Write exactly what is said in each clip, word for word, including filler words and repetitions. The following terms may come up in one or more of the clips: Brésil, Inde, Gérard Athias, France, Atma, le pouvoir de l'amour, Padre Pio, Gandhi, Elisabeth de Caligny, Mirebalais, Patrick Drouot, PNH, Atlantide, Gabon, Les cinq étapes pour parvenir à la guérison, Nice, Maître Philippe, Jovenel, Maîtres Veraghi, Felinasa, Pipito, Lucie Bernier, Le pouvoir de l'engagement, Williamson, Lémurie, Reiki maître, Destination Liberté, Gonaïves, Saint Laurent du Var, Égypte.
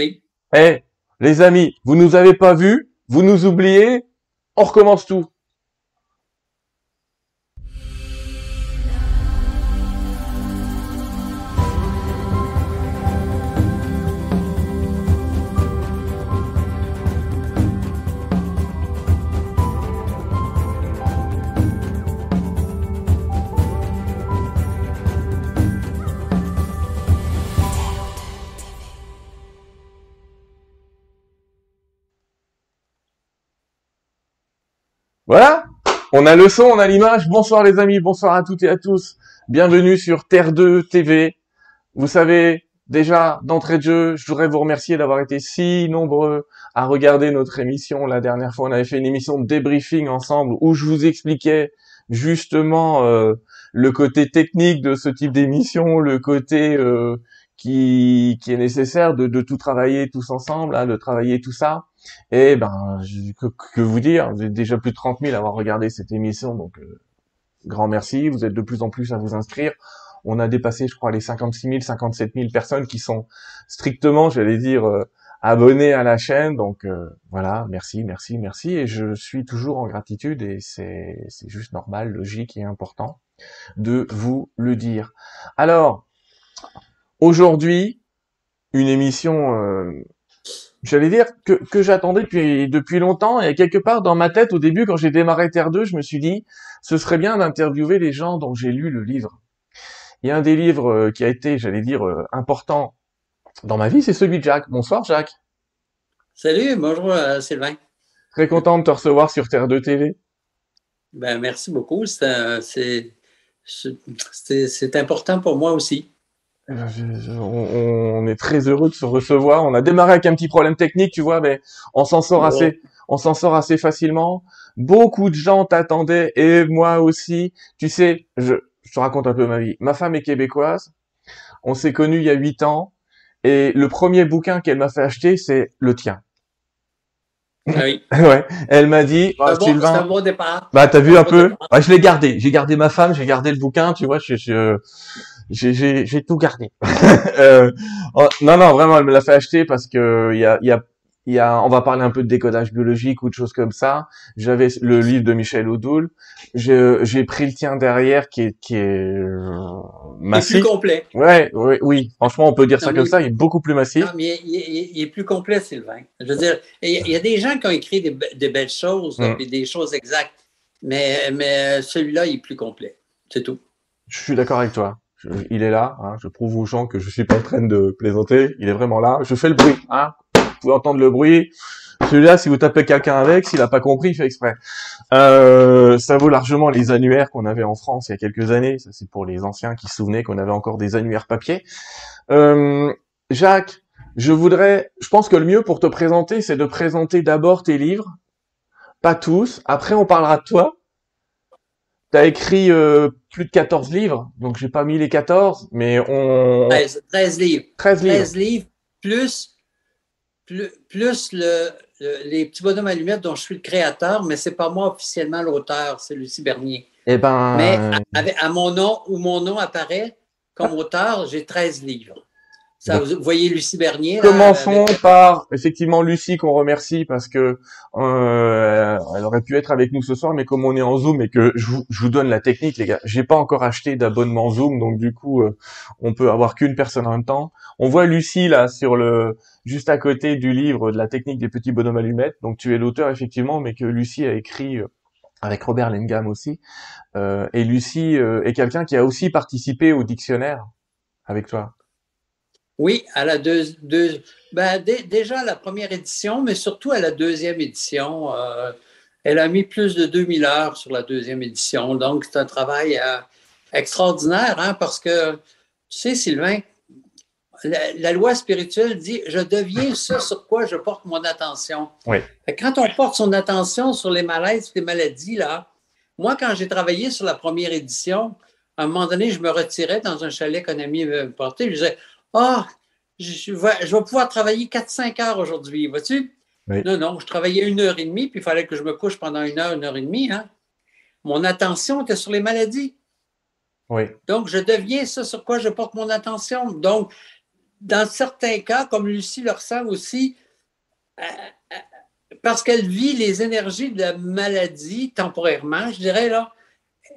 Mais... Eh, hey, les amis, vous nous avez pas vus, vous nous oubliez, on recommence tout. Voilà, on a le son, on a l'image. Bonsoir les amis, bonsoir à toutes et à tous. Bienvenue sur Terre deux T V. Vous savez, déjà, d'entrée de jeu, je voudrais vous remercier d'avoir été si nombreux à regarder notre émission. La dernière fois, on avait fait une émission de débriefing ensemble où je vous expliquais justement euh, le côté technique de ce type d'émission, le côté euh, qui, qui est nécessaire de, de tout travailler tous ensemble, hein, de travailler tout ça. Et ben, que, que vous dire, vous êtes déjà plus de trente mille à avoir regardé cette émission, donc euh, grand merci, vous êtes de plus en plus à vous inscrire. On a dépassé, je crois, les cinquante-six mille, cinquante-sept mille personnes qui sont strictement, j'allais dire, euh, abonnées à la chaîne, donc euh, voilà, merci, merci, merci, et je suis toujours en gratitude, et c'est juste normal, logique et important de vous le dire. Alors, aujourd'hui, une émission... Euh, J'allais dire que, que j'attendais depuis, depuis longtemps, et quelque part dans ma tête, au début, quand j'ai démarré Terre deux, je me suis dit, ce serait bien d'interviewer les gens dont j'ai lu le livre. Il y a un des livres qui a été, j'allais dire, important dans ma vie, c'est celui de Jacques. Bonsoir Jacques. Salut, bonjour euh, Sylvain. Très content de te recevoir sur Terre deux T V. Ben, merci beaucoup, c'est important pour moi aussi. On est très heureux de se recevoir. On a démarré avec un petit problème technique, tu vois, mais on s'en sort assez, on s'en sort assez facilement. Beaucoup de gens t'attendaient et moi aussi. Tu sais, je, je te raconte un peu ma vie. Ma femme est québécoise. On s'est connus il y a huit ans et le premier bouquin qu'elle m'a fait acheter, c'est le tien. Ah oui. Ouais. Elle m'a dit, oh, bon, Sylvain, bon départ. Bah t'as vu un bon peu. Ouais, je l'ai gardé. J'ai gardé ma femme, j'ai gardé le bouquin, tu vois. Je, je... J'ai tout gardé. euh, oh, non, non, vraiment, elle me l'a fait acheter parce que y a, y a, y a, on va parler un peu de décodage biologique ou de choses comme ça. J'avais le livre de Michel Houdoul. J'ai pris le tien derrière qui est, qui est euh, massif. Il est plus complet. Ouais, oui, oui. Franchement, on peut dire non, ça comme il, ça. Il est beaucoup plus massif. Non, mais il, il, il est plus complet, Sylvain. Je veux dire, il y a des gens qui ont écrit des, des belles choses, mmh. donc, des choses exactes, mais, mais celui-là, il est plus complet. C'est tout. Je suis d'accord avec toi. Il est là, hein, je prouve aux gens que je suis pas en train de plaisanter, il est vraiment là, je fais le bruit, hein, vous pouvez entendre le bruit, celui-là, si vous tapez quelqu'un avec, s'il n'a pas compris, il fait exprès. Euh, ça vaut largement les annuaires qu'on avait en France il y a quelques années, ça c'est pour les anciens qui se souvenaient qu'on avait encore des annuaires papier. Euh, Jacques, je voudrais, je pense que le mieux pour te présenter, c'est de présenter d'abord tes livres, pas tous, après on parlera de toi. T'as écrit euh, plus de quatorze livres, donc j'ai pas mis les quatorze, mais on... treize livres. treize livres. livres, plus, plus, plus le, le, les petits bonhommes allumettes dont je suis le créateur, mais c'est pas moi officiellement l'auteur, c'est Lucie Bernier. Eh ben... Mais à, à mon nom, où mon nom apparaît comme auteur, j'ai treize livres. Ça, vous voyez Lucie Bernier. Commençons avec... par effectivement Lucie qu'on remercie parce que euh, elle aurait pu être avec nous ce soir, mais comme on est en Zoom et que je vous, je vous donne la technique, les gars, j'ai pas encore acheté d'abonnement Zoom, donc du coup euh, on peut avoir qu'une personne en même temps. On voit Lucie là sur le juste à côté du livre de la technique des petits bonhommes allumettes. Donc tu es l'auteur effectivement, mais que Lucie a écrit. Euh, avec Robert Lengham aussi, euh, et Lucie euh, est quelqu'un qui a aussi participé au dictionnaire avec toi. Oui, à la deux, deux, ben, déjà à la première édition, mais surtout à la deuxième édition. Euh, elle a mis plus de deux mille heures sur la deuxième édition. Donc, c'est un travail euh, extraordinaire hein, parce que, tu sais, Sylvain, la, la loi spirituelle dit « je deviens ce sur quoi je porte mon attention oui. ». Quand on porte son attention sur les malaises et les maladies, là, moi, quand j'ai travaillé sur la première édition, à un moment donné, je me retirais dans un chalet qu'un ami me portait. Je disais « Ah, oh, je vais, je vais pouvoir travailler quatre cinq heures aujourd'hui, vois-tu? » Oui. Non, non, je travaillais une heure et demie, puis il fallait que je me couche pendant une heure, une heure et demie. Hein. Mon attention était sur les maladies. Oui. Donc, je deviens ça sur quoi je porte mon attention. Donc, dans certains cas, comme Lucie le ressent aussi, parce qu'elle vit les énergies de la maladie temporairement, je dirais, là,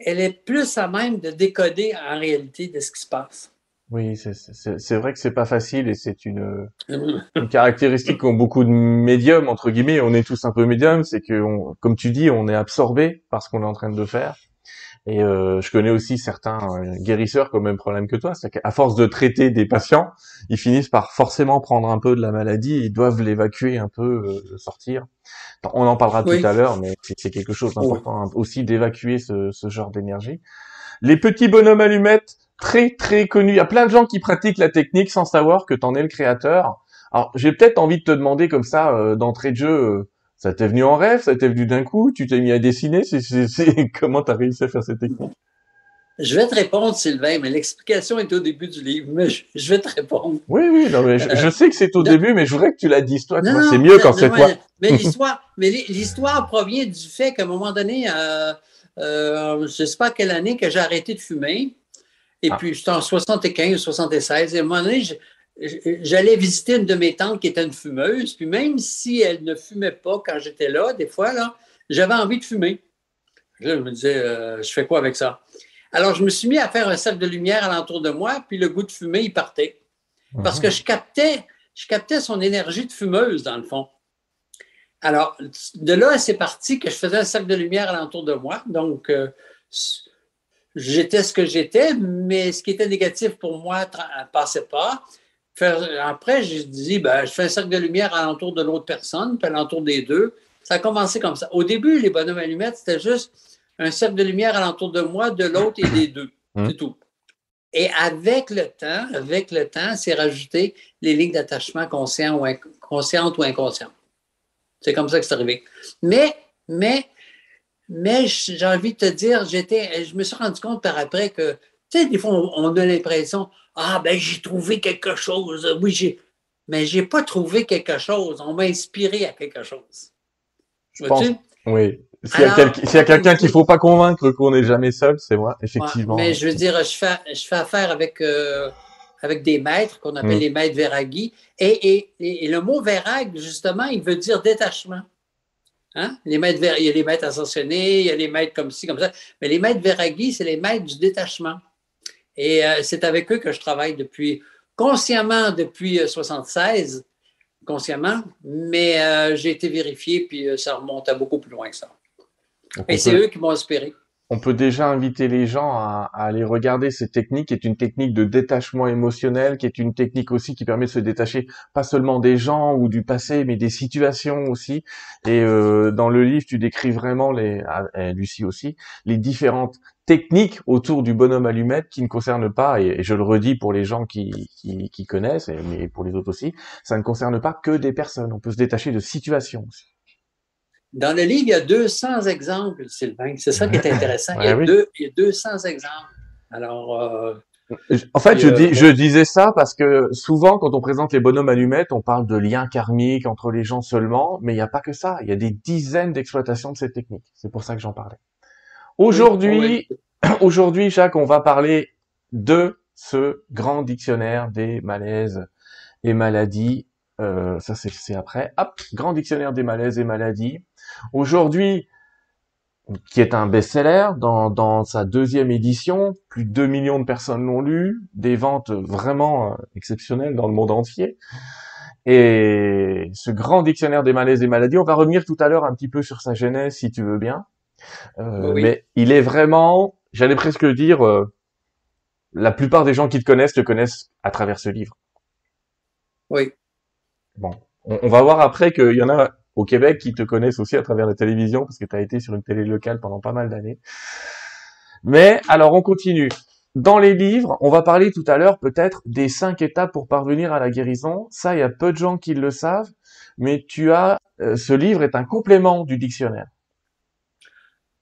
elle est plus à même de décoder en réalité de ce qui se passe. Oui, c'est, c'est, c'est vrai que c'est pas facile et c'est une, une caractéristique qu'ont beaucoup de médiums, entre guillemets, on est tous un peu médiums, c'est que, on, comme tu dis, on est absorbé par ce qu'on est en train de faire. Et euh, je connais aussi certains euh, guérisseurs qui ont le même problème que toi, c'est-à-dire qu'à force de traiter des patients, ils finissent par forcément prendre un peu de la maladie, ils doivent l'évacuer un peu, euh, sortir. On en parlera oui. tout à l'heure, mais c'est quelque chose d'important oui. aussi d'évacuer ce, ce genre d'énergie. Les petits bonhommes allumettes, très très connus. Il y a plein de gens qui pratiquent la technique sans savoir que t'en es le créateur. Alors j'ai peut-être envie de te demander comme ça, euh, d'entrée de jeu... Euh, ça t'est venu en rêve, ça t'est venu d'un coup, tu t'es mis à dessiner, c'est, c'est, c'est... comment t'as réussi à faire cette technique? Je vais te répondre, Sylvain, mais l'explication est au début du livre, mais je, je vais te répondre. Oui, oui, non, mais je, euh, je sais que c'est au non, début, mais je voudrais que tu la dises toi, non, toi. C'est mieux non, quand non, c'est non, toi. Mais l'histoire, mais l'histoire provient du fait qu'à un moment donné, euh, euh, je ne sais pas quelle année, que j'ai arrêté de fumer, et ah. puis j'étais en soixante-quinze, soixante-seize, et à un moment donné, je, j'allais visiter une de mes tantes qui était une fumeuse, puis même si elle ne fumait pas quand j'étais là, des fois, là, j'avais envie de fumer. Là, je me disais, euh, je fais quoi avec ça? Alors, je me suis mis à faire un cercle de lumière alentour de moi, puis le goût de fumer, il partait. Parce que je captais, je captais son énergie de fumeuse, dans le fond. Alors, de là, c'est parti que je faisais un cercle de lumière alentour de moi. Donc, euh, j'étais ce que j'étais, mais ce qui était négatif pour moi ne passait pas. Après, j'ai dit, ben, je fais un cercle de lumière alentour de l'autre personne, puis alentour des deux. Ça a commencé comme ça. Au début, les bonhommes allumettes, c'était juste un cercle de lumière alentour de moi, de l'autre et des deux. Mmh. C'est tout. Et avec le temps, avec le temps, c'est rajouté les lignes d'attachement conscientes ou, inc- conscientes ou inconscientes. C'est comme ça que c'est arrivé. Mais, mais, mais j'ai envie de te dire, j'étais, je me suis rendu compte par après que, tu sais, des fois, on, on a l'impression... Ah, ben, j'ai trouvé quelque chose. Oui, j'ai. Mais j'ai pas trouvé quelque chose. On m'a inspiré à quelque chose. Je pense. Oui. S'il y a, Alors, quel... S'il y a quelqu'un qu'il faut pas convaincre qu'on n'est jamais seul, c'est moi, effectivement. Ouais, mais je veux dire, je fais, je fais affaire avec, euh, avec des maîtres qu'on appelle mmh. les maîtres Veraghi. Et, et, et, et le mot Veraghi, justement, il veut dire détachement. Hein? Les maîtres ver... Il y a les maîtres ascensionnés, il y a les maîtres comme ci, comme ça. Mais les maîtres Veraghi, c'est les maîtres du détachement. Et euh, c'est avec eux que je travaille depuis, consciemment depuis euh, soixante-seize, consciemment, mais euh, j'ai été vérifié, puis euh, ça remonte à beaucoup plus loin que ça. Donc et c'est peut, eux qui m'ont inspiré. On peut déjà inviter les gens à, à aller regarder cette technique, qui est une technique de détachement émotionnel, qui est une technique aussi qui permet de se détacher pas seulement des gens ou du passé, mais des situations aussi. Et euh, dans le livre, tu décris vraiment, les, ah, Lucie aussi, les différentes technique autour du bonhomme allumette qui ne concerne pas, et je le redis pour les gens qui, qui, qui connaissent, mais pour les autres aussi, ça ne concerne pas que des personnes. On peut se détacher de situations aussi. Dans le livre, il y a deux cents exemples, Sylvain. C'est ça qui est intéressant. Il y a, oui. deux, il y a deux cents exemples. Alors... Euh... En fait, je, dis, je disais ça parce que souvent, quand on présente les bonhommes allumettes, on parle de liens karmiques entre les gens seulement, mais il n'y a pas que ça. Il y a des dizaines d'exploitations de cette technique. C'est pour ça que j'en parlais. Aujourd'hui, oui. aujourd'hui, Jacques, on va parler de ce grand dictionnaire des malaises et maladies. Euh, ça, c'est, c'est après. Hop, grand dictionnaire des malaises et maladies. Aujourd'hui, qui est un best-seller dans, dans sa deuxième édition. Plus de deux millions de personnes l'ont lu. Des ventes vraiment exceptionnelles dans le monde entier. Et ce grand dictionnaire des malaises et maladies, on va revenir tout à l'heure un petit peu sur sa genèse, si tu veux bien. Euh, oui. Mais il est vraiment, j'allais presque dire, euh, la plupart des gens qui te connaissent te connaissent à travers ce livre. Oui. Bon, on, on va voir après qu'il y en a au Québec qui te connaissent aussi à travers la télévision, parce que tu as été sur une télé locale pendant pas mal d'années. Mais alors, on continue. Dans les livres, on va parler tout à l'heure peut-être des cinq étapes pour parvenir à la guérison. Ça, il y a peu de gens qui le savent, mais tu as, euh, ce livre est un complément du dictionnaire.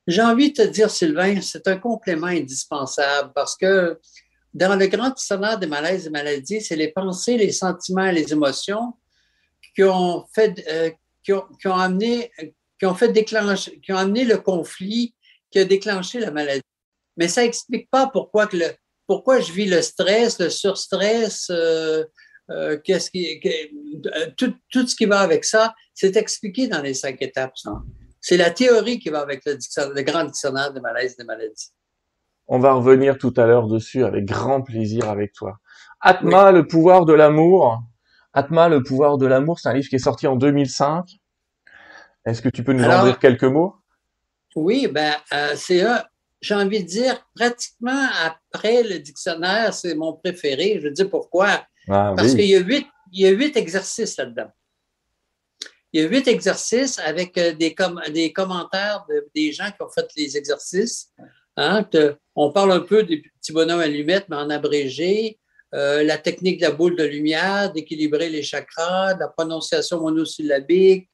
J'ai envie de te dire, Sylvain, c'est un complément indispensable parce que dans le grand dictionnaire des malaises et maladies, c'est les pensées, les sentiments et les émotions qui ont fait, euh, qui ont, qui ont amené, qui ont fait déclencher, qui ont amené le conflit, qui a déclenché la maladie. Mais ça n'explique pas pourquoi que le, pourquoi je vis le stress, le surstress, euh, euh, qu'est-ce qui, que, tout, tout ce qui va avec ça, c'est expliqué dans les cinq étapes. Ça. C'est la théorie qui va avec le, le grand dictionnaire des malaises et des maladies. On va revenir tout à l'heure dessus avec grand plaisir avec toi. Atma, oui. Le pouvoir de l'amour. Atma, le pouvoir de l'amour, c'est un livre qui est sorti en deux mille cinq. Est-ce que tu peux nous Alors, en dire quelques mots? Oui, ben, euh, c'est un, j'ai envie de dire, pratiquement après le dictionnaire, c'est mon préféré. Je veux dire pourquoi? Ah, Parce oui. qu'il y a huit, il y a huit exercices là-dedans. Il y a huit exercices avec des, com- des commentaires de, des gens qui ont fait les exercices. Hein, que, on parle un peu des petits bonhommes allumettes, mais en abrégé. Euh, la technique de la boule de lumière, d'équilibrer les chakras, de la prononciation monosyllabique,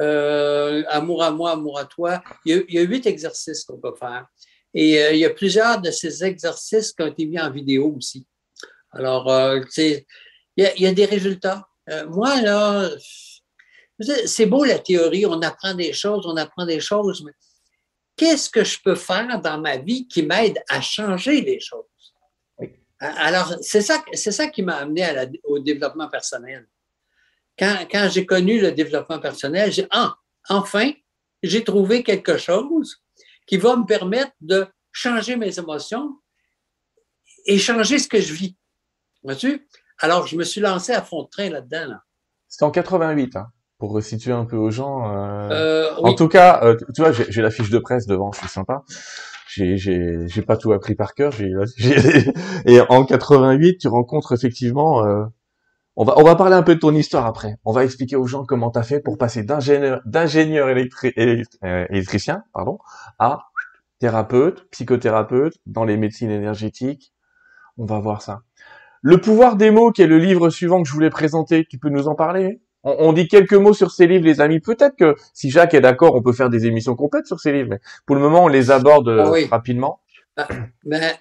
euh, amour à moi, amour à toi. Il y a, il y a huit exercices qu'on peut faire. Et euh, il y a plusieurs de ces exercices qui ont été mis en vidéo aussi. Alors, euh, c'est, il, y a, il y a des résultats. Euh, moi, là, c'est beau la théorie, on apprend des choses, on apprend des choses, mais qu'est-ce que je peux faire dans ma vie qui m'aide à changer les choses? Alors, c'est ça, c'est ça qui m'a amené à la, au développement personnel. Quand, quand j'ai connu le développement personnel, j'ai ah, enfin, j'ai trouvé quelque chose qui va me permettre de changer mes émotions et changer ce que je vis. Vois-tu? Alors, je me suis lancé à fond de train là-dedans. Là. C'était en quatre-vingt-huit, hein, pour resituer un peu aux gens. Euh... Euh, oui. En tout cas, euh, tu vois, j'ai, j'ai la fiche de presse devant, c'est sympa. J'ai, j'ai, j'ai pas tout appris par cœur. J'ai, j'ai... Et en quatre-vingt-huit, tu rencontres effectivement. Euh... On va, on va parler un peu de ton histoire après. On va expliquer aux gens comment t'as fait pour passer d'ingénieur, d'ingénieur électri... électricien, pardon, à thérapeute, psychothérapeute dans les médecines énergétiques. On va voir ça. Le pouvoir des mots, qui est le livre suivant que je voulais présenter. Tu peux nous en parler? On, on dit quelques mots sur ces livres, les amis. Peut-être que, si Jacques est d'accord, on peut faire des émissions complètes sur ces livres. Mais pour le moment, on les aborde ah oui. rapidement. Ah, ben,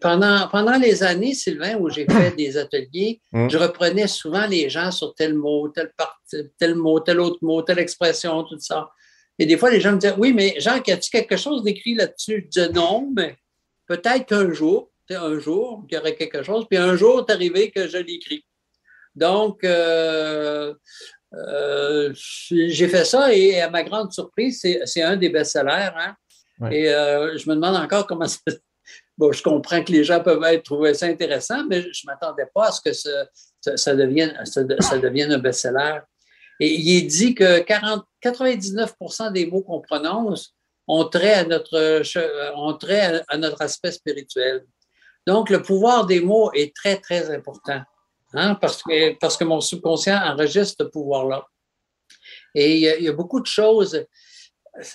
pendant, pendant les années, Sylvain, où j'ai fait des ateliers, mmh. je reprenais souvent les gens sur tel mot, tel, part, tel mot, tel autre mot, telle expression, tout ça. Et des fois, les gens me disaient, « Oui, mais Jacques, as-tu quelque chose d'écrit là-dessus? » Je disais, « Non, mais peut-être qu'un jour, un jour, il y aurait quelque chose. Puis un jour, c'est arrivé que je l'écris. » Donc, euh, euh, j'ai fait ça et à ma grande surprise, c'est, c'est un des best-sellers. Hein? Ouais. Et euh, je me demande encore comment ça... Bon, je comprends que les gens peuvent être, trouver ça intéressant, mais je ne m'attendais pas à ce que ça, ça, ça, devienne, ça, ça devienne un best-seller. Et il est dit que quarante, quatre-vingt-dix-neuf pour cent des mots qu'on prononce ont trait à notre, ont trait à, à notre aspect spirituel. Donc, le pouvoir des mots est très, très important. Hein, parce que, parce que mon subconscient enregistre ce pouvoir-là. Et il y a, il y a beaucoup de choses,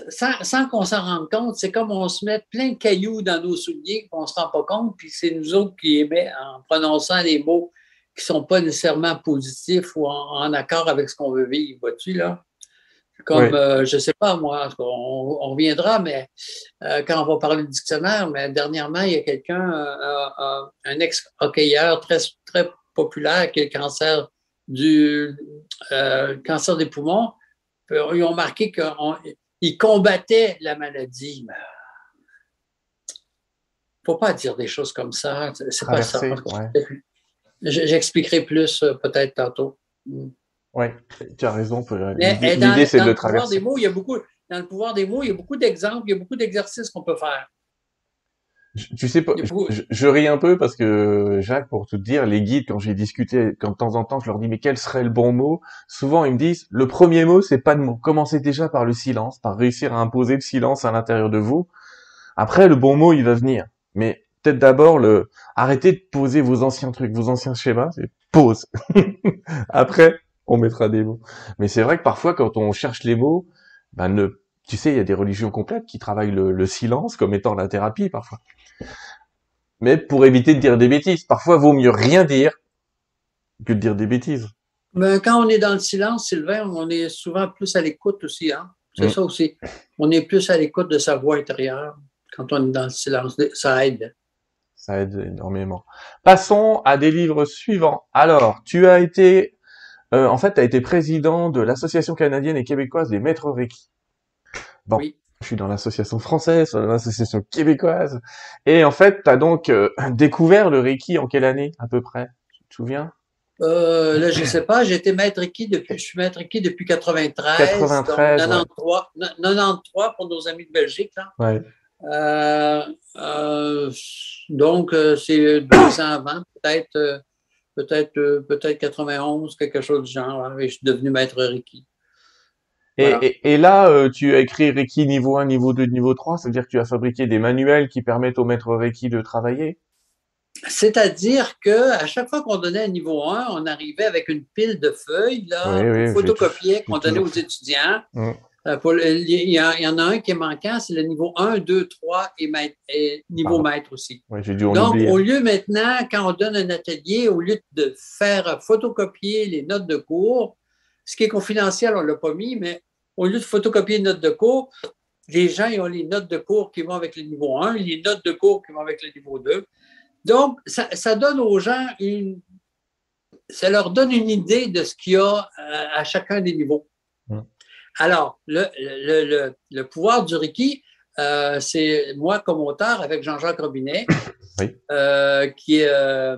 sans, sans qu'on s'en rende compte, c'est comme on se met plein de cailloux dans nos souliers qu'on ne se rend pas compte, puis c'est nous autres qui émet en prononçant les mots qui ne sont pas nécessairement positifs ou en, en accord avec ce qu'on veut vivre, vois-tu, là? Comme, oui. euh, je ne sais pas, moi, on, on reviendra, mais euh, quand on va parler du dictionnaire, mais dernièrement, il y a quelqu'un, euh, euh, un ex-hockeyeur très, très populaire, qui est le cancer, du, euh, cancer des poumons, ils ont marqué qu'ils combattaient la maladie. Il ne faut pas dire des choses comme ça. C'est pas ça. Ouais. J'expliquerai plus peut-être tantôt. Oui, tu as raison. L'idée, dans, c'est dans de traverser. Des mots, il y a beaucoup, dans le pouvoir des mots, il y a beaucoup d'exemples, il y a beaucoup d'exercices qu'on peut faire. Tu sais pas, je, je ris un peu parce que Jacques, pour tout te dire, les guides, quand j'ai discuté, quand de temps en temps je leur dis mais quel serait le bon mot, souvent ils me disent le premier mot c'est pas de mot. Commencez déjà par le silence, par réussir à imposer le silence à l'intérieur de vous. Après le bon mot il va venir, mais peut-être d'abord le arrêtez de poser vos anciens trucs, vos anciens schémas, c'est pause. Après on mettra des mots. Mais c'est vrai que parfois quand on cherche les mots, ben ne tu sais, il y a des religions complètes qui travaillent le, le silence comme étant la thérapie parfois. Mais pour éviter de dire des bêtises, parfois il vaut mieux rien dire que de dire des bêtises. Mais quand on est dans le silence, Sylvain, on est souvent plus à l'écoute aussi. Hein? C'est mmh. ça aussi. On est plus à l'écoute de sa voix intérieure quand on est dans le silence. Ça aide. Ça aide énormément. Passons à des livres suivants. Alors, tu as été, euh, en fait, tu as été président de l'Association canadienne et québécoise des Maîtres Veraghi. Bon, oui. Je suis dans l'association française, dans l'association québécoise. Et en fait, tu as donc euh, découvert le Reiki en quelle année, à peu près? Tu te souviens? Euh, là, je ne sais pas, j'ai été maître Reiki depuis, je suis maître Reiki depuis quatre-vingt-treize, quatre-vingt-treize donc quatre-vingt-treize, quatre-vingt-treize pour nos amis de Belgique. Là. Ouais. Euh, euh, donc, c'est deux ans avant, peut-être, peut-être, peut-être quatre-vingt-onze, quelque chose du genre, hein, et je suis devenu maître Reiki. Voilà. Et, et, et là, tu as écrit Reiki niveau un, niveau deux, niveau trois, c'est-à-dire que tu as fabriqué des manuels qui permettent aux maîtres Reiki de travailler? C'est-à-dire qu'à chaque fois qu'on donnait un niveau un, on arrivait avec une pile de feuilles là, oui, oui, photocopiées qu'on donnait aux étudiants. Mm. Euh, pour, il, y a, il y en a un qui est manquant, c'est le niveau un, deux, trois et, maître, et niveau Pardon. maître aussi. Oui, j'ai dû en Donc, oublier. Au lieu maintenant, quand on donne un atelier, au lieu de faire photocopier les notes de cours, ce qui est confidentiel, on ne l'a pas mis, mais au lieu de photocopier les notes de cours, les gens ils ont les notes de cours qui vont avec le niveau un, les notes de cours qui vont avec le niveau deux. Donc, ça, ça donne aux gens une... Ça leur donne une idée de ce qu'il y a à, à chacun des niveaux. Mm. Alors, le, le, le, le pouvoir du Reiki, euh, c'est moi comme auteur avec Jean-Jacques Robinet, oui. euh, qui, euh,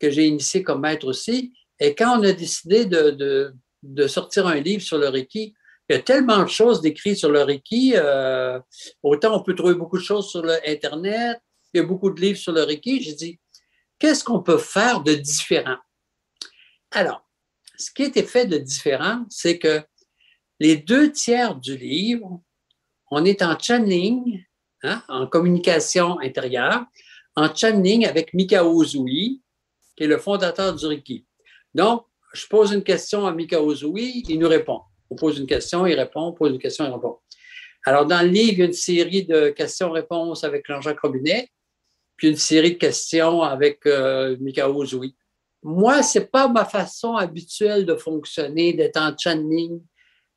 que j'ai initié comme maître aussi. Et quand on a décidé de, de, de sortir un livre sur le Reiki, il y a tellement de choses décrites sur le Reiki. Euh, autant on peut trouver beaucoup de choses sur l'Internet, il y a beaucoup de livres sur le Reiki, j'ai dit, qu'est-ce qu'on peut faire de différent? Alors, ce qui a été fait de différent, c'est que les deux tiers du livre, on est en channeling, hein, en communication intérieure, en channeling avec Mikao Usui, qui est le fondateur du Reiki. Donc, je pose une question à Mikao Usui, il nous répond. On pose une question, il répond, on pose une question, il répond. Alors, dans le livre, il y a une série de questions-réponses avec Jean-Jacques Robinet, puis une série de questions avec euh, Mikao Usui. Moi, ce n'est pas ma façon habituelle de fonctionner, d'être en channeling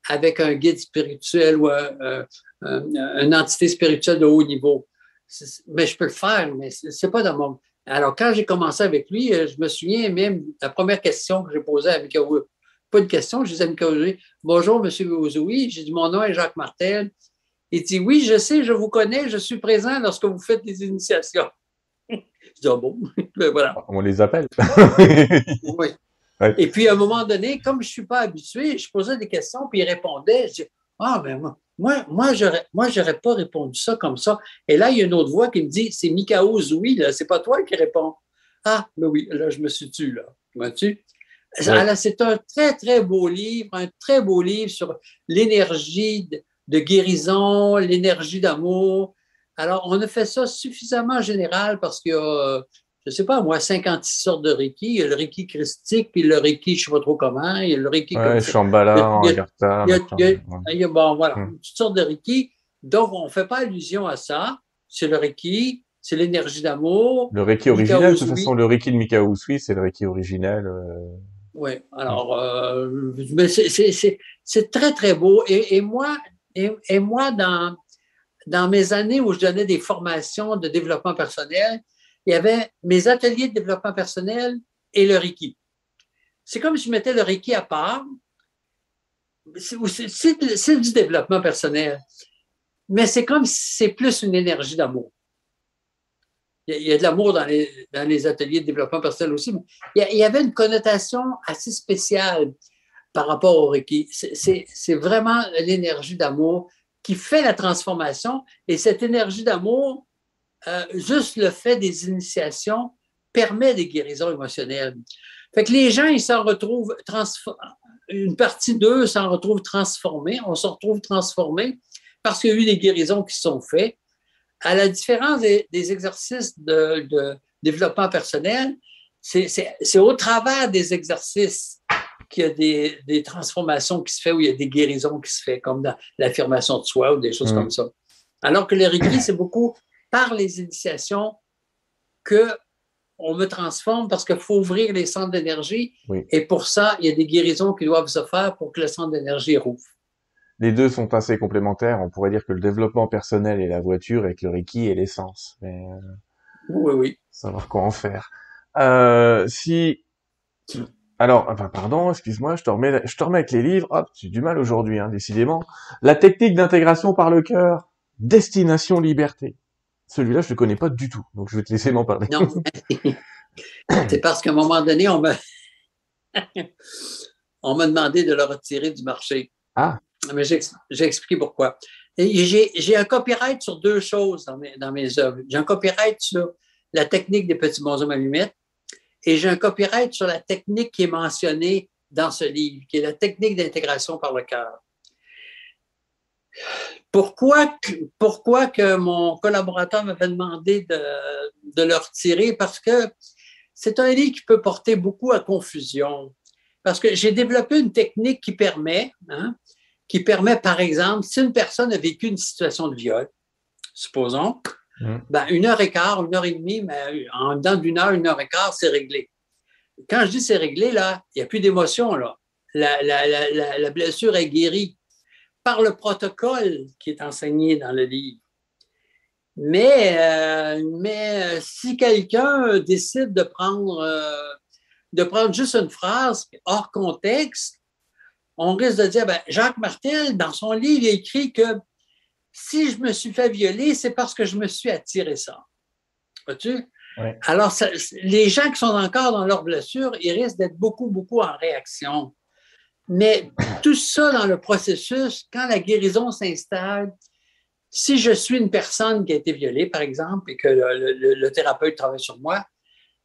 avec un guide spirituel ou un, euh, euh, une entité spirituelle de haut niveau. C'est, mais je peux le faire, mais ce n'est pas dans mon... Alors, quand j'ai commencé avec lui, je me souviens même, la première question que j'ai posée à Mikao, pas de question, je disais à Mikao Usui, « Bonjour, monsieur Usui, j'ai dit, mon nom est Jacques Martel. » Il dit, oui, je sais, je vous connais, je suis présent lorsque vous faites des initiations. Je dis, ah bon, ben voilà. On les appelle. Oui. Ouais. Et puis, à un moment donné, comme je ne suis pas habitué, je posais des questions, puis il répondait. Je dis, ah, ben moi, moi, moi j'aurais, moi, j'aurais pas répondu ça comme ça. Et là, il y a une autre voix qui me dit, c'est Mikao Usui, là, c'est pas toi qui réponds. Ah, ben oui, là, je me suis tué, là. Tu m'as tué? Ouais. Alors, c'est un très, très beau livre, un très beau livre sur l'énergie de, de guérison, l'énergie d'amour. Alors, on a fait ça suffisamment général parce qu'il y a, je ne sais pas, moi, cinquante-six sortes de Reiki. Il y a le Reiki christique, puis le Reiki, je ne sais pas trop comment, il y a le Reiki... Oui, Shambhala, Angartha... Il y a, bon, voilà, hum. toutes sortes de Reiki. Donc, on ne fait pas allusion à ça. C'est le Reiki, c'est l'énergie d'amour. Le Reiki original, de toute façon, le Reiki de Mikao Usui, c'est le Reiki original... Euh... Oui, alors, euh, mais c'est, c'est, c'est, c'est très, très beau. Et, et moi... Et, et moi, dans, dans mes années où je donnais des formations de développement personnel, il y avait mes ateliers de développement personnel et le Reiki. C'est comme si je mettais le Reiki à part. C'est, c'est, c'est, c'est du développement personnel, mais c'est comme si c'est plus une énergie d'amour. Il y a, il y a de l'amour dans les, dans les ateliers de développement personnel aussi, mais il y, a, il y avait une connotation assez spéciale par rapport au Reiki. C'est, c'est, c'est vraiment l'énergie d'amour qui fait la transformation, et cette énergie d'amour, euh, juste le fait des initiations, permet des guérisons émotionnelles. Fait que les gens, ils s'en retrouvent, transfor- une partie d'eux s'en retrouve transformés, on se retrouve transformés parce qu'il y a eu des guérisons qui sont faites. À la différence des, des exercices de, de développement personnel, c'est, c'est, c'est au travers des exercices qu'il y a des, des transformations qui se font, où il y a des guérisons qui se font, comme dans l'affirmation de soi ou des choses mmh. comme ça. Alors que le Reiki, c'est beaucoup par les initiations qu'on me transforme, parce qu'il faut ouvrir les centres d'énergie, oui. et pour ça, il y a des guérisons qui doivent se faire pour que le centre d'énergie rouvre. Les deux sont assez complémentaires. On pourrait dire que le développement personnel est la voiture et que le Reiki est l'essence. Mais... Oui, oui. Savoir quoi en faire. Euh, si... Alors, enfin, pardon, excuse-moi, je te remets, je te remets avec les livres. Hop, j'ai du mal aujourd'hui, hein, décidément. La technique d'intégration par le cœur, destination liberté. Celui-là, je le connais pas du tout, donc je vais te laisser m'en parler. Non, c'est parce qu'à un moment donné, on me, On m'a demandé de le retirer du marché. Ah. Mais j'ai, j'ai expliqué pourquoi. Et j'ai, j'ai un copyright sur deux choses dans mes, dans mes œuvres. J'ai un copyright sur la technique des petits bonhommes allumettes et j'ai un copyright sur la technique qui est mentionnée dans ce livre, qui est la technique d'intégration par le cœur. Pourquoi, pourquoi que mon collaborateur m'avait demandé de, de le retirer? Parce que c'est un livre qui peut porter beaucoup à confusion. Parce que j'ai développé une technique qui permet, hein, qui permet, par exemple, si une personne a vécu une situation de viol, supposons, mmh. ben, une heure et quart, une heure et demie, mais en dedans d'une heure, une heure et quart, c'est réglé. Quand je dis c'est réglé, là, il n'y a plus d'émotion, là. La, la, la, la, la blessure est guérie par le protocole qui est enseigné dans le livre. Mais, euh, mais si quelqu'un décide de prendre, euh, de prendre juste une phrase hors contexte, on risque de dire, ben, Jacques Martel, dans son livre, il écrit que si je me suis fait violer, c'est parce que je me suis attiré ça. Vois-tu? Ouais. Alors, ça, les gens qui sont encore dans leur blessure, ils risquent d'être beaucoup, beaucoup en réaction. Mais tout ça dans le processus, quand la guérison s'installe, si je suis une personne qui a été violée, par exemple, et que le, le, le thérapeute travaille sur moi,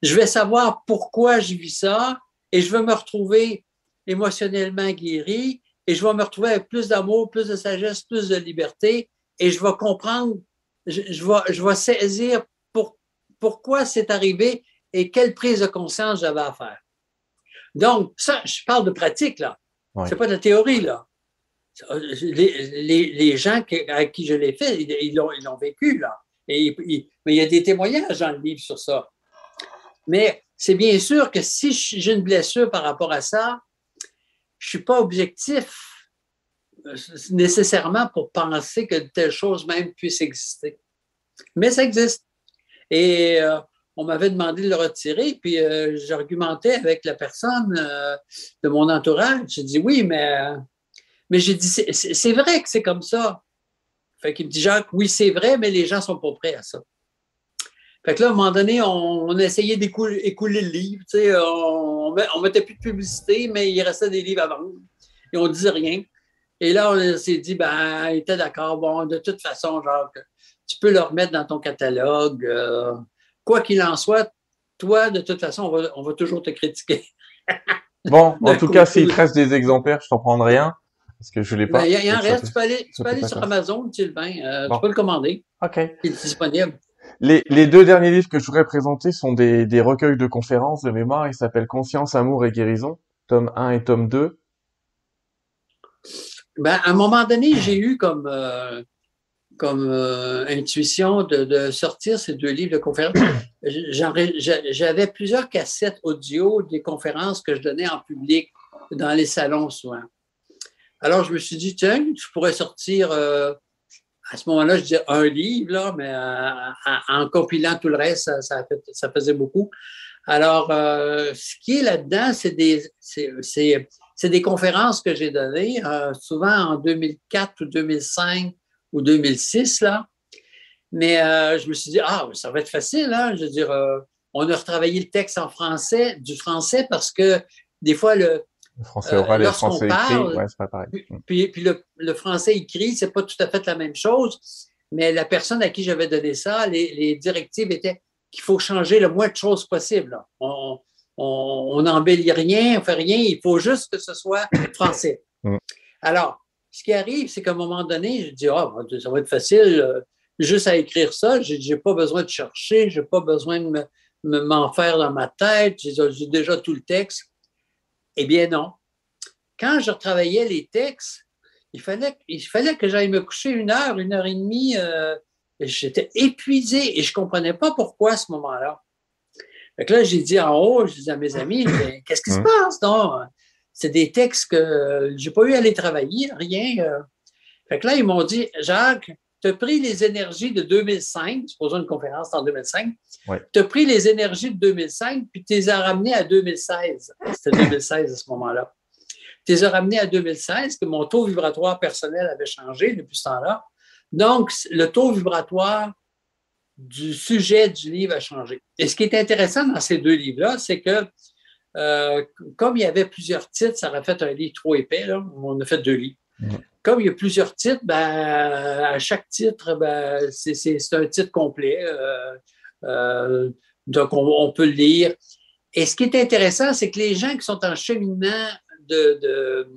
je vais savoir pourquoi je vis ça et je vais me retrouver émotionnellement guéri et je vais me retrouver avec plus d'amour, plus de sagesse, plus de liberté et je vais comprendre, je, je, vais, je vais saisir pour, pourquoi c'est arrivé et quelle prise de conscience j'avais à faire. Donc, ça, je parle de pratique, là. Oui. C'est pas de la théorie, là. Les, les, les gens à qui je l'ai fait, ils, ils, l'ont, ils l'ont vécu, là. Et, ils, mais il y a des témoignages dans le livre sur ça. Mais c'est bien sûr que si j'ai une blessure par rapport à ça, je ne suis pas objectif nécessairement pour penser que de telles choses même puissent exister. Mais ça existe. Et... Euh, on m'avait demandé de le retirer, puis euh, j'argumentais avec la personne euh, de mon entourage. J'ai dit, oui, mais, euh, mais j'ai dit, c'est, c'est vrai que c'est comme ça. Fait qu'il me dit, Jacques, oui, c'est vrai, mais les gens ne sont pas prêts à ça. Fait que là, à un moment donné, on, on essayait d'écouler écouler le livre. Tu sais, on ne mettait plus de publicité, mais il restait des livres à vendre. Et on ne disait rien. Et là, on s'est dit, ben, il était d'accord. Bon, de toute façon, Jacques, tu peux le remettre dans ton catalogue. Euh, Quoi qu'il en soit, toi, de toute façon, on va, on va toujours te critiquer. Bon, en tout cas, s'il te reste des exemplaires, je t'en prendrai un, parce que je ne l'ai pas. Il ben, y, y en reste, tu peux aller, tu peux aller sur Amazon, Sylvain, euh, bon. Tu peux le commander. OK. Il est disponible. Les, les deux derniers livres que je voudrais présenter sont des, des recueils de conférences de mémoire. Ils s'appellent « Conscience, amour et guérison », tome un et tome deux. Ben, à un moment donné, j'ai eu comme... Euh, comme euh, intuition de, de sortir ces deux livres de conférences. J'en, j'avais plusieurs cassettes audio des conférences que je donnais en public dans les salons souvent. Alors, je me suis dit, tiens, je pourrais sortir, euh, à ce moment-là, je disais un livre, là, mais euh, en compilant tout le reste, ça, ça, ça faisait beaucoup. Alors, euh, ce qui est là-dedans, c'est des, c'est, c'est, c'est des conférences que j'ai données, euh, souvent en deux mille quatre ou deux mille cinq, ou deux mille six, là. Mais euh, je me suis dit, ah, ça va être facile, hein? Je veux dire, euh, on a retravaillé le texte en français, du français, parce que des fois, le, le français oral euh, et le français parle, écrit, ouais, c'est pas pareil. Puis, puis, puis le, le français écrit, c'est pas tout à fait la même chose, mais la personne à qui j'avais donné ça, les, les directives étaient qu'il faut changer le moins de choses possible. Là. On, on, on n'embellit rien, on fait rien, il faut juste que ce soit français. Alors, ce qui arrive, c'est qu'à un moment donné, je dis, ah, oh, ça va être facile, euh, juste à écrire ça, j'ai, j'ai pas besoin de chercher, j'ai pas besoin de me, me, m'en faire dans ma tête, j'ai, j'ai déjà tout le texte. Eh bien, non. Quand je retravaillais les textes, il fallait, il fallait que j'aille me coucher une heure, une heure et demie, euh, j'étais épuisé et je comprenais pas pourquoi à ce moment-là. Donc là, j'ai dit en haut, je dis à mes amis, mais qu'est-ce qui se passe, donc? C'est des textes que j'ai pas eu à les travailler, rien. Fait que là, ils m'ont dit, Jacques, t'as pris les énergies de deux mille cinq, supposons une conférence en deux mille cinq, ouais. T'as pris les énergies de deux mille cinq, puis t'es à ramener à deux mille seize. C'était deux mille seize à ce moment-là. T'es à ramener à deux mille seize, que mon taux vibratoire personnel avait changé depuis ce temps-là. Donc, le taux vibratoire du sujet du livre a changé. Et ce qui est intéressant dans ces deux livres-là, c'est que Euh, comme il y avait plusieurs titres, ça aurait fait un livre trop épais, là. On a fait deux livres. Mmh. Comme il y a plusieurs titres, ben, à chaque titre, ben, c'est, c'est, c'est un titre complet. Euh, euh, donc, on, on peut le lire. Et ce qui est intéressant, c'est que les gens qui sont en cheminement de... de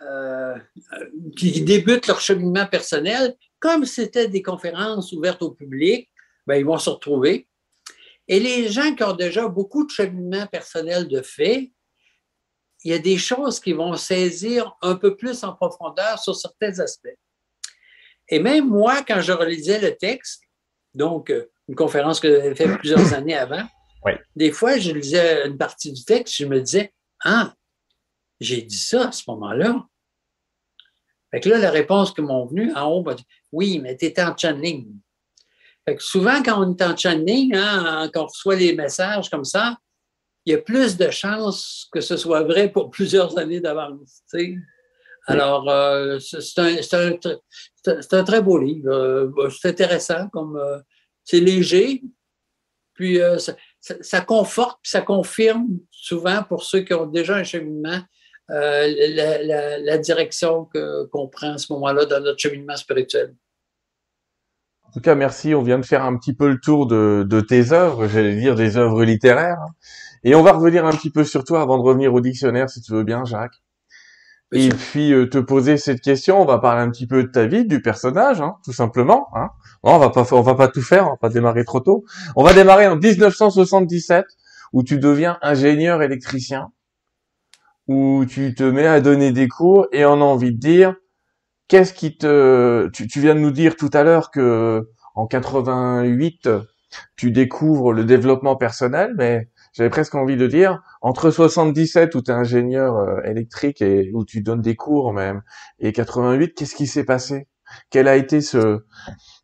euh, qui débutent leur cheminement personnel, comme c'était des conférences ouvertes au public, ben, ils vont se retrouver. Et les gens qui ont déjà beaucoup de cheminement personnel de fait, il y a des choses qui vont saisir un peu plus en profondeur sur certains aspects. Et même moi, quand je relisais le texte, donc une conférence que j'avais faite plusieurs années avant, oui. Des fois, je lisais une partie du texte, je me disais « Ah, j'ai dit ça à ce moment-là. » Fait que là, la réponse qui m'ont venue en haut, « Oui, mais tu étais en channeling. » Fait que souvent, quand on est en channeling, hein, quand on reçoit les messages comme ça, il y a plus de chances que ce soit vrai pour plusieurs années d'avance. Tu sais. Alors, euh, c'est, un, c'est, un, c'est un très beau livre. Euh, c'est intéressant, comme euh, c'est léger, puis euh, ça, ça, ça conforte, puis ça confirme souvent pour ceux qui ont déjà un cheminement, euh, la, la, la direction que, qu'on prend à ce moment-là dans notre cheminement spirituel. En tout cas, merci. On vient de faire un petit peu le tour de, de tes œuvres, j'allais dire des œuvres littéraires. Et on va revenir un petit peu sur toi avant de revenir au dictionnaire, si tu veux bien, Jacques. Oui. Et puis, euh, te poser cette question, on va parler un petit peu de ta vie, du personnage, hein, tout simplement. Hein. Non, on va pas, on va pas tout faire, on va pas démarrer trop tôt. On va démarrer en dix-neuf cent soixante-dix-sept, où tu deviens ingénieur électricien, où tu te mets à donner des cours, et on a envie de dire... Qu'est-ce qui te... Tu, tu viens de nous dire tout à l'heure que en quatre-vingt-huit, tu découvres le développement personnel, mais j'avais presque envie de dire, entre soixante-dix-sept, où tu es ingénieur électrique et où tu donnes des cours même, et quatre-vingt-huit, qu'est-ce qui s'est passé? Quel a été ce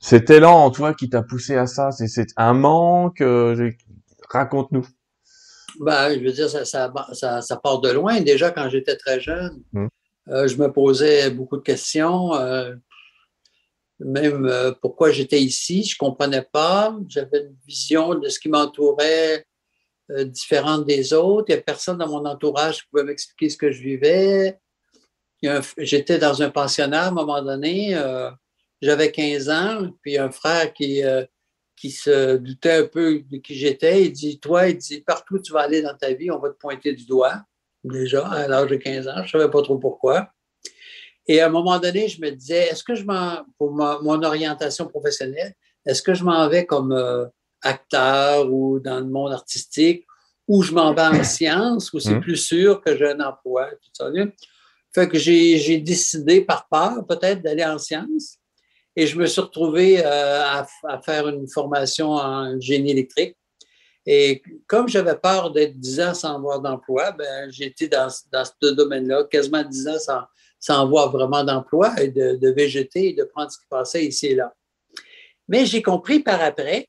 cet élan en toi qui t'a poussé à ça? C'est, c'est un manque? Euh, raconte-nous. Ben, je veux dire, ça, ça, ça, ça part de loin. Déjà, quand j'étais très jeune... Mmh. Euh, je me posais beaucoup de questions, euh, même euh, pourquoi j'étais ici, je ne comprenais pas, j'avais une vision de ce qui m'entourait euh, différente des autres, il n'y a personne dans mon entourage qui pouvait m'expliquer ce que je vivais, il y a un, j'étais dans un pensionnat à un moment donné, euh, j'avais quinze ans, puis un frère qui, euh, qui se doutait un peu de qui j'étais, il dit « Toi, il dit, partout où tu vas aller dans ta vie, on va te pointer du doigt ». Déjà, à l'âge de quinze ans, je ne savais pas trop pourquoi. Et à un moment donné, je me disais, est-ce que je m'en, pour ma, mon orientation professionnelle, est-ce que je m'en vais comme euh, acteur ou dans le monde artistique, ou je m'en vais en sciences, où c'est mmh. plus sûr que j'ai un emploi, tout ça. Fait que j'ai, j'ai décidé par peur, peut-être, d'aller en sciences. Et je me suis retrouvé euh, à, à faire une formation en génie électrique. Et comme j'avais peur d'être dix ans sans avoir d'emploi, ben, j'ai été dans, dans ce domaine-là, quasiment dix ans sans, sans avoir vraiment d'emploi et de, de végéter et de prendre ce qui passait ici et là. Mais j'ai compris par après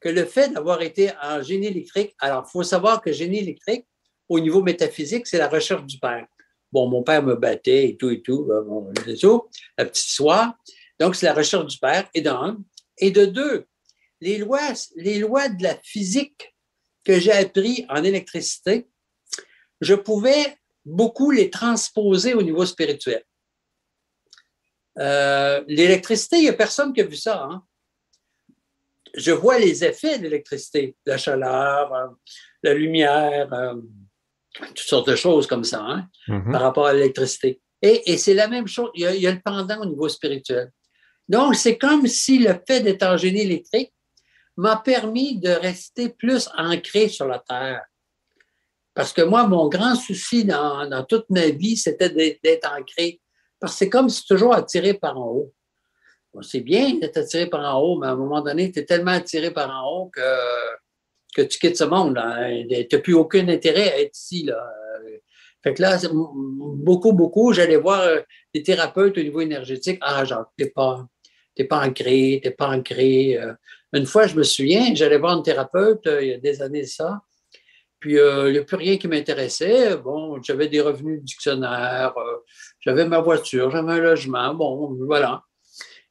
que le fait d'avoir été en génie électrique, alors il faut savoir que génie électrique, au niveau métaphysique, c'est la recherche du père. Bon, mon père me battait et tout et tout, bon, et tout la petite histoire. Donc, c'est la recherche du père, et d'un, et de deux. Les lois, les lois de la physique que j'ai apprises en électricité, je pouvais beaucoup les transposer au niveau spirituel. Euh, l'électricité, il n'y a personne qui a vu ça. Hein? Je vois les effets de l'électricité, la chaleur, euh, la lumière, euh, toutes sortes de choses comme ça, hein, mm-hmm. par rapport à l'électricité. Et, et c'est la même chose, il y a, il y a le pendant au niveau spirituel. Donc, c'est comme si le fait d'être en génie électrique m'a permis de rester plus ancré sur la Terre. Parce que moi, mon grand souci dans, dans toute ma vie, c'était d'être, d'être ancré. Parce que c'est comme si toujours attiré par en haut. Bon, c'est bien d'être attiré par en haut, mais à un moment donné, tu es tellement attiré par en haut que, que tu quittes ce monde. Tu n'as plus aucun intérêt à être ici. Là. Fait que là, beaucoup, beaucoup, j'allais voir des thérapeutes au niveau énergétique. Ah, genre, t'es pas, t'es pas ancré, t'es pas ancré. Une fois, je me souviens, j'allais voir une thérapeute euh, il y a des années ça, puis euh, il n'y a plus rien qui m'intéressait. Bon, j'avais des revenus de dictionnaire, euh, j'avais ma voiture, j'avais un logement, bon, voilà.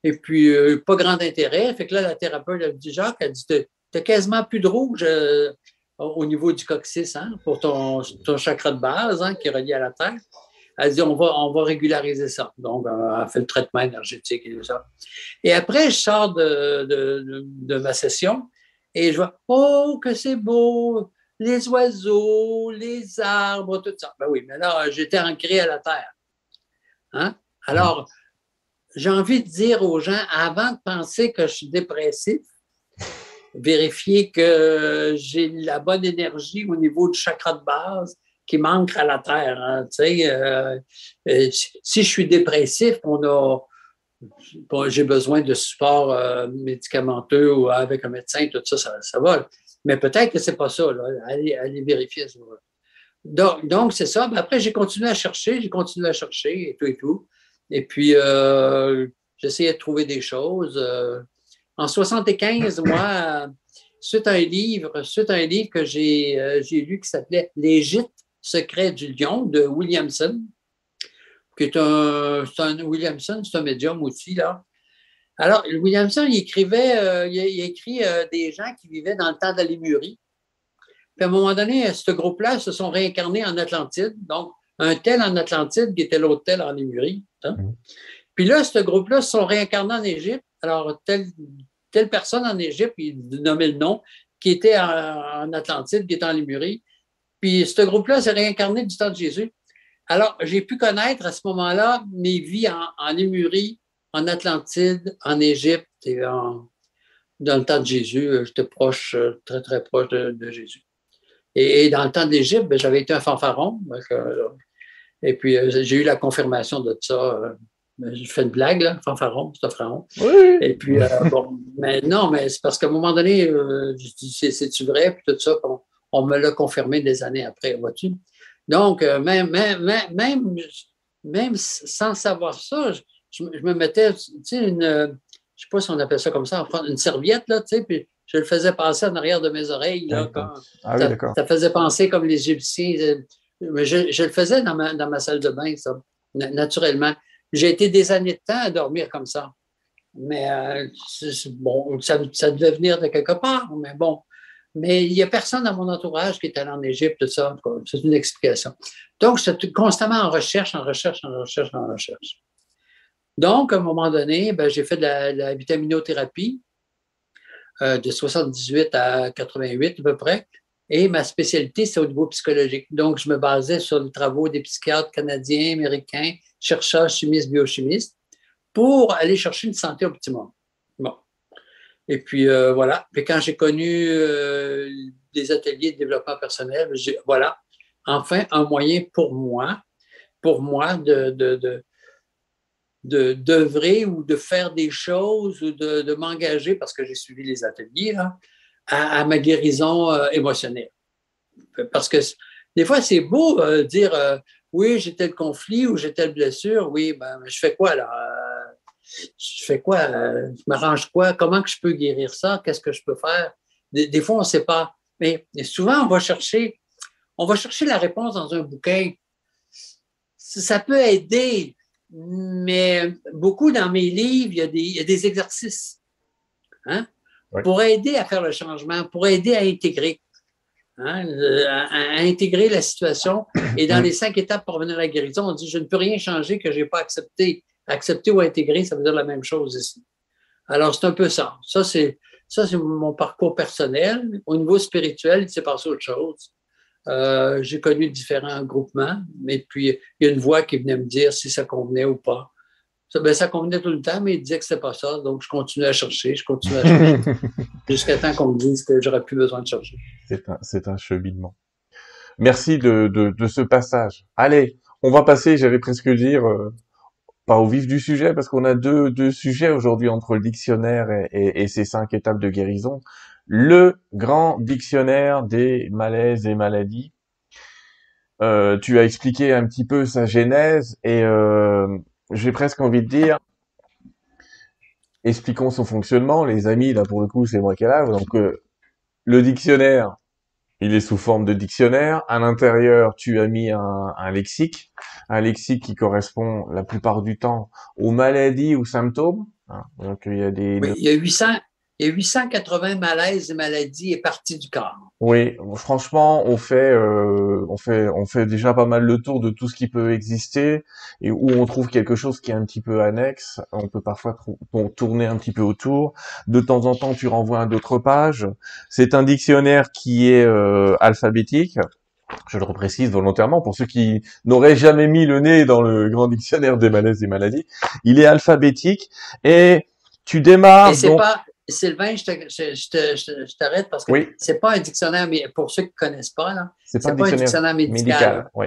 Et puis, euh, pas grand intérêt. Fait que là, la thérapeute, elle me dit, Jacques, elle dit, t'as, t'as quasiment plus de rouge euh, au niveau du coccyx, hein, pour ton, ton chakra de base, hein, qui est relié à la Terre. Elle dit, on va, on va régulariser ça. Donc, elle fait le traitement énergétique et tout ça. Et après, je sors de, de, de, de ma session et je vois, oh, que c'est beau, les oiseaux, les arbres, tout ça. Ben oui, mais là, j'étais ancré à la Terre. Hein? Alors, j'ai envie de dire aux gens, avant de penser que je suis dépressif, vérifier que j'ai la bonne énergie au niveau du chakra de base qui manque à la Terre. Hein, euh, euh, si je suis dépressif, on a, bon, j'ai besoin de support euh, médicamenteux ou avec un médecin, tout ça, ça, ça va. Mais peut-être que ce n'est pas ça. Là. Allez, allez vérifier. Ça, donc, donc, c'est ça. Mais après, j'ai continué à chercher, j'ai continué à chercher et tout et tout. Et puis, euh, j'essayais de trouver des choses. Euh, En soixante-quinze, moi, c'est un livre, c'est un livre que j'ai, euh, j'ai lu qui s'appelait « Les gîtes secrets du lion » de Williamson, qui est un, c'est un Williamson, c'est un médium aussi, là. Alors, Williamson, il écrivait, euh, il, il écrit euh, des gens qui vivaient dans le temps de la Lémurie. Puis à un moment donné, ce groupe-là se sont réincarnés en Atlantide, donc un tel en Atlantide qui était l'autre tel en Lémurie. Hein. Puis là, ce groupe-là se sont réincarnés en Égypte. Alors, telle, telle personne en Égypte, il nommait le nom, qui était en, en Atlantide, qui était en Lémurie. Puis, ce groupe-là s'est réincarné du temps de Jésus. Alors, j'ai pu connaître à ce moment-là mes vies en, en Lémurie, en Atlantide, en Égypte et en, dans le temps de Jésus. J'étais proche, très, très proche de, de Jésus. Et, et dans le temps de l'Égypte, bien, j'avais été un fanfaron. Donc, euh, et puis, j'ai eu la confirmation de ça. Euh, Je fais une blague, là, fanfaron, c'est un pharaon. Oui. Et puis, euh, bon, mais non, mais c'est parce qu'à un moment donné, euh, je dis, c'est, c'est-tu vrai? Puis tout ça, on, on me l'a confirmé des années après, vois-tu? Donc, euh, même, même, même, même sans savoir ça, je, je, je me mettais, tu sais, une, je ne sais pas si on appelle ça comme ça, une serviette, là, tu sais, puis je le faisais passer en arrière de mes oreilles, là. Quand, ah oui, ça, d'accord. Ça faisait penser comme les Égyptiens. Mais je, je le faisais dans ma, dans ma salle de bain, ça, naturellement. J'ai été des années de temps à dormir comme ça. Mais euh, c'est, bon, ça, ça devait venir de quelque part, mais bon. Mais il n'y a personne dans mon entourage qui est allé en Égypte, tout ça. C'est une explication. Donc, c'est constamment en recherche, en recherche, en recherche, en recherche. Donc, à un moment donné, ben, j'ai fait de la, de la vitaminothérapie euh, de soixante-dix-huit à quatre-vingt-huit à peu près. Et ma spécialité, c'est au niveau psychologique. Donc, je me basais sur les travaux des psychiatres canadiens, américains, chercheurs, chimistes, biochimistes, pour aller chercher une santé optimum. Bon. Et puis, euh, voilà. Puis, quand j'ai connu euh, des ateliers de développement personnel, j'ai, voilà, enfin, un moyen pour moi, pour moi de, de, de, de, d'œuvrer ou de faire des choses ou de, de m'engager, parce que j'ai suivi les ateliers, là, à, à ma guérison euh, émotionnelle. Parce que, des fois, c'est beau euh, dire... Euh, oui, j'ai tel conflit ou j'ai telle blessure. Oui, ben, je fais quoi, là? Je fais quoi? Je m'arrange quoi? Comment que je peux guérir ça? Qu'est-ce que je peux faire? Des, des fois, on ne sait pas. Mais souvent, on va chercher, on va chercher la réponse dans un bouquin. Ça peut aider, mais beaucoup dans mes livres, il y a des, il y a des exercices, hein? Oui. Pour aider à faire le changement, pour aider à intégrer. Hein, à, à intégrer la situation. Et dans les cinq étapes pour venir à la guérison, on dit « je ne peux rien changer que je n'ai pas accepté ». Accepter ou intégrer, ça veut dire la même chose ici. Alors, c'est un peu ça. Ça, c'est, ça, c'est mon parcours personnel. Au niveau spirituel, il s'est passé autre chose. Euh, j'ai connu différents groupements, mais puis il y a une voix qui venait me dire si ça convenait ou pas. Ça, ben, ça convenait tout le temps, mais il disait que ce n'était pas ça. Donc, je continuais à chercher, je continuais à chercher. Jusqu'à temps qu'on me dise que j'aurais plus besoin de chercher. C'est un, c'est un cheminement. Merci de, de, de ce passage. Allez, on va passer, j'allais presque dire, euh, pas au vif du sujet, parce qu'on a deux, deux sujets aujourd'hui entre le dictionnaire et, et, et ses cinq étapes de guérison. Le grand dictionnaire des malaises et maladies. Euh, tu as expliqué un petit peu sa genèse et... Euh, j'ai presque envie de dire, expliquons son fonctionnement, les amis, là pour le coup c'est moi qui est là, donc euh, le dictionnaire, il est sous forme de dictionnaire, à l'intérieur tu as mis un, un lexique, un lexique qui correspond la plupart du temps aux maladies ou symptômes, hein. Donc il y a des... Oui, il y a huit cents, il y a huit cent quatre-vingts malaises et maladies et parties du corps. Oui, franchement, on fait, euh, on fait, on fait déjà pas mal le tour de tout ce qui peut exister et où on trouve quelque chose qui est un petit peu annexe. On peut parfois tourner un petit peu autour. De temps en temps, tu renvoies à d'autres pages. C'est un dictionnaire qui est euh, alphabétique. Je le reprécise volontairement pour ceux qui n'auraient jamais mis le nez dans le grand dictionnaire des malaises et maladies. Il est alphabétique et tu démarres. Et c'est donc... pas... Sylvain, je t'arrête je, je, je parce que oui. C'est pas un dictionnaire, mais pour ceux qui ne connaissent pas, c'est pas, pas un dictionnaire médical. médical oui.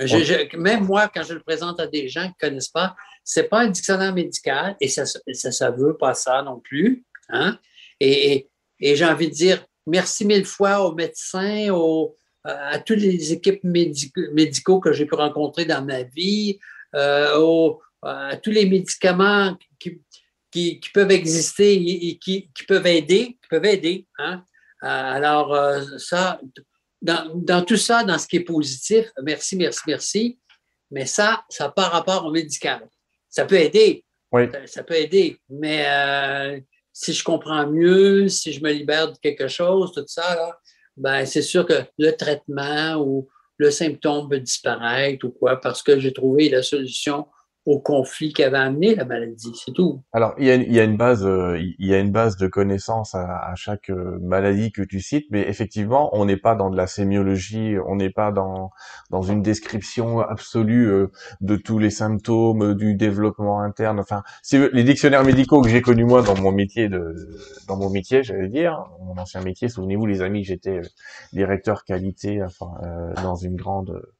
je, je, même moi, quand je le présente à des gens qui ne connaissent pas, c'est pas un dictionnaire médical et ça ne veut pas ça non plus. Hein? Et, et, et j'ai envie de dire merci mille fois aux médecins, aux, à toutes les équipes médicaux, médicaux que j'ai pu rencontrer dans ma vie, euh, aux, à tous les médicaments qui Qui, qui peuvent exister et qui, qui peuvent aider, qui peuvent aider. Hein? Alors, ça, dans, dans tout ça, dans ce qui est positif, merci, merci, merci, mais ça, ça n'a pas rapport au médical. Ça peut aider, oui. ça, ça peut aider, mais euh, si je comprends mieux, si je me libère de quelque chose, tout ça, là, ben, c'est sûr que le traitement ou le symptôme peut disparaître ou quoi, parce que j'ai trouvé la solution au conflit qu'avait amené la maladie, c'est tout. Alors, il y a, il y a une base, euh, il y a une base de connaissances à, à chaque euh, maladie que tu cites, mais effectivement, on n'est pas dans de la sémiologie, on n'est pas dans dans une description absolue euh, de tous les symptômes, euh, du développement interne. Enfin, c'est les dictionnaires médicaux que j'ai connus moi dans mon métier de, dans mon métier, j'allais dire, mon ancien métier. Souvenez-vous, les amis, j'étais euh, directeur qualité, enfin, euh, dans une grande euh,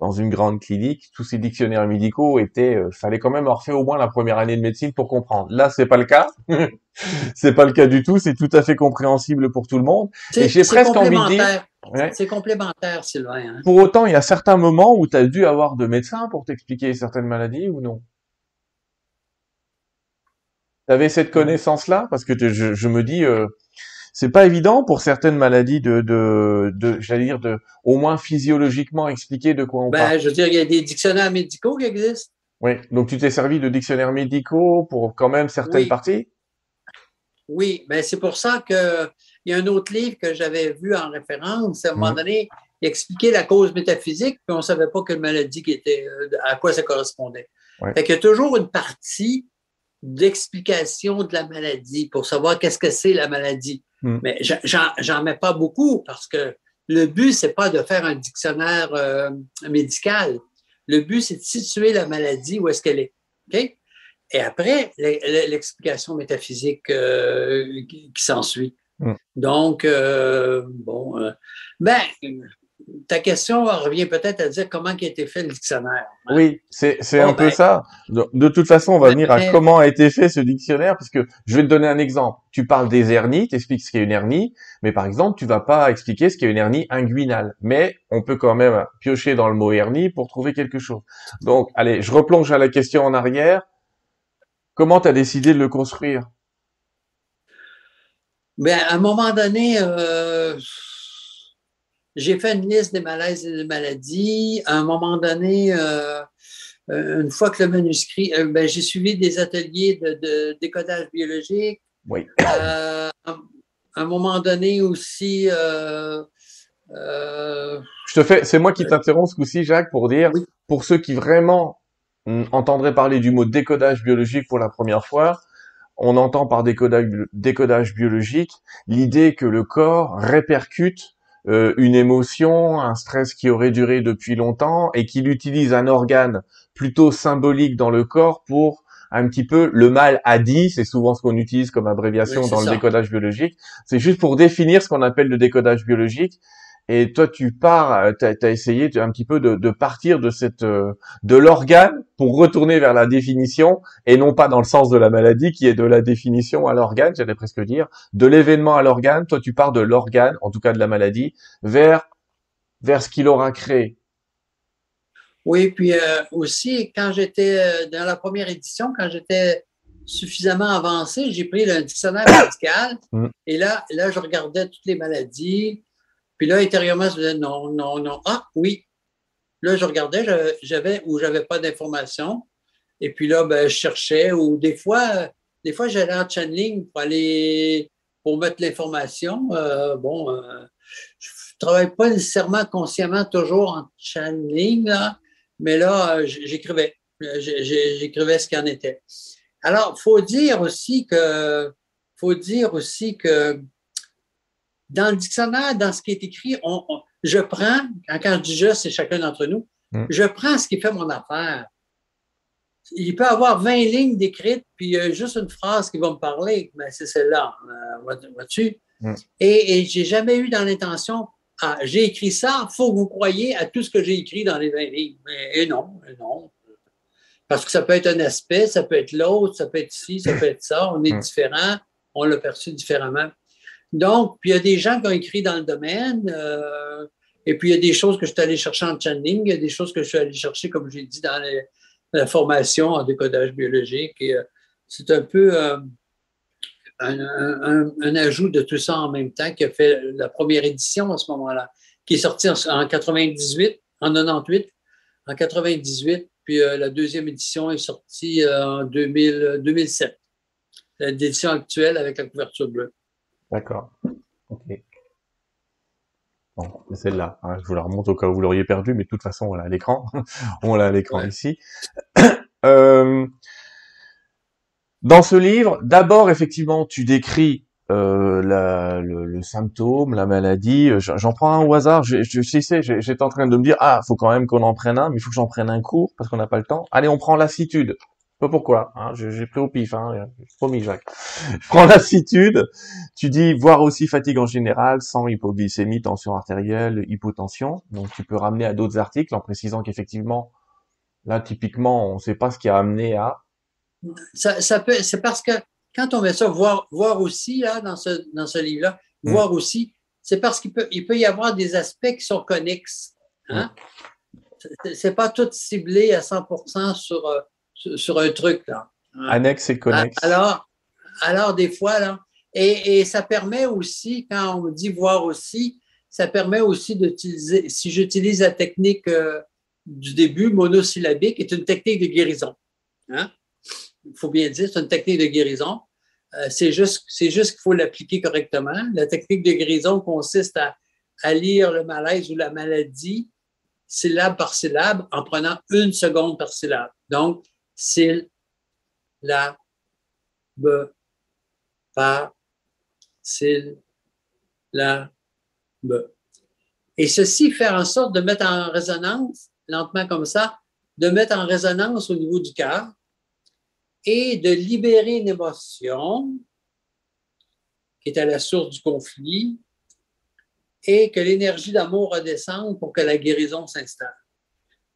dans une grande clinique, tous ces dictionnaires médicaux étaient, euh, fallait quand même avoir fait au moins la première année de médecine pour comprendre. Là, c'est pas le cas. C'est pas le cas du tout. C'est tout à fait compréhensible pour tout le monde. Et j'ai presque envie de dire. Ouais. C'est complémentaire, Sylvain. Hein. Pour autant, il y a certains moments où tu as dû avoir de médecins pour t'expliquer certaines maladies ou non? Tu avais cette connaissance-là? Parce que je, je me dis, euh, c'est pas évident pour certaines maladies de, de, de j'allais dire, de, au moins physiologiquement expliquer de quoi on ben, parle. Je veux dire, il y a des dictionnaires médicaux qui existent. Oui, donc tu t'es servi de dictionnaires médicaux pour quand même certaines oui. parties? Oui, ben c'est pour ça que il y a un autre livre que j'avais vu en référence. À un moment mmh. donné, il expliquait la cause métaphysique, puis on savait pas quelle maladie qui était, à quoi ça correspondait. Oui. Fait qu'il y a toujours une partie d'explication de la maladie pour savoir qu'est-ce que c'est la maladie. Hum. Mais j'en mets pas beaucoup parce que le but, c'est pas de faire un dictionnaire euh, médical. Le but, c'est de situer la maladie où est-ce qu'elle est. Okay? Et après, l'explication métaphysique euh, qui, qui s'ensuit. Hum. Donc, euh, bon, euh, ben, ta question revient peut-être à dire comment a été fait le dictionnaire. Hein? Oui, c'est c'est bon, un ben, peu ça. De, de toute façon, on va venir à comment a été fait ce dictionnaire, parce que je vais te donner un exemple. Tu parles des hernies, tu expliques ce qu'est une hernie, mais par exemple, tu vas pas expliquer ce qu'est une hernie inguinale. Mais on peut quand même piocher dans le mot hernie pour trouver quelque chose. Donc, allez, je replonge à la question en arrière. Comment tu as décidé de le construire? Ben, à un moment donné... Euh... J'ai fait une liste des malaises et des maladies. À un moment donné, euh, une fois que le manuscrit... Euh, ben, j'ai suivi des ateliers de, de décodage biologique. Oui. Euh, à un moment donné aussi... Euh, euh, Je te fais... C'est moi qui t'interromps ce coup-ci, Jacques, pour dire, oui. Pour ceux qui vraiment entendraient parler du mot décodage biologique pour la première fois, on entend par décodage, décodage biologique l'idée que le corps répercute Euh, une émotion, un stress qui aurait duré depuis longtemps et qu'il utilise un organe plutôt symbolique dans le corps pour un petit peu le mal a dit, c'est souvent ce qu'on utilise comme abréviation oui, dans ça. Le décodage biologique. C'est juste pour définir ce qu'on appelle le décodage biologique. Et toi, tu pars, t'as, t'as essayé un petit peu de, de partir de cette, de l'organe pour retourner vers la définition et non pas dans le sens de la maladie qui est de la définition à l'organe, j'allais presque dire, de l'événement à l'organe. Toi, tu pars de l'organe, en tout cas de la maladie, vers, vers ce qu'il aura créé. Oui, puis euh, aussi, quand j'étais dans la première édition, quand j'étais suffisamment avancé, j'ai pris le dictionnaire médical et là, là, je regardais toutes les maladies. Puis là, intérieurement, je disais non, non, non. Ah, oui. Là, je regardais, j'avais ou j'avais pas d'informations. Et puis là, ben, je cherchais ou des fois, des fois, j'allais en channeling pour aller, pour mettre l'information. Euh, bon, euh, je ne travaille pas nécessairement consciemment toujours en channeling, là, mais là, j'écrivais. J'écrivais ce qu'il en était. Alors, il faut dire aussi que, faut dire aussi que dans le dictionnaire, dans ce qui est écrit, on, on, je prends, quand je dis « je », c'est chacun d'entre nous, mm. je prends ce qui fait mon affaire. Il peut y avoir vingt lignes d'écrites, puis euh, juste une phrase qui va me parler, mais c'est celle-là, euh, vois-tu? Mm. Et, et je n'ai jamais eu dans l'intention, ah, j'ai écrit ça, il faut que vous croyiez à tout ce que j'ai écrit dans les vingt lignes. Et, et non, et non. Parce que ça peut être un aspect, ça peut être l'autre, ça peut être ci, ça peut être ça. On est différent, on l'a perçu différemment. Donc, puis il y a des gens qui ont écrit dans le domaine, euh, et puis il y a des choses que je suis allé chercher en channeling, il y a des choses que je suis allé chercher, comme j'ai dit, dans les, la formation en décodage biologique. Et, euh, c'est un peu euh, un, un, un ajout de tout ça en même temps qui a fait la première édition à ce moment-là, qui est sortie en, en quatre-vingt-dix-huit, en quatre-vingt-dix-huit, en quatre-vingt-dix-huit. Puis euh, la deuxième édition est sortie euh, en deux mille, euh, deux mille sept. L'édition actuelle avec la couverture bleue. D'accord. OK. Bon, c'est celle-là. Hein, je vous la remonte au cas où vous l'auriez perdue, mais de toute façon, on l'a à l'écran. on l'a à l'écran ouais. ici. euh, dans ce livre, d'abord, effectivement, tu décris euh, la, le, le symptôme, la maladie. J'en prends un au hasard. Je, je, je sais, j'étais en train de me dire, ah, faut quand même qu'on en prenne un, mais il faut que j'en prenne un court parce qu'on n'a pas le temps. Allez, on prend lassitude. Pas pourquoi. Hein, j'ai pris au pif. Hein, promis, Jacques. Je prends lassitude. Tu dis, voire aussi fatigue en général, sans hypoglycémie, tension artérielle, hypotension. Donc, tu peux ramener à d'autres articles en précisant qu'effectivement, là, typiquement, on ne sait pas ce qui a amené à. Ça, ça peut. C'est parce que. Quand on met ça, voir, voir aussi, là, dans ce, dans ce livre-là, mmh. voir aussi, c'est parce qu'il peut, il peut y avoir des aspects qui sont connexes. Hein? Mmh. C'est pas tout ciblé à cent pour cent sur, sur, sur un truc. Là. Annexe et connexe. Alors, alors des fois, là, et, et ça permet aussi, quand on dit voir aussi, ça permet aussi d'utiliser, si j'utilise la technique euh, du début, monosyllabique, est une technique de guérison. Hein? Il faut bien dire, c'est une technique de guérison. Euh, c'est juste, c'est juste qu'il faut l'appliquer correctement. La technique de guérison consiste à, à lire le malaise ou la maladie syllabe par syllabe en prenant une seconde par syllabe. Donc, syl, la, be, par, syl, la, be. Et ceci, faire en sorte de mettre en résonance, lentement comme ça, de mettre en résonance au niveau du cœur, et de libérer une émotion qui est à la source du conflit et que l'énergie d'amour redescende pour que la guérison s'installe.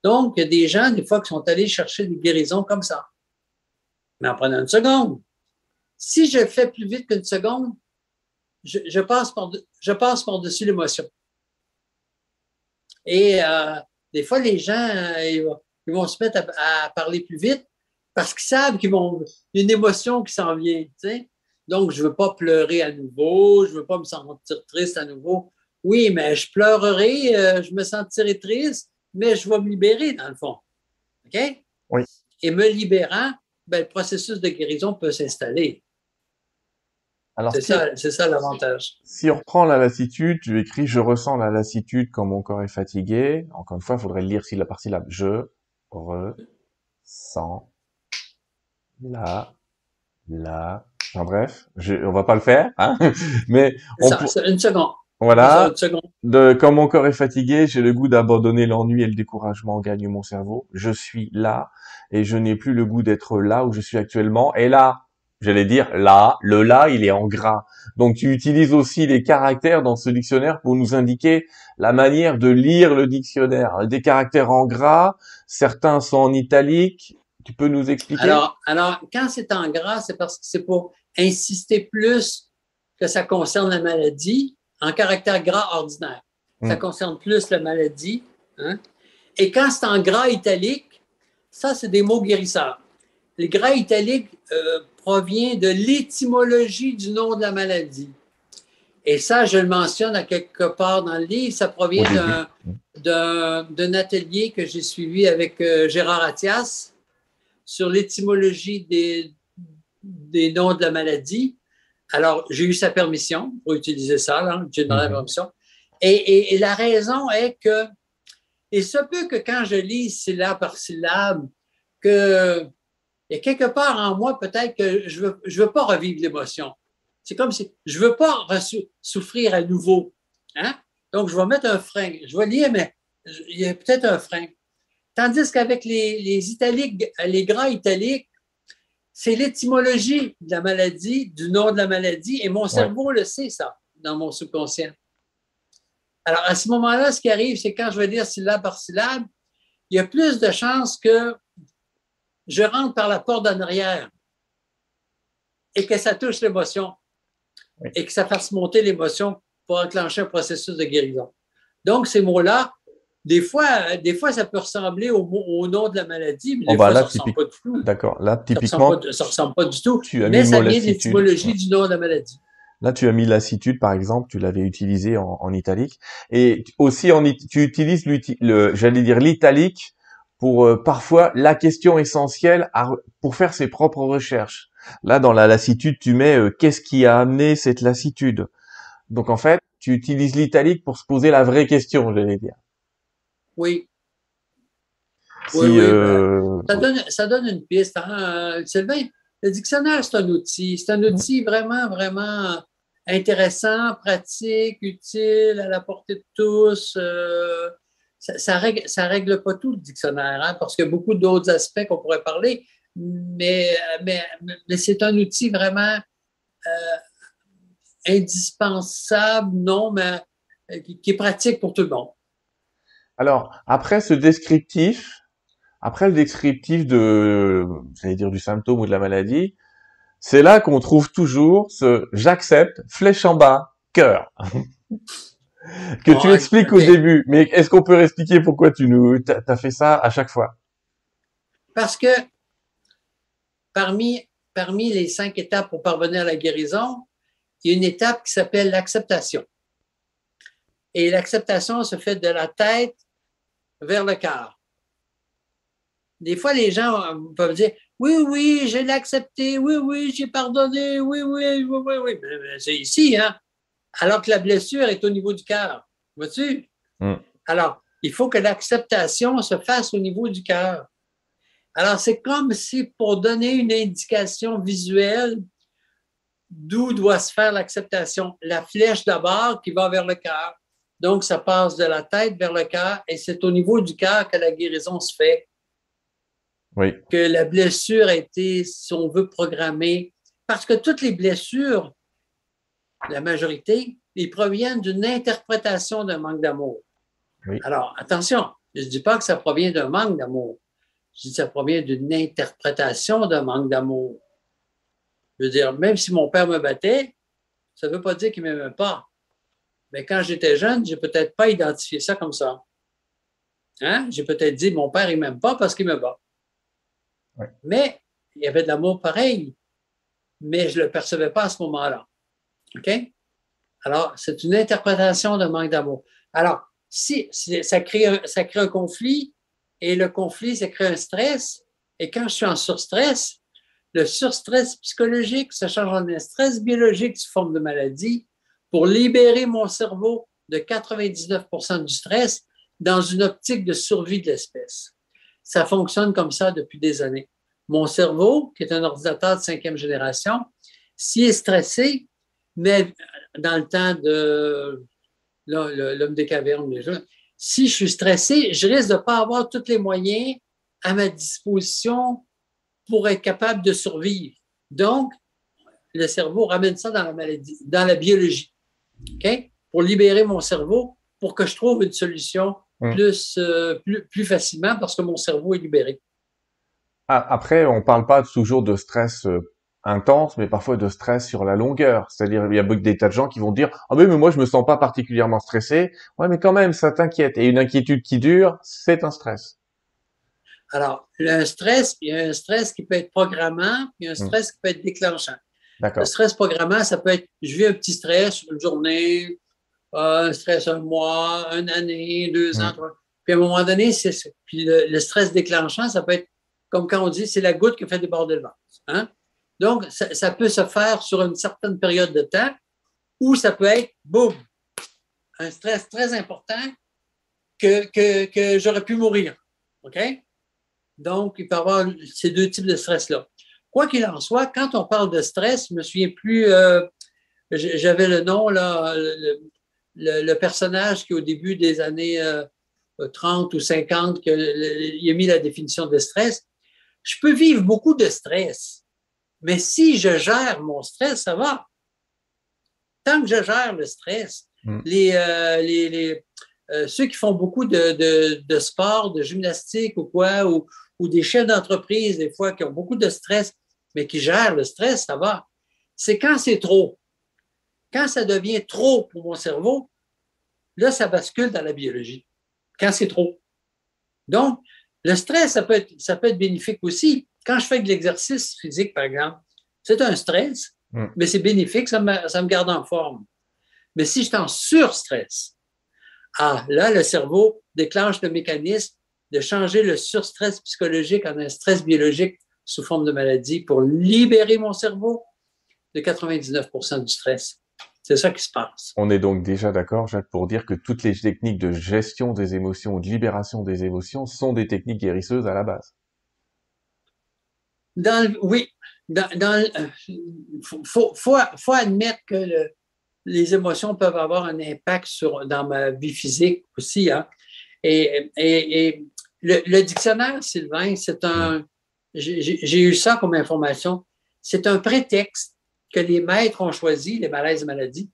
Donc, il y a des gens, des fois, qui sont allés chercher des guérisons comme ça, mais en prenant une seconde. Si je fais plus vite qu'une seconde, je, je passe par, je passe par-dessus l'émotion. Et euh, des fois, les gens, euh, ils, vont, ils vont se mettre à, à parler plus vite parce qu'ils savent qu'ils vont une émotion qui s'en vient, tu sais. Donc, je ne veux pas pleurer à nouveau, je ne veux pas me sentir triste à nouveau. Oui, mais je pleurerai, euh, je me sentirai triste, mais je vais me libérer, dans le fond. OK? Oui. Et me libérant, ben, le processus de guérison peut s'installer. Alors, c'est, si ça, c'est ça l'avantage. Si on reprend la lassitude, tu écris « Je ressens la lassitude quand mon corps est fatigué ». Encore une fois, il faudrait le lire syllabe par syllabe. « Je ressens ». Là, là, enfin bref, je, on va pas le faire, hein, mais on ça, pour... une seconde. Voilà. Ça, une seconde. De, quand mon corps est fatigué, j'ai le goût d'abandonner l'ennui et le découragement gagne mon cerveau. Je suis là et je n'ai plus le goût d'être là où je suis actuellement. Et là, j'allais dire là, le là, il est en gras. Donc tu utilises aussi les caractères dans ce dictionnaire pour nous indiquer la manière de lire le dictionnaire. Des caractères en gras, certains sont en italique. Tu peux nous expliquer? Alors, alors quand c'est en gras, c'est parce que c'est pour insister plus que ça concerne la maladie en caractère gras ordinaire. Mmh. Ça concerne plus la maladie. Hein? Et quand c'est en gras italique, ça, c'est des mots guérisseurs. Le gras italique euh, provient de l'étymologie du nom de la maladie. Et ça, je le mentionne à quelque part dans le livre, ça provient d'un, d'un, d'un atelier que j'ai suivi avec euh, Gérard Athias, sur l'étymologie des, des noms de la maladie. Alors, j'ai eu sa permission pour utiliser ça, là, j'ai demandé la permission. Et, et, et la raison est que, il se peut que quand je lis syllabe par syllabe, que et quelque part en moi, peut-être que je ne veux, je veux pas revivre l'émotion. C'est comme si je ne veux pas souffrir à nouveau. Hein? Donc, je vais mettre un frein. Je vais lire, mais il y a peut-être un frein. Tandis qu'avec les, les italiques, les grands italiques, c'est l'étymologie de la maladie, du nom de la maladie, et mon cerveau ouais. le sait, ça, dans mon subconscient. Alors, à ce moment-là, ce qui arrive, c'est quand je vais lire syllabe par syllabe, il y a plus de chances que je rentre par la porte d'en arrière et que ça touche l'émotion oui. et que ça fasse monter l'émotion pour enclencher un processus de guérison. Donc, ces mots-là, des fois, des fois ça peut ressembler au, mot, au nom de la maladie, mais des oh, bah, fois, là, ça ne ressemble pas du tout. D'accord. Là, typiquement, ça ne ressemble pas du tout, tu as mais ça vient de l'étymologie ouais. du nom de la maladie. Là, tu as mis lassitude, par exemple, tu l'avais utilisé en, en italique. Et aussi, en, tu utilises, le, j'allais dire, l'italique pour euh, parfois la question essentielle à, pour faire ses propres recherches. Là, dans la lassitude, tu mets euh, « qu'est-ce qui a amené cette lassitude ?» Donc, en fait, tu utilises l'italique pour se poser la vraie question, j'allais dire. Oui. Si, oui, oui euh... ça, donne, ça donne une piste. Hein, Sylvain, le dictionnaire, c'est un outil. C'est un outil vraiment, vraiment... intéressant, pratique, utile, à la portée de tous. Euh, ça, ça règle, ça règle pas tout le dictionnaire, hein, parce qu'il y a beaucoup d'autres aspects qu'on pourrait parler, mais, mais, mais c'est un outil vraiment euh, indispensable, non, mais euh, qui, qui est pratique pour tout le monde. Alors, après ce descriptif, après le descriptif de, j'allais dire, du symptôme ou de la maladie, c'est là qu'on trouve toujours ce « j'accepte, flèche en bas, cœur » que tu oh, expliques au mais... début. Mais est-ce qu'on peut expliquer pourquoi tu nous t'as fait ça à chaque fois? Parce que parmi, parmi les cinq étapes pour parvenir à la guérison, il y a une étape qui s'appelle l'acceptation. Et l'acceptation se fait de la tête vers le cœur. Des fois, les gens peuvent dire « Oui, oui, je l'ai accepté, oui, oui, j'ai pardonné, oui, oui, oui, oui, oui. » C'est ici, hein? Alors que la blessure est au niveau du cœur. Vois-tu? Mm. Alors, il faut que l'acceptation se fasse au niveau du cœur. Alors, c'est comme si pour donner une indication visuelle d'où doit se faire l'acceptation. La flèche d'abord qui va vers le cœur. Donc, ça passe de la tête vers le cœur et c'est au niveau du cœur que la guérison se fait. Oui. Que la blessure a été, si on veut, programmée. Parce que toutes les blessures, la majorité, ils proviennent d'une interprétation d'un manque d'amour. Oui. Alors, attention, je ne dis pas que ça provient d'un manque d'amour. Je dis que ça provient d'une interprétation d'un manque d'amour. Je veux dire, même si mon père me battait, ça ne veut pas dire qu'il ne m'aimait pas. Mais quand j'étais jeune, je n'ai peut-être pas identifié ça comme ça. Hein? J'ai peut-être dit, mon père, il ne m'aime pas parce qu'il me bat. Oui. Mais il y avait de l'amour pareil, mais je ne le percevais pas à ce moment-là. OK? Alors, c'est une interprétation de manque d'amour. Alors, si, si ça crée un, ça crée un conflit, et le conflit, ça crée un stress, et quand je suis en surstress, le surstress psychologique se change en un stress biologique sous forme de maladie pour libérer mon cerveau de quatre-vingt-dix-neuf pour cent du stress dans une optique de survie de l'espèce. Ça fonctionne comme ça depuis des années. Mon cerveau, qui est un ordinateur de cinquième génération, s'il est stressé, mais dans le temps de l'homme des cavernes, déjà, si je suis stressé, je risque de ne pas avoir tous les moyens à ma disposition pour être capable de survivre. Donc, le cerveau ramène ça dans la maladie, dans la biologie, OK? Pour libérer mon cerveau, pour que je trouve une solution Plus, euh, plus, plus facilement parce que mon cerveau est libéré. Après, on ne parle pas toujours de stress euh, intense, mais parfois de stress sur la longueur. C'est-à-dire, il y a des tas de gens qui vont dire « Ah mais moi, je me sens pas particulièrement stressé. » Ouais, mais quand même, ça t'inquiète. Et une inquiétude qui dure, c'est un stress. Alors, un stress, il y a un stress qui peut être programmant, puis un stress mmh. qui peut être déclenchant. Le stress programmant, ça peut être « Je vis un petit stress sur une journée. » Un stress un mois, une année, deux ans, trois. Puis à un moment donné, c'est ça. Puis le, le stress déclenchant, ça peut être comme quand on dit, c'est la goutte qui fait déborder le vase. Hein? Donc, ça, ça peut se faire sur une certaine période de temps ou ça peut être boum, un stress très important que, que, que j'aurais pu mourir. OK? Donc, il peut y avoir ces deux types de stress-là. Quoi qu'il en soit, quand on parle de stress, je ne me souviens plus, euh, j'avais le nom, là, le, le, le personnage qui, au début des années euh, trente ou cinquante, qui a, il a mis la définition de stress. Je peux vivre beaucoup de stress, mais si je gère mon stress, ça va. Tant que je gère le stress, mmh. les, euh, les, les, euh, ceux qui font beaucoup de, de, de sport, de gymnastique ou quoi, ou, ou des chefs d'entreprise, des fois, qui ont beaucoup de stress, mais qui gèrent le stress, ça va. C'est quand c'est trop. Quand ça devient trop pour mon cerveau, là, ça bascule dans la biologie. Quand c'est trop. Donc, le stress, ça peut être, ça peut être bénéfique aussi. Quand je fais de l'exercice physique, par exemple, c'est un stress, mmh. mais c'est bénéfique, ça me, ça me garde en forme. Mais si je suis en surstress, ah, là, le cerveau déclenche le mécanisme de changer le surstress psychologique en un stress biologique sous forme de maladie pour libérer mon cerveau de quatre-vingt-dix-neuf pour cent du stress. C'est ça qui se passe. On est donc déjà d'accord, Jacques, pour dire que toutes les techniques de gestion des émotions ou de libération des émotions sont des techniques guérisseuses à la base. Dans le, oui. Dans, dans, faut, faut, faut, faut admettre que le, les émotions peuvent avoir un impact sur, dans ma vie physique aussi. Hein. Et, et, et le, le dictionnaire, Sylvain, c'est un... J'ai, j'ai eu ça comme information. C'est un prétexte que les maîtres ont choisi, les malaises et maladies,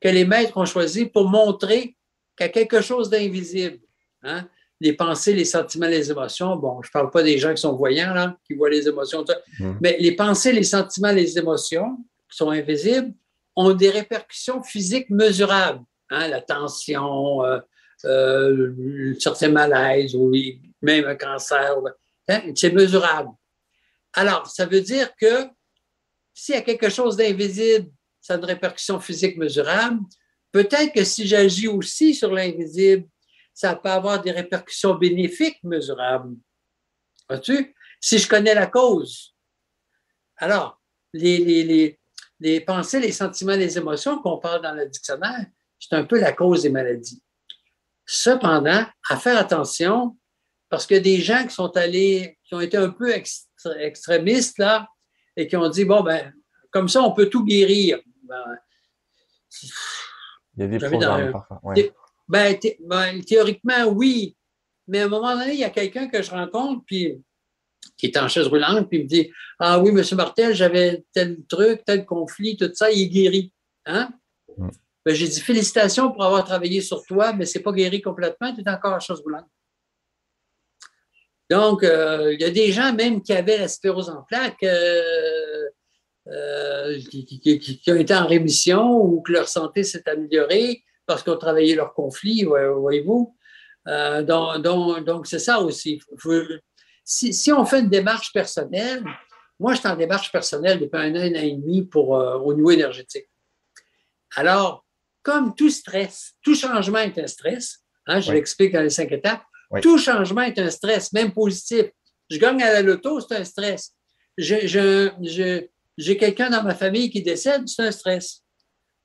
que les maîtres ont choisi pour montrer qu'il y a quelque chose d'invisible. Hein? Les pensées, les sentiments, les émotions, bon, je ne parle pas des gens qui sont voyants, là, qui voient les émotions, mmh. mais les pensées, les sentiments, les émotions, qui sont invisibles, ont des répercussions physiques mesurables. Hein? La tension, euh, euh, certains malaises, ou même un cancer, hein? C'est mesurable. Alors, ça veut dire que s'il y a quelque chose d'invisible, ça a une répercussion physique mesurable. Peut-être que si j'agis aussi sur l'invisible, ça peut avoir des répercussions bénéfiques mesurables. Vois-tu? Si je connais la cause. Alors, les, les, les, les pensées, les sentiments, les émotions qu'on parle dans le dictionnaire, c'est un peu la cause des maladies. Cependant, à faire attention, parce que des gens qui sont allés, qui ont été un peu extré- extrémistes, là, et qui ont dit, bon, ben comme ça, on peut tout guérir. Ben, il y a des programmes, parfois. Ouais. Ben, thé, ben, théoriquement, oui. Mais à un moment donné, il y a quelqu'un que je rencontre puis, qui est en chaise roulante, puis il me dit, ah oui, M. Martel, j'avais tel truc, tel conflit, tout ça, il est guéri. Hein? Mm. Ben, j'ai dit, félicitations pour avoir travaillé sur toi, mais c'est pas guéri complètement, tu es encore en chaise roulante. Donc, euh, il y a des gens même qui avaient la sclérose en plaques, euh, euh, qui, qui, qui, qui ont été en rémission ou que leur santé s'est améliorée parce qu'ils ont travaillé leur conflit, voyez-vous. Euh, donc, donc, donc, c'est ça aussi. Si, si on fait une démarche personnelle, moi, je suis en démarche personnelle depuis un an, un an et demi pour, euh, au niveau énergétique. Alors, comme tout stress, tout changement est un stress, hein, je oui. l'explique dans les cinq étapes, oui. Tout changement est un stress, même positif. Je gagne à la loto, c'est un stress. Je, je, je, j'ai quelqu'un dans ma famille qui décède, c'est un stress.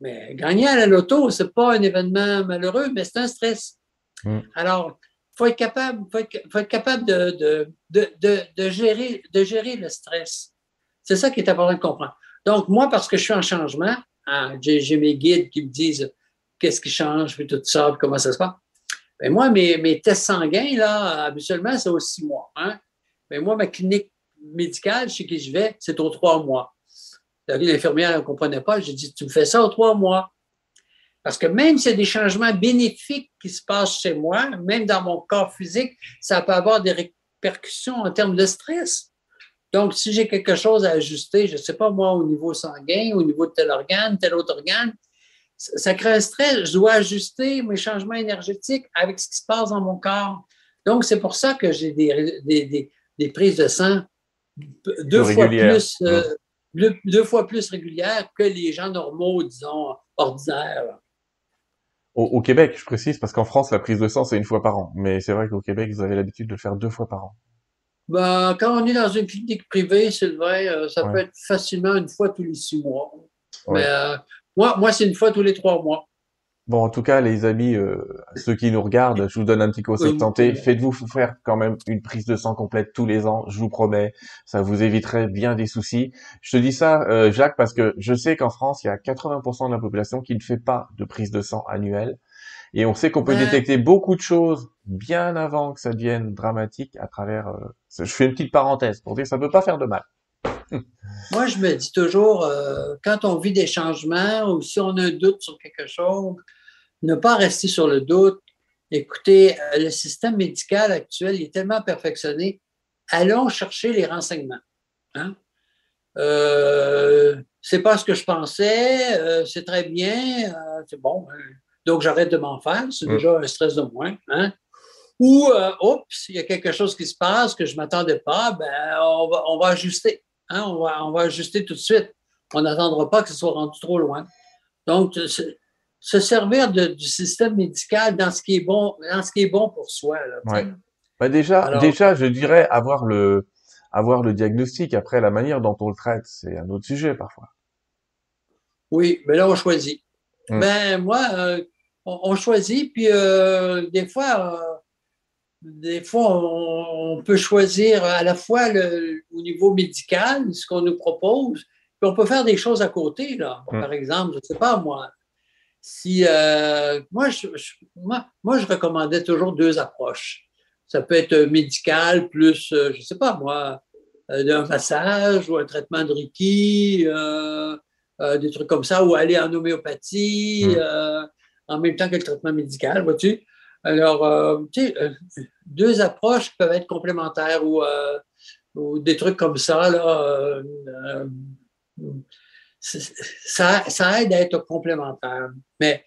Mais gagner à la loto, c'est pas un événement malheureux, mais c'est un stress. Mm. Alors, il faut être capable, faut être, faut être capable de, de, de, de, de, gérer, de gérer le stress. C'est ça qui est important de comprendre. Donc, moi, parce que je suis en changement, hein, j'ai, j'ai mes guides qui me disent qu'est-ce qui change, puis tout ça, puis comment ça se passe. Ben moi, mes, mes tests sanguins, là, habituellement, c'est aux six mois. Hein? Ben moi, ma clinique médicale chez qui je vais, c'est aux trois mois. L'infirmière ne comprenait pas. J'ai dit, tu me fais ça aux trois mois. Parce que même s'il y a des changements bénéfiques qui se passent chez moi, même dans mon corps physique, ça peut avoir des répercussions en termes de stress. Donc, si j'ai quelque chose à ajuster, je ne sais pas, moi, au niveau sanguin, au niveau de tel organe, tel autre organe, ça crée un stress. Je dois ajuster mes changements énergétiques avec ce qui se passe dans mon corps. Donc, c'est pour ça que j'ai des, des, des, des prises de sang deux fois, plus, euh, mmh. deux, deux fois plus régulières que les gens normaux, disons, ordinaires. Au, au Québec, je précise, parce qu'en France, la prise de sang, c'est une fois par an. Mais c'est vrai qu'au Québec, vous avez l'habitude de le faire deux fois par an. Ben, quand on est dans une clinique privée, Sylvain, ça ouais. peut être facilement une fois tous les six mois. Ouais. Mais... Euh, Moi, moi, c'est une fois tous les trois mois. Bon, en tout cas, les amis, euh, ceux qui nous regardent, je vous donne un petit conseil de tenter. Faites-vous faire quand même une prise de sang complète tous les ans, je vous promets. Ça vous éviterait bien des soucis. Je te dis ça, euh, Jacques, parce que je sais qu'en France, il y a quatre-vingts pour cent de la population qui ne fait pas de prise de sang annuelle. Et on sait qu'on peut ouais. détecter beaucoup de choses bien avant que ça devienne dramatique à travers... Euh... Je fais une petite parenthèse pour dire que ça ne peut pas faire de mal. Moi, je me dis toujours, euh, quand on vit des changements ou si on a un doute sur quelque chose... Ne pas rester sur le doute. Écoutez, le système médical actuel est tellement perfectionné. Allons chercher les renseignements. Hein? Euh, c'est pas ce que je pensais, euh, c'est très bien, euh, c'est bon. Euh, donc, j'arrête de m'en faire, c'est mmh. déjà un stress de moins. Hein? Ou, euh, oups, il y a quelque chose qui se passe que je ne m'attendais pas, ben, on va, on va ajuster. Hein? On va, on va ajuster tout de suite. On n'attendra pas que ce soit rendu trop loin. Donc, se servir de, du système médical dans ce qui est bon, dans ce qui est bon pour soi. Là, ouais. bah déjà, Alors, déjà, je dirais avoir le, avoir le diagnostic. Après, la manière dont on le traite, c'est un autre sujet parfois. Oui, mais là on choisit. Hum. Ben moi, euh, on, on choisit, puis euh, des fois, euh, des fois, on, on peut choisir à la fois le, au niveau médical ce qu'on nous propose, puis on peut faire des choses à côté là. Hum. Par exemple, je sais pas moi. Si, euh, moi, je, je, moi, moi, je recommandais toujours deux approches. Ça peut être médical plus, euh, je ne sais pas moi, euh, un massage ou un traitement de Reiki, euh, euh, des trucs comme ça, ou aller en homéopathie mmh. euh, en même temps que le traitement médical, vois-tu? Alors, euh, tu sais, euh, deux approches peuvent être complémentaires ou, euh, ou des trucs comme ça, là. Euh, euh, Ça, ça aide à être complémentaire. Mais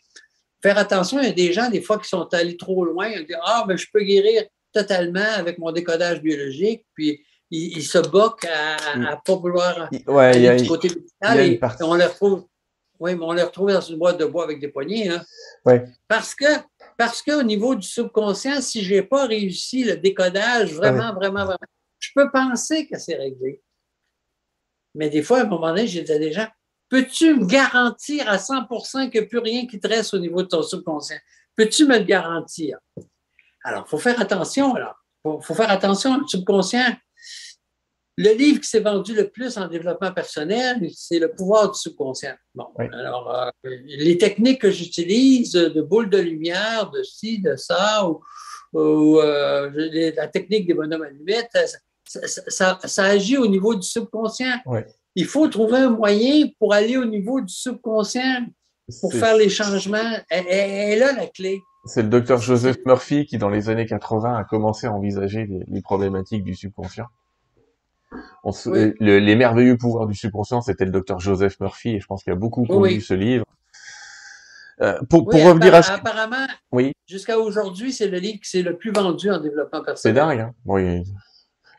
faire attention, il y a des gens, des fois, qui sont allés trop loin. Ils disent « Ah, mais je peux guérir totalement avec mon décodage biologique. » Puis, ils, ils se boquent à ne pas vouloir ouais, aller du côté médical. Et on les retrouve, oui, mais on les retrouve dans une boîte de bois avec des poignées. Hein. Ouais. Parce que, parce qu'au niveau du subconscient, si je n'ai pas réussi le décodage, vraiment, ouais. vraiment, vraiment, je peux penser que c'est réglé. Mais des fois, à un moment donné, j'ai dit à des gens, peux-tu me garantir à cent pour cent qu'il n'y a plus rien qui te reste au niveau de ton subconscient? Peux-tu me le garantir? Alors, il faut faire attention. Il faut, faut faire attention au subconscient. Le livre qui s'est vendu le plus en développement personnel, c'est Le pouvoir du subconscient. Bon, oui. alors, euh, les techniques que j'utilise, de boules de lumière, de ci, de ça, ou, ou euh, la technique des bonhommes allumettes, ça, ça, ça, ça agit au niveau du subconscient. Oui. Il faut trouver un moyen pour aller au niveau du subconscient, pour faire les changements. Elle, elle, elle a la clé. C'est le docteur Joseph Murphy qui, dans les années quatre-vingts, a commencé à envisager les, les problématiques du subconscient. On se, oui. le, les merveilleux pouvoirs du subconscient, c'était le docteur Joseph Murphy, et je pense qu'il y a beaucoup qui ont lu ce livre. Euh, pour, oui, pour revenir à ce... Apparemment, oui. jusqu'à aujourd'hui, c'est le livre qui s'est le plus vendu en développement personnel. C'est dingue, hein? Bon, il...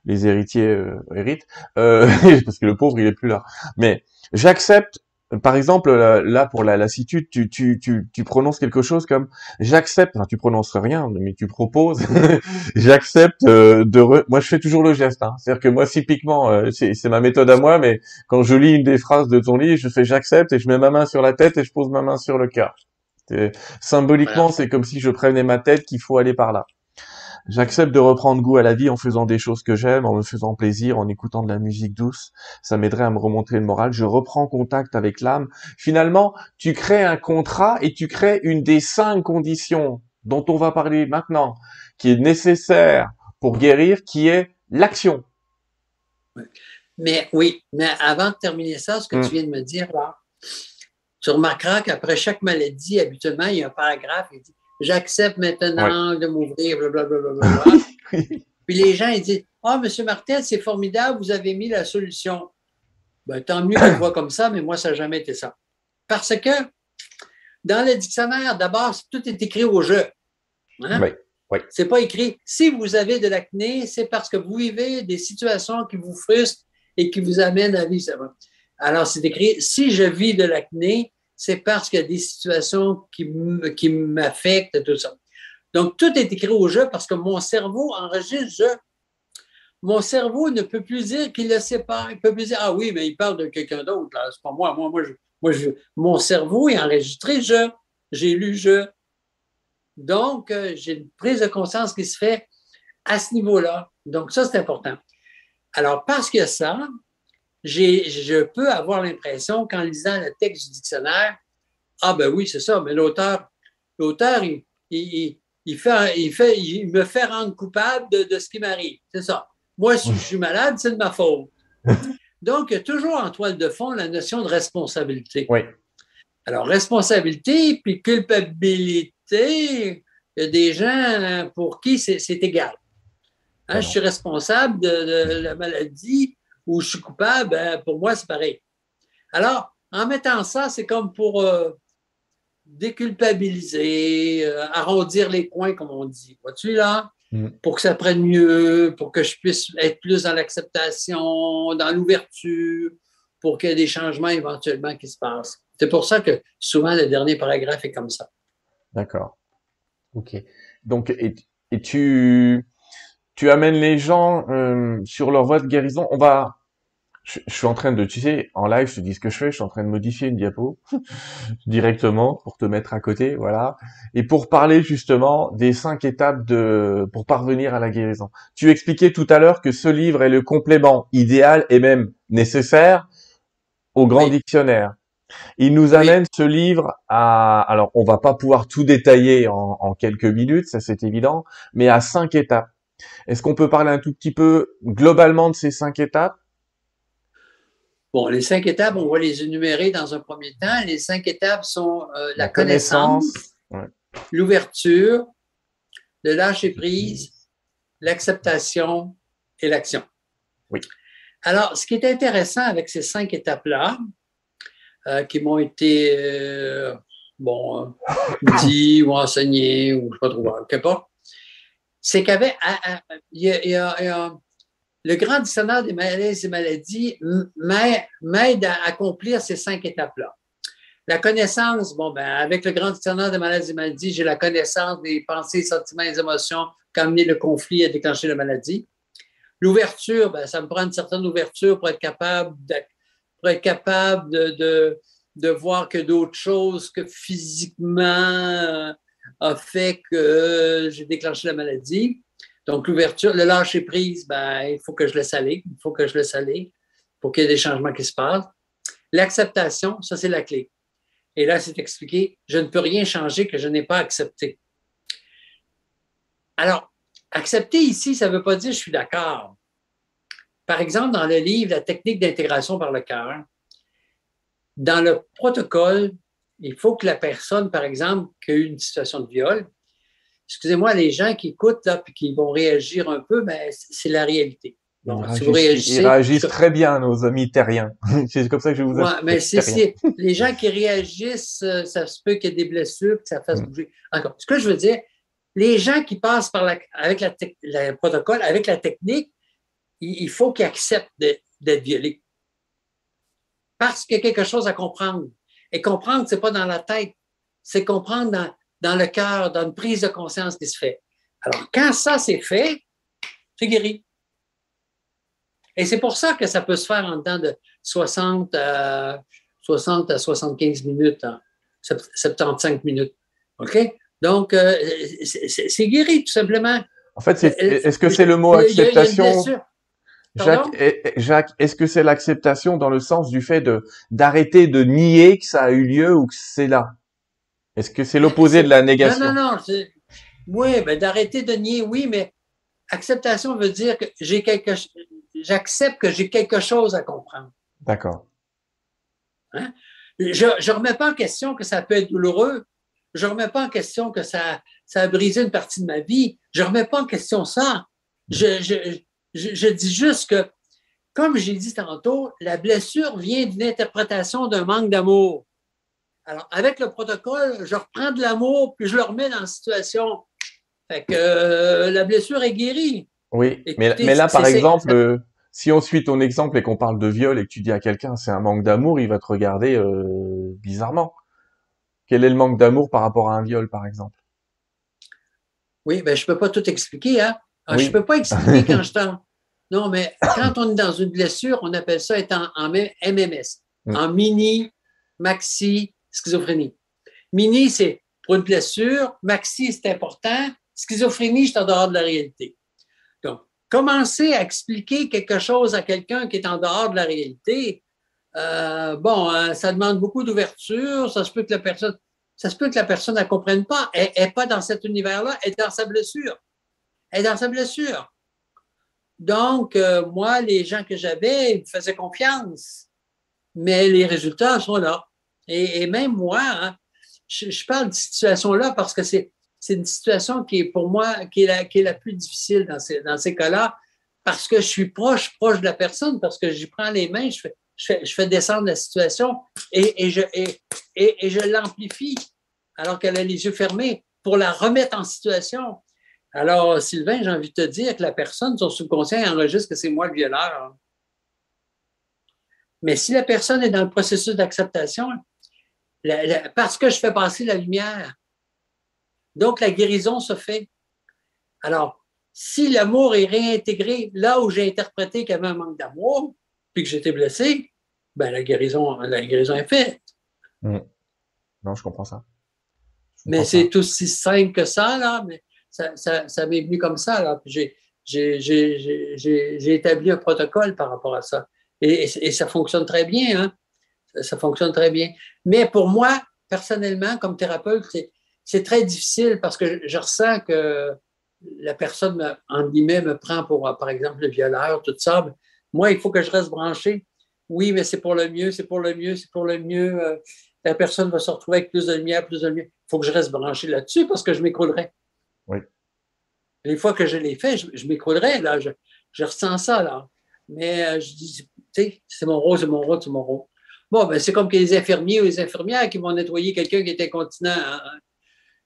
Les héritiers euh, héritent, euh, parce que le pauvre, il est plus là. Mais j'accepte, par exemple, là, pour la lassitude, tu, tu, tu, tu prononces quelque chose comme « j'accepte », enfin, tu prononces rien, mais tu proposes « j'accepte euh, de… Re... » Moi, je fais toujours le geste, hein. C'est-à-dire que moi, typiquement, euh, c'est ma méthode à moi, mais quand je lis une des phrases de ton livre, je fais « j'accepte » et je mets ma main sur la tête et je pose ma main sur le cœur. Symboliquement, c'est comme si je prévenais ma tête qu'il faut aller par là. J'accepte de reprendre goût à la vie en faisant des choses que j'aime, en me faisant plaisir, en écoutant de la musique douce. Ça m'aiderait à me remonter le moral. Je reprends contact avec l'âme. Finalement, tu crées un contrat et tu crées une des cinq conditions dont on va parler maintenant, qui est nécessaire pour guérir, qui est l'action. Mais oui, mais avant de terminer ça, ce que mmh. tu viens de me dire, là, tu remarqueras qu'après chaque maladie, habituellement, il y a un paragraphe qui dit « J'accepte maintenant ouais. de m'ouvrir, blablabla. » Puis les gens, ils disent « Ah, oh, monsieur Martel, c'est formidable, vous avez mis la solution. » Ben, tant mieux qu'on voit comme ça, mais moi, ça n'a jamais été ça. Parce que dans le dictionnaire, d'abord, tout est écrit au « je ». Hein? Oui, oui. C'est pas écrit « Si vous avez de l'acné, c'est parce que vous vivez des situations qui vous frustrent et qui vous amènent à vivre ça. » Alors, c'est écrit « Si je vis de l'acné, c'est parce qu'il y a des situations qui m'affectent, tout ça. » Donc, tout est écrit au « je » parce que mon cerveau enregistre « je ». Mon cerveau ne peut plus dire qu'il le sépare. Il ne peut plus dire « Ah oui, mais il parle de quelqu'un d'autre. » C'est pas moi. Moi, moi, je, moi je, mon cerveau est enregistré « je ». j'ai lu je. Donc, j'ai une prise de conscience qui se fait à ce niveau-là. Donc, ça, c'est important. Alors, parce que ça, j'ai, je peux avoir l'impression qu'en lisant le texte du dictionnaire, ah ben oui, c'est ça, mais l'auteur, l'auteur il, il, il, fait, il, fait, il me fait rendre coupable de, de ce qui m'arrive. C'est ça. Moi, si je suis malade, c'est de ma faute. Donc, il y a toujours en toile de fond la notion de responsabilité. Oui. Alors, responsabilité puis culpabilité, il y a des gens pour qui c'est, c'est égal. Hein, je suis responsable de, de la maladie ou je suis coupable, hein, pour moi, c'est pareil. Alors, en mettant ça, c'est comme pour euh, déculpabiliser, euh, arrondir les coins, comme on dit. Vois-tu là? Mm. Pour que ça prenne mieux, pour que je puisse être plus dans l'acceptation, dans l'ouverture, pour qu'il y ait des changements éventuellement qui se passent. C'est pour ça que souvent, le dernier paragraphe est comme ça. D'accord. OK. Donc, et, et tu... Tu amènes les gens euh, sur leur voie de guérison. On va, je, je suis en train de, tu sais, en live, je te dis ce que je fais. Je suis en train de modifier une diapo directement pour te mettre à côté, voilà. Et pour parler justement des cinq étapes de pour parvenir à la guérison. Tu expliquais tout à l'heure que ce livre est le complément idéal et même nécessaire au grand oui. dictionnaire. Il nous amène oui. ce livre à, alors on va pas pouvoir tout détailler en, en quelques minutes, ça c'est évident, mais à cinq étapes. Est-ce qu'on peut parler un tout petit peu globalement de ces cinq étapes? Bon, les cinq étapes, on va les énumérer dans un premier temps. Les cinq étapes sont euh, la, la connaissance, connaissance ouais. l'ouverture, le lâcher-prise, l'acceptation et l'action. Oui. Alors, ce qui est intéressant avec ces cinq étapes-là, euh, qui m'ont été euh, bon, euh, dit ou enseignées, ou je ne sais pas trop, qu'importe, c'est qu'avec le grand dictionnaire des malaises et maladies m'aide à accomplir ces cinq étapes-là. La connaissance, bon ben avec le grand dictionnaire des malaises et maladies, j'ai la connaissance des pensées, sentiments, et émotions qui ont amené le conflit à déclencher la maladie. L'ouverture, ben ça me prend une certaine ouverture pour être capable de, pour être capable de, de, de voir que d'autres choses que physiquement a fait que j'ai déclenché la maladie. Donc, l'ouverture, le lâcher-prise, ben, il faut que je laisse aller, il faut que je laisse aller pour qu'il y ait des changements qui se passent. L'acceptation, ça, c'est la clé. Et là, c'est expliqué, je ne peux rien changer que je n'ai pas accepté. Alors, accepter ici, ça ne veut pas dire je suis d'accord. Par exemple, dans le livre « La technique d'intégration par le cœur », dans le protocole, il faut que la personne, par exemple, qui a eu une situation de viol, excusez-moi, les gens qui écoutent là, puis qui vont réagir un peu, mais c'est la réalité. Bon, ils, si réagissent, vous réagissez, ils réagissent ça... très bien, nos amis terriens. C'est comme ça que je vous ouais, mais c'est, c'est, les gens qui réagissent, ça se peut qu'il y ait des blessures, que ça fasse mm. bouger. Encore, ce que je veux dire, les gens qui passent par la, avec la te, le protocole, avec la technique, il, il faut qu'ils acceptent de, d'être violés. Parce qu'il y a quelque chose à comprendre. Et comprendre, ce n'est pas dans la tête, c'est comprendre dans, dans le cœur, dans une prise de conscience qui se fait. Alors, quand ça s'est fait, c'est guéri. Et c'est pour ça que ça peut se faire en dedans de soixante à, soixante à soixante-quinze minutes, hein, soixante-quinze minutes. OK? Donc, euh, c'est, c'est, c'est guéri, tout simplement. En fait, c'est, est-ce que c'est le mot acceptation? Il y a, il y a Jacques, Jacques, est-ce que c'est l'acceptation dans le sens du fait de d'arrêter de nier que ça a eu lieu ou que c'est là? Est-ce que c'est l'opposé c'est, de la négation? Non, non, non. C'est, oui, ben d'arrêter de nier, oui, mais acceptation veut dire que j'ai quelque, j'accepte que j'ai quelque chose à comprendre. D'accord. Hein? Je je remets pas en question que ça peut être douloureux. Je remets pas en question que ça ça a brisé une partie de ma vie. Je remets pas en question ça. Je je Je, je dis juste que, comme j'ai dit tantôt, la blessure vient d'une interprétation d'un manque d'amour. Alors, avec le protocole, je reprends de l'amour, puis je le remets dans la situation. Fait que euh, la blessure est guérie. Oui, Écoutez, mais, mais là, par exemple, euh, si on suit ton exemple et qu'on parle de viol et que tu dis à quelqu'un « c'est un manque d'amour », il va te regarder euh, bizarrement. Quel est le manque d'amour par rapport à un viol, par exemple? Oui, ben je peux pas tout expliquer, hein. Alors, oui. Je ne peux pas expliquer quand je t'en... Non, mais quand on est dans une blessure, on appelle ça être en, en M M S, mm. en mini, maxi, schizophrénie. Mini, c'est pour une blessure, maxi, c'est important, schizophrénie, je suis en dehors de la réalité. Donc, commencer à expliquer quelque chose à quelqu'un qui est en dehors de la réalité, euh, bon, hein, ça demande beaucoup d'ouverture, ça se peut que la personne, ça se peut que la personne ne comprenne pas, elle n'est pas dans cet univers-là, elle est dans sa blessure. Elle est dans sa blessure. Donc, euh, moi, les gens que j'avais, ils me faisaient confiance, mais les résultats sont là. Et, et même moi, hein, je, je parle de cette situation-là parce que c'est, c'est une situation qui est pour moi, qui est la, qui est la plus difficile dans ces, dans ces cas-là, parce que je suis proche, proche de la personne, parce que j'y prends les mains, je fais, je fais, je fais descendre la situation et, et je, et, et, et je l'amplifie alors qu'elle a les yeux fermés pour la remettre en situation. Alors, Sylvain, j'ai envie de te dire que la personne, son subconscient enregistre que c'est moi le violeur. Mais si la personne est dans le processus d'acceptation, la, la, parce que je fais passer la lumière, donc la guérison se fait. Alors, si l'amour est réintégré là où j'ai interprété qu'il y avait un manque d'amour, puis que j'étais blessé, ben la guérison, la guérison est faite. Mmh. Non, je comprends ça. Je mais comprends c'est ça. Aussi simple que ça, là, mais... Ça, ça, ça m'est venu comme ça. Là. J'ai, j'ai, j'ai, j'ai, j'ai établi un protocole par rapport à ça. Et, et, et ça fonctionne très bien. Hein? Ça, ça fonctionne très bien. Mais pour moi, personnellement, comme thérapeute, c'est, c'est très difficile parce que je, je ressens que la personne, me, en guillemets, me prend pour, par exemple, le violeur, tout ça. Moi, il faut que je reste branché. Oui, mais c'est pour le mieux, c'est pour le mieux, c'est pour le mieux. Euh, la personne va se retrouver avec plus de lumière, plus de lumière. Il faut que je reste branché là-dessus parce que je m'écroulerais. Oui. Les fois que je l'ai fait, je, je m'écroulerais, là, je, je ressens ça, là. Mais euh, je dis, tu sais, c'est mon rôle, c'est mon rôle, c'est mon rôle. Bon, ben, c'est comme que les infirmiers ou les infirmières qui vont nettoyer quelqu'un qui est incontinent. Hein.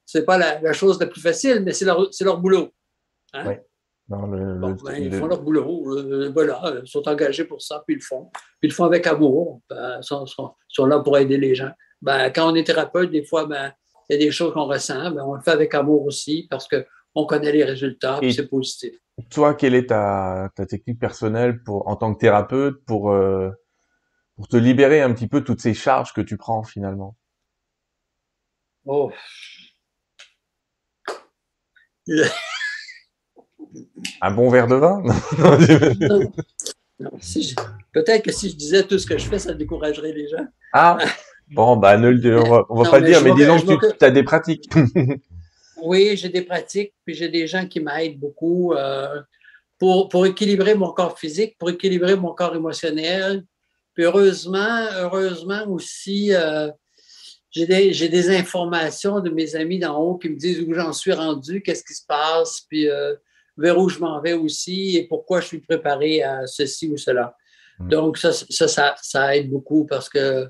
C'est pas la, la chose la plus facile, mais c'est leur, c'est leur boulot. Hein? Oui. Non, le, bon, ben, le, ils font leur boulot. Euh, voilà, ils sont engagés pour ça, puis ils le font. Puis ils le font avec amour. Ben, ils sont, sont, sont là pour aider les gens. Ben, quand on est thérapeute, des fois, ben, il y a des choses qu'on ressent, mais on le fait avec amour aussi parce qu'on connaît les résultats et c'est positif. Toi, quelle est ta, ta technique personnelle pour, en tant que thérapeute pour, euh, pour te libérer un petit peu toutes ces charges que tu prends finalement? Oh. Un bon verre de vin? Non. Non, si je, peut-être que si je disais tout ce que je fais, ça découragerait les gens. Ah! Bon, ben, ne le, on va, on va non, pas le dire, mais disons que tu as des pratiques. Oui, j'ai des pratiques, puis j'ai des gens qui m'aident beaucoup euh, pour, pour équilibrer mon corps physique, pour équilibrer mon corps émotionnel. Puis heureusement, heureusement aussi, euh, j'ai, des, j'ai des informations de mes amis d'en haut qui me disent où j'en suis rendu, qu'est-ce qui se passe, puis euh, vers où je m'en vais aussi et pourquoi je suis préparé à ceci ou cela. Mmh. Donc, ça, ça, ça, ça aide beaucoup parce que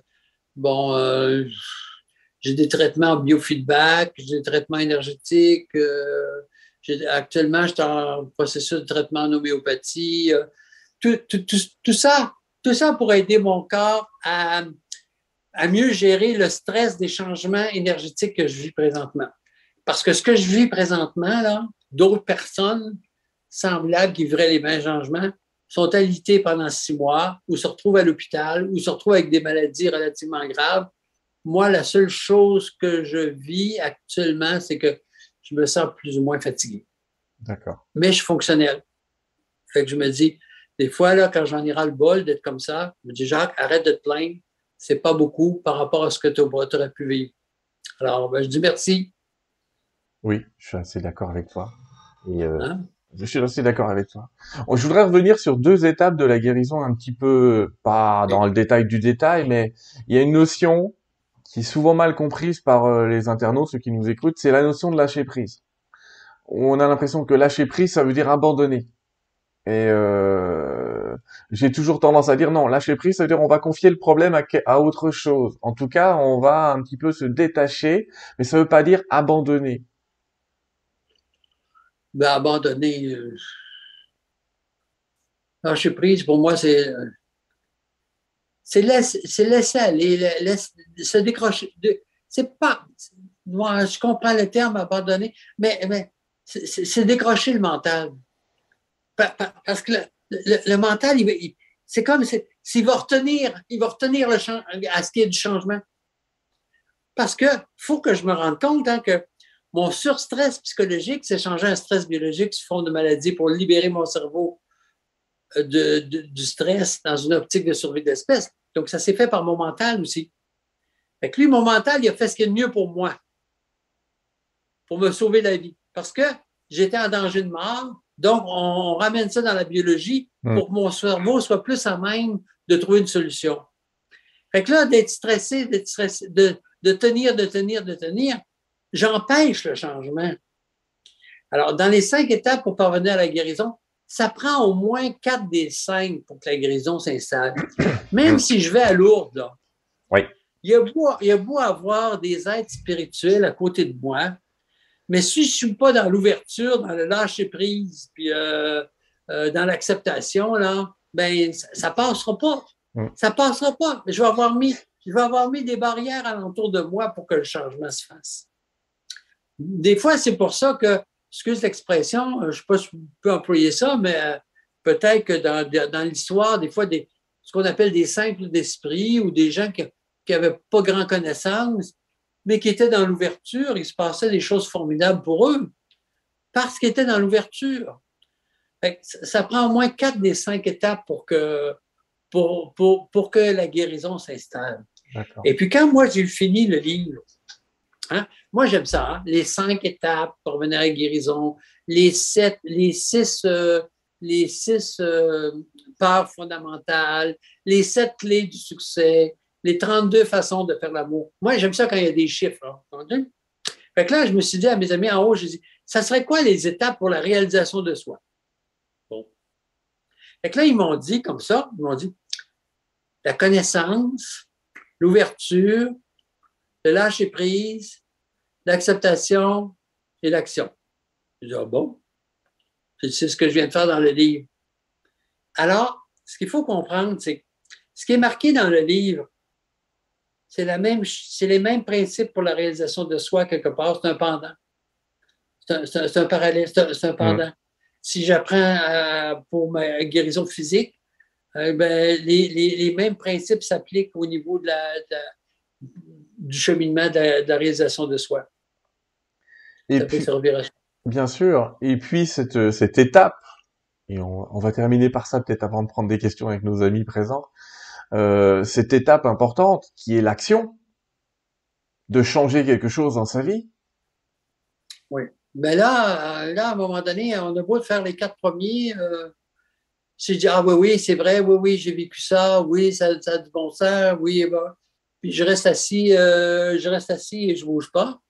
bon, euh, j'ai des traitements en biofeedback, j'ai des traitements énergétiques. Euh, j'ai, actuellement, je suis en processus de traitement en homéopathie. Euh, tout, tout, tout, tout ça, tout ça pour aider mon corps à, à mieux gérer le stress des changements énergétiques que je vis présentement. Parce que ce que je vis présentement, là, d'autres personnes semblables qui vivraient les mêmes changements, sont alités pendant six mois, ou se retrouvent à l'hôpital, ou se retrouvent avec des maladies relativement graves. Moi, la seule chose que je vis actuellement, c'est que je me sens plus ou moins fatigué. D'accord. Mais je suis fonctionnel. Fait que je me dis, des fois, là, quand j'en ai ras le bol d'être comme ça, je me dis, Jacques, arrête de te plaindre, c'est pas beaucoup par rapport à ce que tu aurais pu vivre. Alors, ben, je dis merci. Oui, je suis assez d'accord avec toi. Et euh... hein? Je suis assez d'accord avec toi. Je voudrais revenir sur deux étapes de la guérison, un petit peu, pas dans le détail du détail, mais il y a une notion qui est souvent mal comprise par les internautes, ceux qui nous écoutent, c'est la notion de lâcher prise. On a l'impression que lâcher prise, ça veut dire abandonner. Et euh, j'ai toujours tendance à dire non, lâcher prise, ça veut dire on va confier le problème à, à autre chose. En tout cas, on va un petit peu se détacher, mais ça veut pas dire abandonner. Ben, abandonner, euh... lâcher prise, pour moi, c'est, euh... c'est, laisser, c'est laisser aller, laisser, se décrocher. De... C'est pas, moi, je comprends le terme abandonner, mais, mais c'est, c'est, c'est décrocher le mental. Parce que le, le, le mental, il, il, c'est comme s'il va retenir, il va retenir le change, à ce qu'il y ait du changement. parce qu'il faut que je me rende compte hein, que mon surstress psychologique, c'est changer un stress biologique sous forme de maladie pour libérer mon cerveau de, de, du stress dans une optique de survie d'espèce. Donc, ça s'est fait par mon mental aussi. Fait que lui, mon mental, il a fait ce qu'il y a de mieux pour moi, pour me sauver la vie. Parce que j'étais en danger de mort, donc on, on ramène ça dans la biologie mmh. pour que mon cerveau soit plus à même de trouver une solution. Fait que là, d'être stressé, d'être stressé, de, de tenir, de tenir, de tenir, j'empêche le changement. Alors, dans les cinq étapes pour parvenir à la guérison, ça prend au moins quatre des cinq pour que la guérison s'installe. Même si je vais à Lourdes, là, oui. il, y a beau, il y a beau avoir des êtres spirituels à côté de moi, mais si je ne suis pas dans l'ouverture, dans le lâcher-prise, puis euh, euh, dans l'acceptation, là, ben, ça ne passera pas. Ça ne passera pas. Mais je vais avoir mis, je vais avoir mis des barrières alentour de moi pour que le changement se fasse. Des fois, c'est pour ça que, excuse l'expression, je ne sais pas si vous pouvez employer ça, mais euh, peut-être que dans, dans l'histoire, des fois, des, ce qu'on appelle des simples d'esprit ou des gens qui n'avaient pas grand connaissance, mais qui étaient dans l'ouverture, il se passait des choses formidables pour eux parce qu'ils étaient dans l'ouverture. Ça prend au moins quatre des cinq étapes pour que, pour, pour, pour que la guérison s'installe. D'accord. Et puis quand moi, j'ai fini le livre, hein? Moi, j'aime ça. Hein? Les cinq étapes pour venir à la guérison, les sept, les six, euh, les six euh, peurs fondamentales, les sept clés du succès, les trente-deux façons de faire l'amour. Moi, j'aime ça quand il y a des chiffres. Hein? Fait que là, je me suis dit à mes amis en haut, j'ai dit, ça serait quoi les étapes pour la réalisation de soi? Bon. Fait que là, ils m'ont dit comme ça, ils m'ont dit, la connaissance, l'ouverture, le lâcher-prise, l'acceptation et l'action. Je dis, ah bon, c'est ce que je viens de faire dans le livre. Alors, ce qu'il faut comprendre, c'est que ce qui est marqué dans le livre, c'est, la même, c'est les mêmes principes pour la réalisation de soi quelque part. C'est un pendant. C'est un, c'est un, c'est un parallèle, c'est un, c'est un pendant. Mmh. Si j'apprends à, pour ma guérison physique, euh, ben, les, les, les mêmes principes s'appliquent au niveau de la... De la du cheminement de la, de la réalisation de soi. Et ça puis, peut servir à... Bien sûr. Et puis, cette, cette étape, et on, on va terminer par ça peut-être avant de prendre des questions avec nos amis présents, euh, cette étape importante qui est l'action de changer quelque chose dans sa vie. Oui. Mais là, là à un moment donné, on a beau faire les quatre premiers, euh, si je dis, ah oui, oui, c'est vrai, oui, oui, j'ai vécu ça, oui, ça, ça a du bon sens, oui, et ben... puis je reste assis, euh, je reste assis et je ne bouge pas,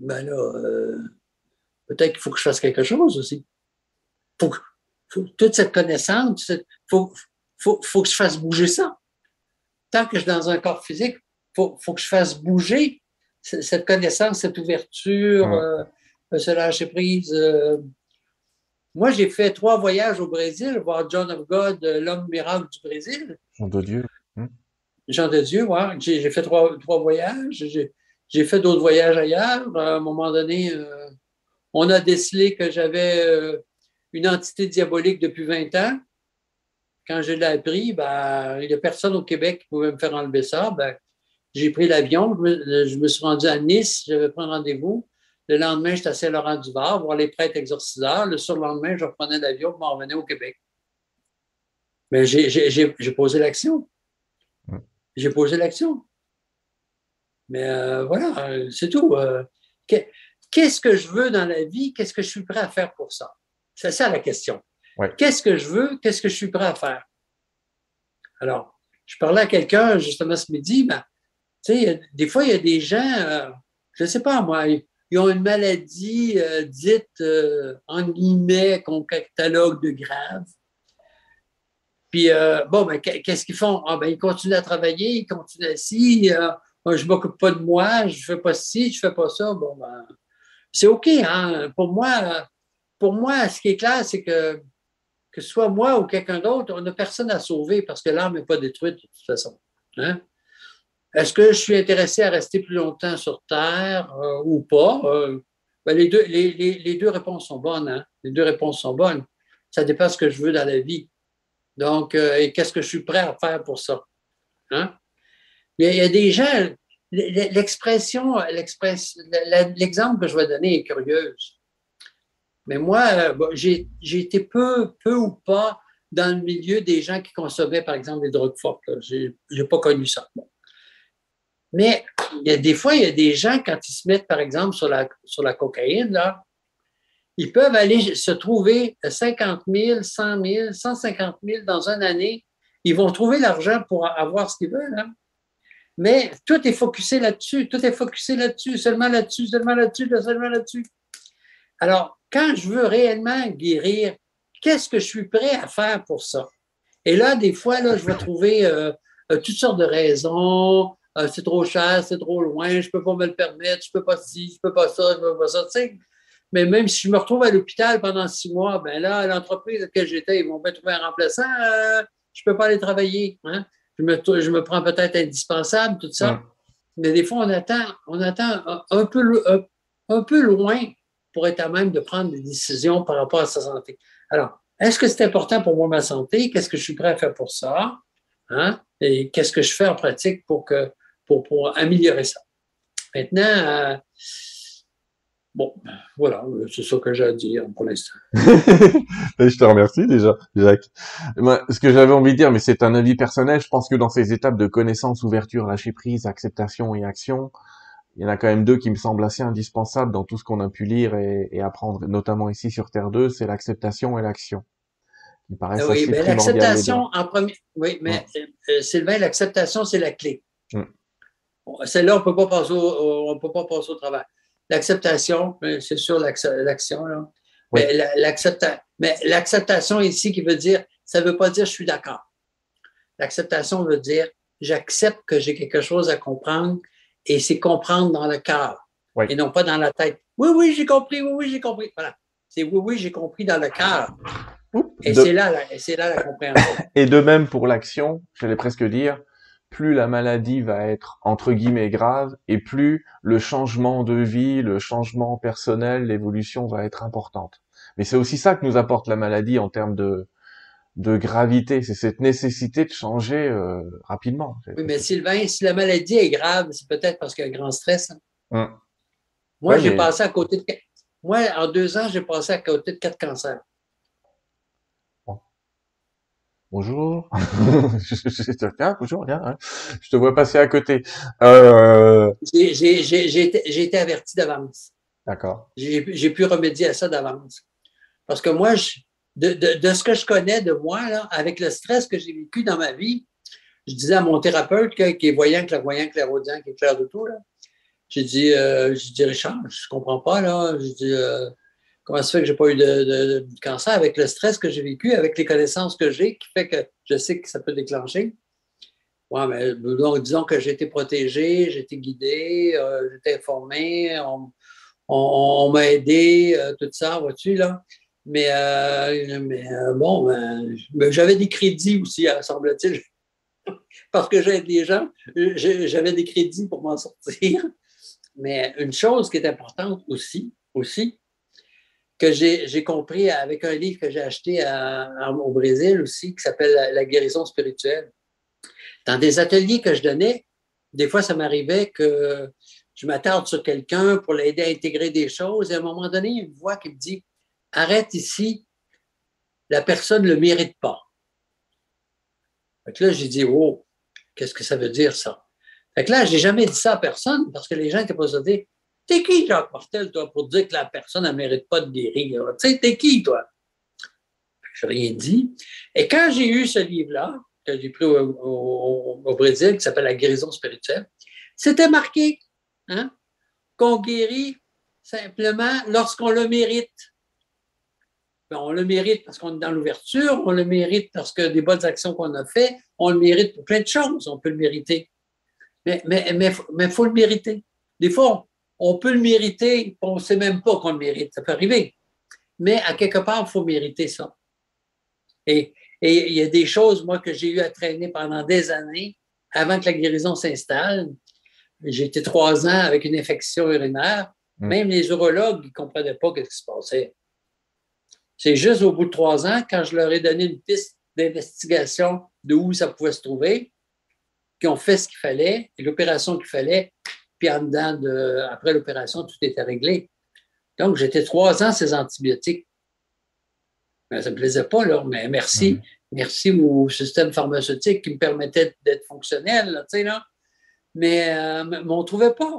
ben là, euh, peut-être qu'il faut que je fasse quelque chose aussi. Faut, faut, toute cette connaissance, il faut, faut, faut que je fasse bouger ça. Tant que je suis dans un corps physique, il faut, faut que je fasse bouger c- cette connaissance, cette ouverture, mmh. euh, ce lâcher-prise. Euh. Moi, j'ai fait trois voyages au Brésil, voir John of God, l'homme miracle du Brésil. Mon Dieu. Mmh. Jean de Dieu, ouais. j'ai, j'ai fait trois, trois voyages, j'ai, j'ai fait d'autres voyages ailleurs. À un moment donné, euh, on a décelé que j'avais euh, une entité diabolique depuis vingt ans. Quand je l'ai appris, ben, il n'y a personne au Québec qui pouvait me faire enlever ça. Ben, j'ai pris l'avion, je me, je me suis rendu à Nice, j'avais pris un rendez-vous. Le lendemain, j'étais à Saint-Laurent-du-Var, voir les prêtres exorciseurs. Le surlendemain, je reprenais l'avion, je m'en revenais au Québec. Mais j'ai, j'ai, j'ai, j'ai posé l'action. J'ai posé l'action. Mais euh, voilà, c'est tout. Euh, qu'est-ce que je veux dans la vie? Qu'est-ce que je suis prêt à faire pour ça? C'est ça la question. Ouais. Qu'est-ce que je veux? Qu'est-ce que je suis prêt à faire? Alors, je parlais à quelqu'un justement ce midi, ben, tu sais, des fois, il y a des gens, euh, je ne sais pas moi, ils, ils ont une maladie euh, dite, euh, en guillemets, qu'on catalogue de grave. Puis, euh, bon, ben, qu'est-ce qu'ils font? Ah, ben, ils continuent à travailler, ils continuent assis, euh, je ne m'occupe pas de moi, je ne fais pas ci, je ne fais pas ça. Bon, ben, c'est OK, hein? Pour moi, pour moi, ce qui est clair, c'est que, que ce soit moi ou quelqu'un d'autre, on n'a personne à sauver parce que l'âme n'est pas détruite de toute façon. Hein? Est-ce que je suis intéressé à rester plus longtemps sur Terre euh, ou pas? Euh, ben, les deux, les, les, les deux réponses sont bonnes, hein? Les deux réponses sont bonnes. Ça dépend de ce que je veux dans la vie. Donc, euh, et qu'est-ce que je suis prêt à faire pour ça? Hein? Il y a, il y a des gens, L'expression, l'exemple que je vais donner est curieuse. Mais moi, bon, j'ai, j'ai été peu, peu ou pas dans le milieu des gens qui consommaient, par exemple, des drogues fortes. Je n'ai pas connu ça. Mais il y a des fois, il y a des gens, quand ils se mettent, par exemple, sur la, sur la cocaïne, là, ils peuvent aller se trouver cinquante mille, cent mille, cent cinquante mille dans une année. Ils vont trouver l'argent pour avoir ce qu'ils veulent. Hein? Mais tout est focusé là-dessus, tout est focusé là-dessus, seulement là-dessus, seulement là-dessus, seulement là-dessus. Alors, quand je veux réellement guérir, qu'est-ce que je suis prêt à faire pour ça? Et là, des fois, là, je vais trouver euh, toutes sortes de raisons. Euh, c'est trop cher, c'est trop loin, je ne peux pas me le permettre, je ne peux pas ci, je ne peux pas ça, je ne peux pas ça. Tu sais. Mais même si je me retrouve à l'hôpital pendant six mois, ben là, l'entreprise à laquelle j'étais, ils vont me trouver un remplaçant, euh, je ne peux pas aller travailler. Hein? Je, me, je me prends peut-être indispensable, tout ça. Ouais. Mais des fois, on attend, on attend un, un, peu, un, un peu loin pour être à même de prendre des décisions par rapport à sa santé. Alors, est-ce que c'est important pour moi, ma santé? Qu'est-ce que je suis prêt à faire pour ça? Hein? Et qu'est-ce que je fais en pratique pour, que, pour, pour améliorer ça? Maintenant, euh, bon, voilà, c'est ça que j'ai à dire pour l'instant. Je te remercie déjà, Jacques. Ben, ce que j'avais envie de dire, mais c'est un avis personnel, je pense que dans ces étapes de connaissance, ouverture, lâcher prise, acceptation et action, il y en a quand même deux qui me semblent assez indispensables dans tout ce qu'on a pu lire et, et apprendre, notamment ici sur Terre deux, c'est l'acceptation et l'action. Il paraît oui, mais l'acceptation en premier. Oui, mais ouais. Sylvain, l'acceptation, c'est la clé. Hum. Celle-là, on ne peut pas passer au, on peut pas passer au travail. L'acceptation, c'est sûr, l'action. Là. Oui. Mais, l'accepta... mais l'acceptation ici, qui veut dire, ça ne veut pas dire je suis d'accord. L'acceptation veut dire j'accepte que j'ai quelque chose à comprendre et c'est comprendre dans le cœur oui. et non pas dans la tête. Oui, oui, j'ai compris, oui, oui, j'ai compris. Voilà. C'est oui, oui, j'ai compris dans le cœur. Et, de... c'est là, là, et c'est là la compréhension. Et de même pour l'action, j'allais presque dire, plus la maladie va être entre guillemets grave et plus le changement de vie, le changement personnel, l'évolution va être importante. Mais c'est aussi ça que nous apporte la maladie en termes de, de gravité, c'est cette nécessité de changer euh, rapidement. Oui, mais Sylvain, si la maladie est grave, c'est peut-être parce qu'il y a un grand stress. Hein. Hum. Moi, ouais, j'ai mais... passé à côté de... Moi, en deux ans, j'ai passé à côté de quatre cancers. Bonjour, bonjour, hein. Je te vois passer à côté. Euh... J'ai, j'ai, j'ai, j'ai, été, j'ai été averti d'avance. D'accord. J'ai, j'ai pu remédier à ça d'avance. Parce que moi, je, de, de, de ce que je connais de moi, là, avec le stress que j'ai vécu dans ma vie, je disais à mon thérapeute, que, qui est voyant, clairvoyant, clairaudient, qui est clair de tout, là, j'ai dit, euh, j'ai dit, Richard, je comprends pas, là, j'ai dit... Euh, Comment ça fait que je n'ai pas eu de, de, de cancer avec le stress que j'ai vécu, avec les connaissances que j'ai, qui fait que je sais que ça peut déclencher? Ouais, mais donc, disons que j'ai été protégé, j'ai été guidé, euh, j'ai été informé, on, on, on m'a aidé, euh, tout ça, vois-tu, là? Mais, euh, mais euh, bon, ben, j'avais des crédits aussi, semble-t-il, parce que j'aide les gens, j'avais des crédits pour m'en sortir. Mais une chose qui est importante aussi, aussi, que j'ai, j'ai compris avec un livre que j'ai acheté à, à, au Brésil aussi, qui s'appelle la, la guérison spirituelle. Dans des ateliers que je donnais, des fois, ça m'arrivait que je m'attarde sur quelqu'un pour l'aider à intégrer des choses. Et à un moment donné, il y a une voix qui me dit « Arrête ici, la personne ne le mérite pas. » Fait que là, j'ai dit « Oh, qu'est-ce que ça veut dire, ça? » Fait que là, je n'ai jamais dit ça à personne parce que les gens étaient pas posés. T'es qui, Jacques Martel, toi, pour dire que la personne ne mérite pas de guérir? Tu sais, t'es qui, toi? Je n'ai rien dit. Et quand j'ai eu ce livre-là, que j'ai pris au, au, au Brésil, qui s'appelle « La guérison spirituelle », c'était marqué hein, qu'on guérit simplement lorsqu'on le mérite. Ben, on le mérite parce qu'on est dans l'ouverture, on le mérite parce que des bonnes actions qu'on a faites, on le mérite pour plein de choses, on peut le mériter. Mais il mais, mais, mais faut le mériter. Des fois, on On peut le mériter, on ne sait même pas qu'on le mérite, ça peut arriver. Mais à quelque part, il faut mériter ça. Et il y a des choses, moi, que j'ai eu à traîner pendant des années, avant que la guérison s'installe. J'ai été trois ans avec une infection urinaire. Mmh. Même les urologues ne comprenaient pas ce qui se passait. C'est juste au bout de trois ans, quand je leur ai donné une piste d'investigation de où ça pouvait se trouver, qu'ils ont fait ce qu'il fallait, l'opération qu'il fallait, puis en dedans de, après l'opération, tout était réglé. Donc, j'étais trois ans ces antibiotiques. Ben, ça ne me plaisait pas, là, mais merci. Mmh. Merci au système pharmaceutique qui me permettait d'être fonctionnel, là, tu sais, là. Mais, euh, mais on ne trouvait pas.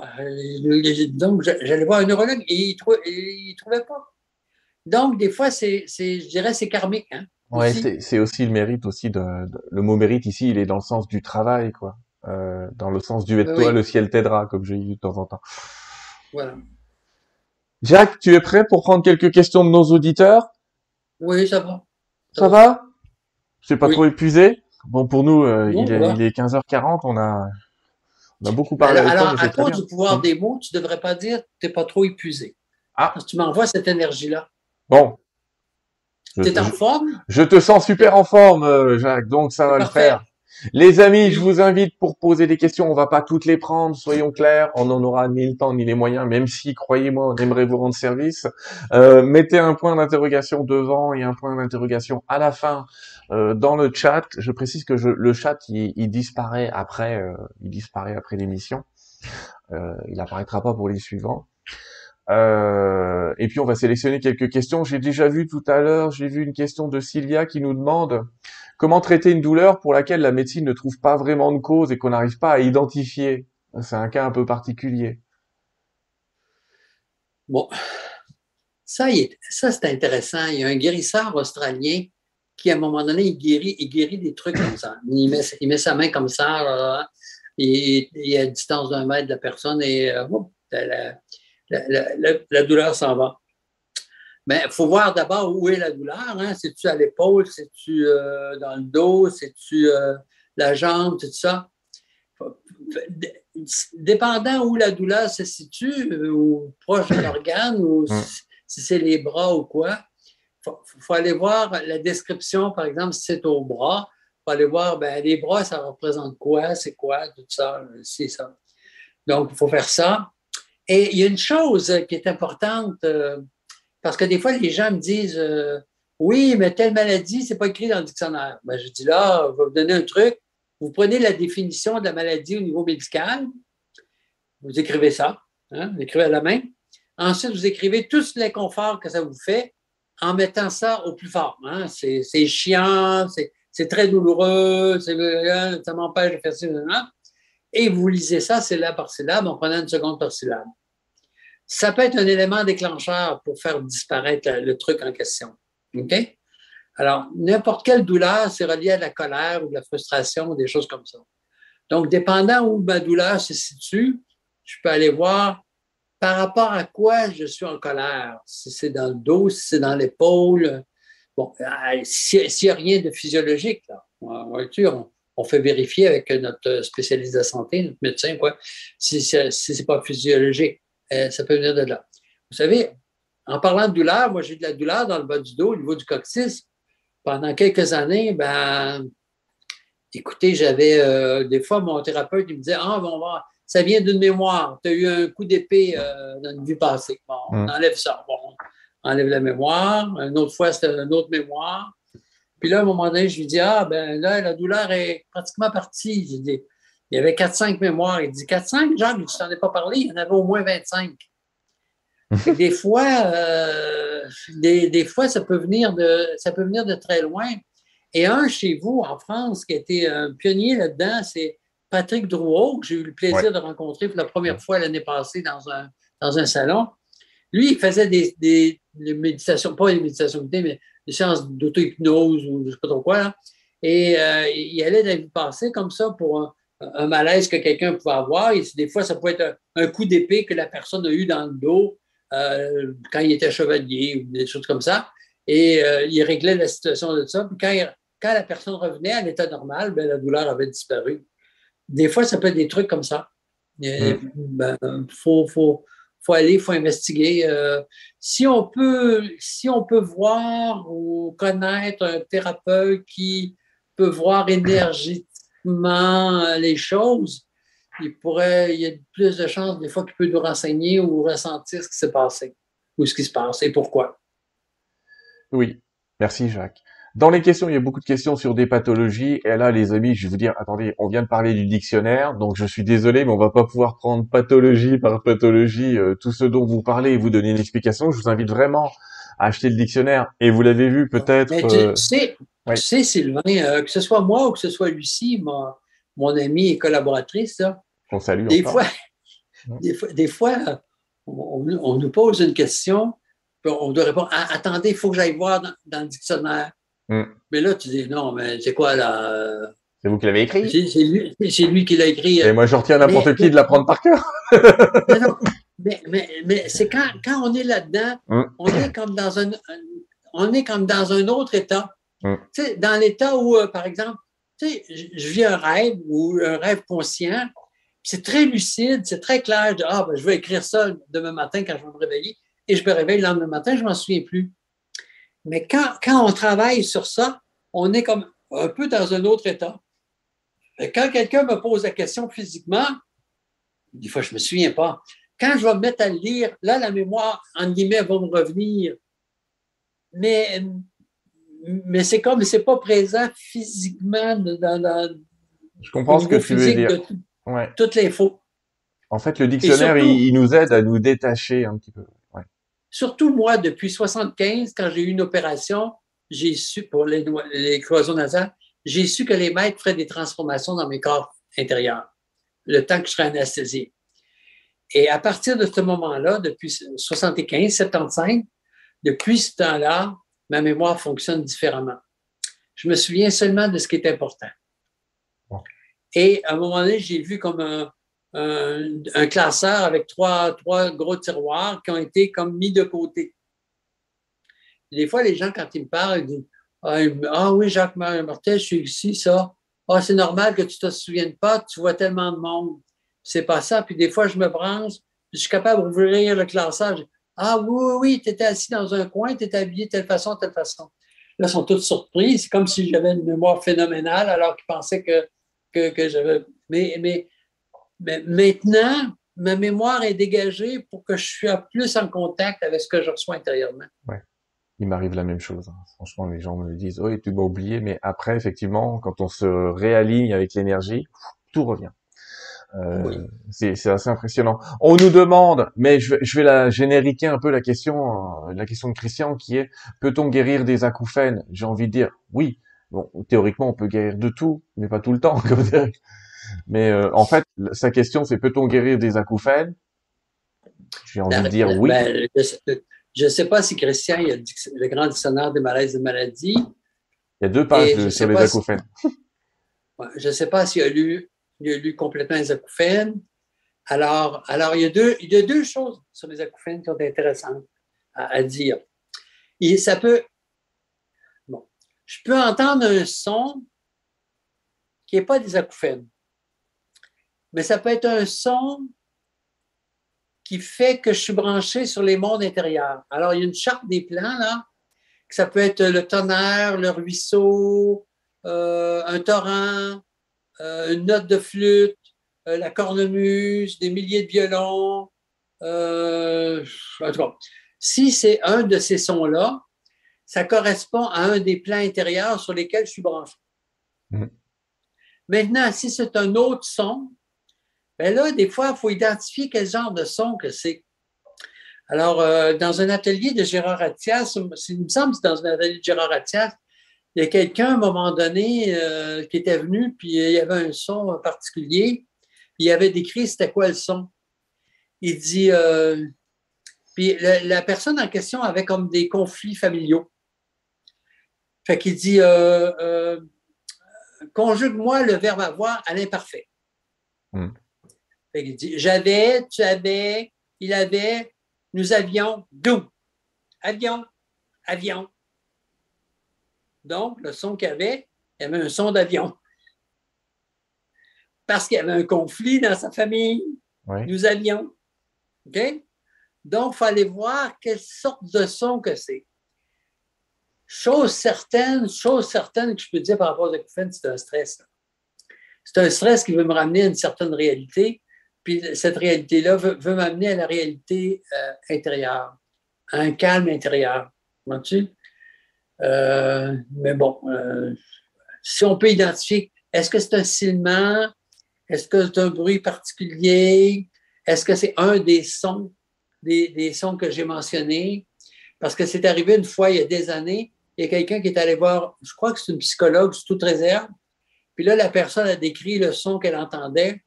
Donc, j'allais voir un neurologue et il ne trouvait, trouvait pas. Donc, des fois, c'est, c'est, je dirais c'est karmique. Hein, oui, c'est, c'est aussi le mérite. aussi de, de, Le mot mérite, ici, il est dans le sens du travail, quoi. Euh, dans le sens du aide-toi, oui. Le ciel t'aidera, comme j'ai dit de temps en temps. Voilà. Jacques, tu es prêt pour prendre quelques questions de nos auditeurs? Oui, ça va. Ça, ça va, va C'est pas oui. trop épuisé? Bon, pour nous, euh, bon, il, est, il est quinze heures quarante, on a, on a beaucoup parlé. Alors, alors toi, à cause du pouvoir des mots, tu devrais pas dire « t'es pas trop épuisé ». Ah. Parce que tu m'envoies cette énergie-là. Bon. T'es en forme? Je te sens super en forme, Jacques, donc ça va le faire. Les amis, je vous invite pour poser des questions. On va pas toutes les prendre, soyons clairs. On n'en aura ni le temps ni les moyens, même si, croyez-moi, on aimerait vous rendre service. Euh, mettez un point d'interrogation devant et un point d'interrogation à la fin euh, dans le chat. Je précise que je, le chat, il, il disparaît après, euh, il disparaît après l'émission. Euh, il apparaîtra pas pour les suivants. Euh, et puis on va sélectionner quelques questions. J'ai déjà vu tout à l'heure, j'ai vu une question de Sylvia qui nous demande comment traiter une douleur pour laquelle la médecine ne trouve pas vraiment de cause et qu'on n'arrive pas à identifier. C'est un cas un peu particulier. Bon, ça, y est, ça c'est intéressant. Il y a un guérisseur australien qui, à un moment donné, il guérit, il guérit des trucs comme ça. Il met, il met sa main comme ça, là, là, et il est à distance d'un mètre de la personne et euh, elle, La, la, la douleur s'en va. Mais il faut voir d'abord où est la douleur. Hein? C'est-tu à l'épaule? C'est-tu euh, dans le dos? C'est-tu euh, la jambe? Tout ça. Dépendant où la douleur se situe, ou proche de l'organe, ou si, si c'est les bras ou quoi, il faut, faut aller voir la description, par exemple, si c'est au bras. Il faut aller voir, ben, les bras, ça représente quoi? C'est quoi? Tout ça, c'est ça. Donc, il faut faire ça. Et il y a une chose qui est importante, euh, parce que des fois, les gens me disent euh, « Oui, mais telle maladie, c'est pas écrit dans le dictionnaire. » Ben, je dis là, je vais vous donner un truc. Vous prenez la définition de la maladie au niveau médical, vous écrivez ça, hein, vous écrivez à la main. Ensuite, vous écrivez tout l'inconfort que ça vous fait en mettant ça au plus fort. Hein. C'est, c'est chiant, c'est, c'est très douloureux, c'est, ça m'empêche de faire ça. Et vous lisez ça syllabe par syllabe en prenant une seconde par syllabe. Ça peut être un élément déclencheur pour faire disparaître le truc en question. OK? Alors, n'importe quelle douleur, c'est relié à de la colère ou de la frustration ou des choses comme ça. Donc, dépendant où ma douleur se situe, je peux aller voir par rapport à quoi je suis en colère. Si c'est dans le dos, si c'est dans l'épaule. Bon, s'il n'y a rien de physiologique, là, vois-tu, on, on fait vérifier avec notre spécialiste de la santé, notre médecin, quoi, si, si, si ce n'est pas physiologique. Euh, ça peut venir de là. Vous savez, en parlant de douleur, moi, j'ai de la douleur dans le bas du dos, au niveau du coccyx. Pendant quelques années, ben, écoutez, j'avais, euh, des fois, mon thérapeute, il me disait, ah, bon, bon ça vient d'une mémoire. Tu as eu un coup d'épée euh, dans une vie passée. Bon, on enlève ça. Bon, on enlève la mémoire. Une autre fois, c'était une autre mémoire. Puis là, à un moment donné, je lui dis, ah, ben là, la douleur est pratiquement partie. J'ai dit, il y avait quatre cinq mémoires. Il dit, quatre cinq, Jacques, je t'en ai pas parlé, il y en avait au moins vingt-cinq. Et des fois, euh, des, des fois ça, peut venir de, ça peut venir de très loin. Et un chez vous, en France, qui a été un pionnier là-dedans, c'est Patrick Drouot, que j'ai eu le plaisir ouais. de rencontrer pour la première fois l'année passée dans un, dans un salon. Lui, il faisait des, des, des méditations, pas des méditations, mais des séances d'auto-hypnose ou je ne sais pas trop quoi. Là. Et euh, il allait dans la vie passée comme ça pour un, un malaise que quelqu'un pouvait avoir. Et des fois, ça pouvait être un, un coup d'épée que la personne a eu dans le dos euh, quand il était chevalier ou des choses comme ça. Et euh, il réglait la situation de ça. Puis quand, il, quand la personne revenait à l'état normal, ben, la douleur avait disparu. Des fois, ça peut être des trucs comme ça. Il mmh. ben, faut... faut Il faut aller, il faut investiguer. Euh, si, on peut, si on peut voir ou connaître un thérapeute qui peut voir énergétiquement les choses, il, pourrait, il y a plus de chances des fois qu'il peut nous renseigner ou ressentir ce qui s'est passé ou ce qui se passe et pourquoi. Oui, merci Jacques. Dans les questions, il y a beaucoup de questions sur des pathologies. Et là, les amis, je vais vous dire, attendez, on vient de parler du dictionnaire, donc je suis désolé, mais on va pas pouvoir prendre pathologie par pathologie, euh, tout ce dont vous parlez et vous donner une explication. Je vous invite vraiment à acheter le dictionnaire. Et vous l'avez vu peut-être… Euh... Tu, sais, ouais. tu sais, Sylvain, euh, que ce soit moi ou que ce soit Lucie, ma, mon amie et collaboratrice, là, on salue des, fois, des fois, des fois on, on nous pose une question, puis on doit répondre « Attendez, il faut que j'aille voir dans, dans le dictionnaire ». Hum. Mais là, tu dis, non, mais c'est quoi là? C'est vous qui l'avez écrit? C'est lui, lui qui l'a écrit. Et moi, je retiens n'importe qui de l'apprendre par cœur. mais non, mais, mais, mais c'est quand, quand on est là-dedans, hum. on, est comme dans un, on est comme dans un autre état. Hum. Tu sais, dans l'état où, euh, par exemple, tu sais, je vis un rêve ou un rêve conscient, c'est très lucide, c'est très clair. Je dis, ah, ben, je vais écrire ça demain matin quand je vais me réveiller. Et je me réveille le lendemain matin, je ne m'en souviens plus. Mais quand, quand on travaille sur ça, on est comme un peu dans un autre état. Et quand quelqu'un me pose la question physiquement, des fois, je ne me souviens pas. Quand je vais me mettre à le lire, là, la mémoire, entre guillemets, va me revenir. Mais, mais c'est comme, c'est pas présent physiquement dans la. Je comprends ce que tu veux dire. Ouais. Toute l'info. En fait, le dictionnaire, surtout, il, il nous aide à nous détacher un petit peu. Surtout moi, depuis soixante-quinze, quand j'ai eu une opération, j'ai su, pour les, les cloisons nasales, j'ai su que les maîtres feraient des transformations dans mes corps intérieurs, le temps que je serais anesthésié. Et à partir de ce moment-là, depuis soixante-quinze, soixante-quinze, depuis ce temps-là, ma mémoire fonctionne différemment. Je me souviens seulement de ce qui est important. Et à un moment donné, j'ai vu comme un... Un, un classeur avec trois, trois gros tiroirs qui ont été comme mis de côté. Des fois, les gens, quand ils me parlent, ils disent « Ah oui, Jacques Martel, je suis ici, ça. Ah, c'est normal que tu ne te souviennes pas, tu vois tellement de monde. » C'est pas ça. Puis des fois, je me branche, je suis capable d'ouvrir le classage. « Ah oui, oui, tu étais assis dans un coin, tu étais habillé de telle façon, de telle façon. » Là, ils sont tous surpris. C'est comme si j'avais une mémoire phénoménale alors qu'ils pensaient que, que, que j'avais… Mais, mais Mais maintenant, ma mémoire est dégagée pour que je sois plus en contact avec ce que je reçois intérieurement. Oui, il m'arrive la même chose. Hein. Franchement, les gens me disent « Oui, tu m'as oublié », mais après, effectivement, quand on se réaligne avec l'énergie, tout revient. Euh, oui. C'est assez impressionnant. On nous demande, mais je, je vais la génériquer un peu la question, la question de Christian qui est « Peut-on guérir des acouphènes ?» J'ai envie de dire « Oui, bon, théoriquement, on peut guérir de tout, mais pas tout le temps. » comme dire. Mais euh, en fait, sa question, c'est peut-on guérir des acouphènes? J'ai envie ben, de dire oui. Ben, je ne sais pas si Christian, il y a le, le grand dictionnaire des malaises et maladies. Il y a deux pages de, sur les acouphènes. Si, je ne sais pas s'il a lu, il a lu complètement les acouphènes. Alors, alors il, y a deux, il y a deux choses sur les acouphènes qui sont intéressantes à, à dire. Et ça peut... Bon, je peux entendre un son qui n'est pas des acouphènes. Mais ça peut être un son qui fait que je suis branché sur les mondes intérieurs. Alors, il y a une charte des plans, là, que ça peut être le tonnerre, le ruisseau, euh, un torrent, euh, une note de flûte, euh, la cornemuse, des milliers de violons. Euh, en tout cas, si c'est un de ces sons-là, ça correspond à un des plans intérieurs sur lesquels je suis branché. Mmh. Maintenant, si c'est un autre son, bien là, des fois, il faut identifier quel genre de son que c'est. Alors, euh, dans un atelier de Gérard Athias, il me semble que c'est dans un atelier de Gérard Athias, il y a quelqu'un, à un moment donné, euh, qui était venu, puis il y avait un son particulier, puis il avait décrit c'était quoi le son. Il dit... Euh, puis le, la personne en question avait comme des conflits familiaux. Fait qu'il dit euh, euh, « Conjugue-moi le verbe « avoir » à l'imparfait. Mm. » Il dit « J'avais, tu avais, il avait, nous avions, d'où? Avion, avion. » Donc, le son qu'il y avait, il y avait un son d'avion. Parce qu'il y avait un conflit dans sa famille. Oui. Nous avions. Okay? Donc, il faut aller voir quelle sorte de son que c'est. Chose certaine, chose certaine que je peux dire par rapport aux acouphènes, c'est un stress. C'est un stress qui veut me ramener à une certaine réalité. Puis cette réalité-là veut, veut m'amener à la réalité euh, intérieure, à un calme intérieur. Comprends-tu? Euh, mais bon, euh, si on peut identifier, est-ce que c'est un silement? Est-ce que c'est un bruit particulier? Est-ce que c'est un des sons, des, des sons que j'ai mentionnés? Parce que c'est arrivé une fois, il y a des années, il y a quelqu'un qui est allé voir, je crois que c'est une psychologue sous toute réserve, puis là, la personne a décrit le son qu'elle entendait.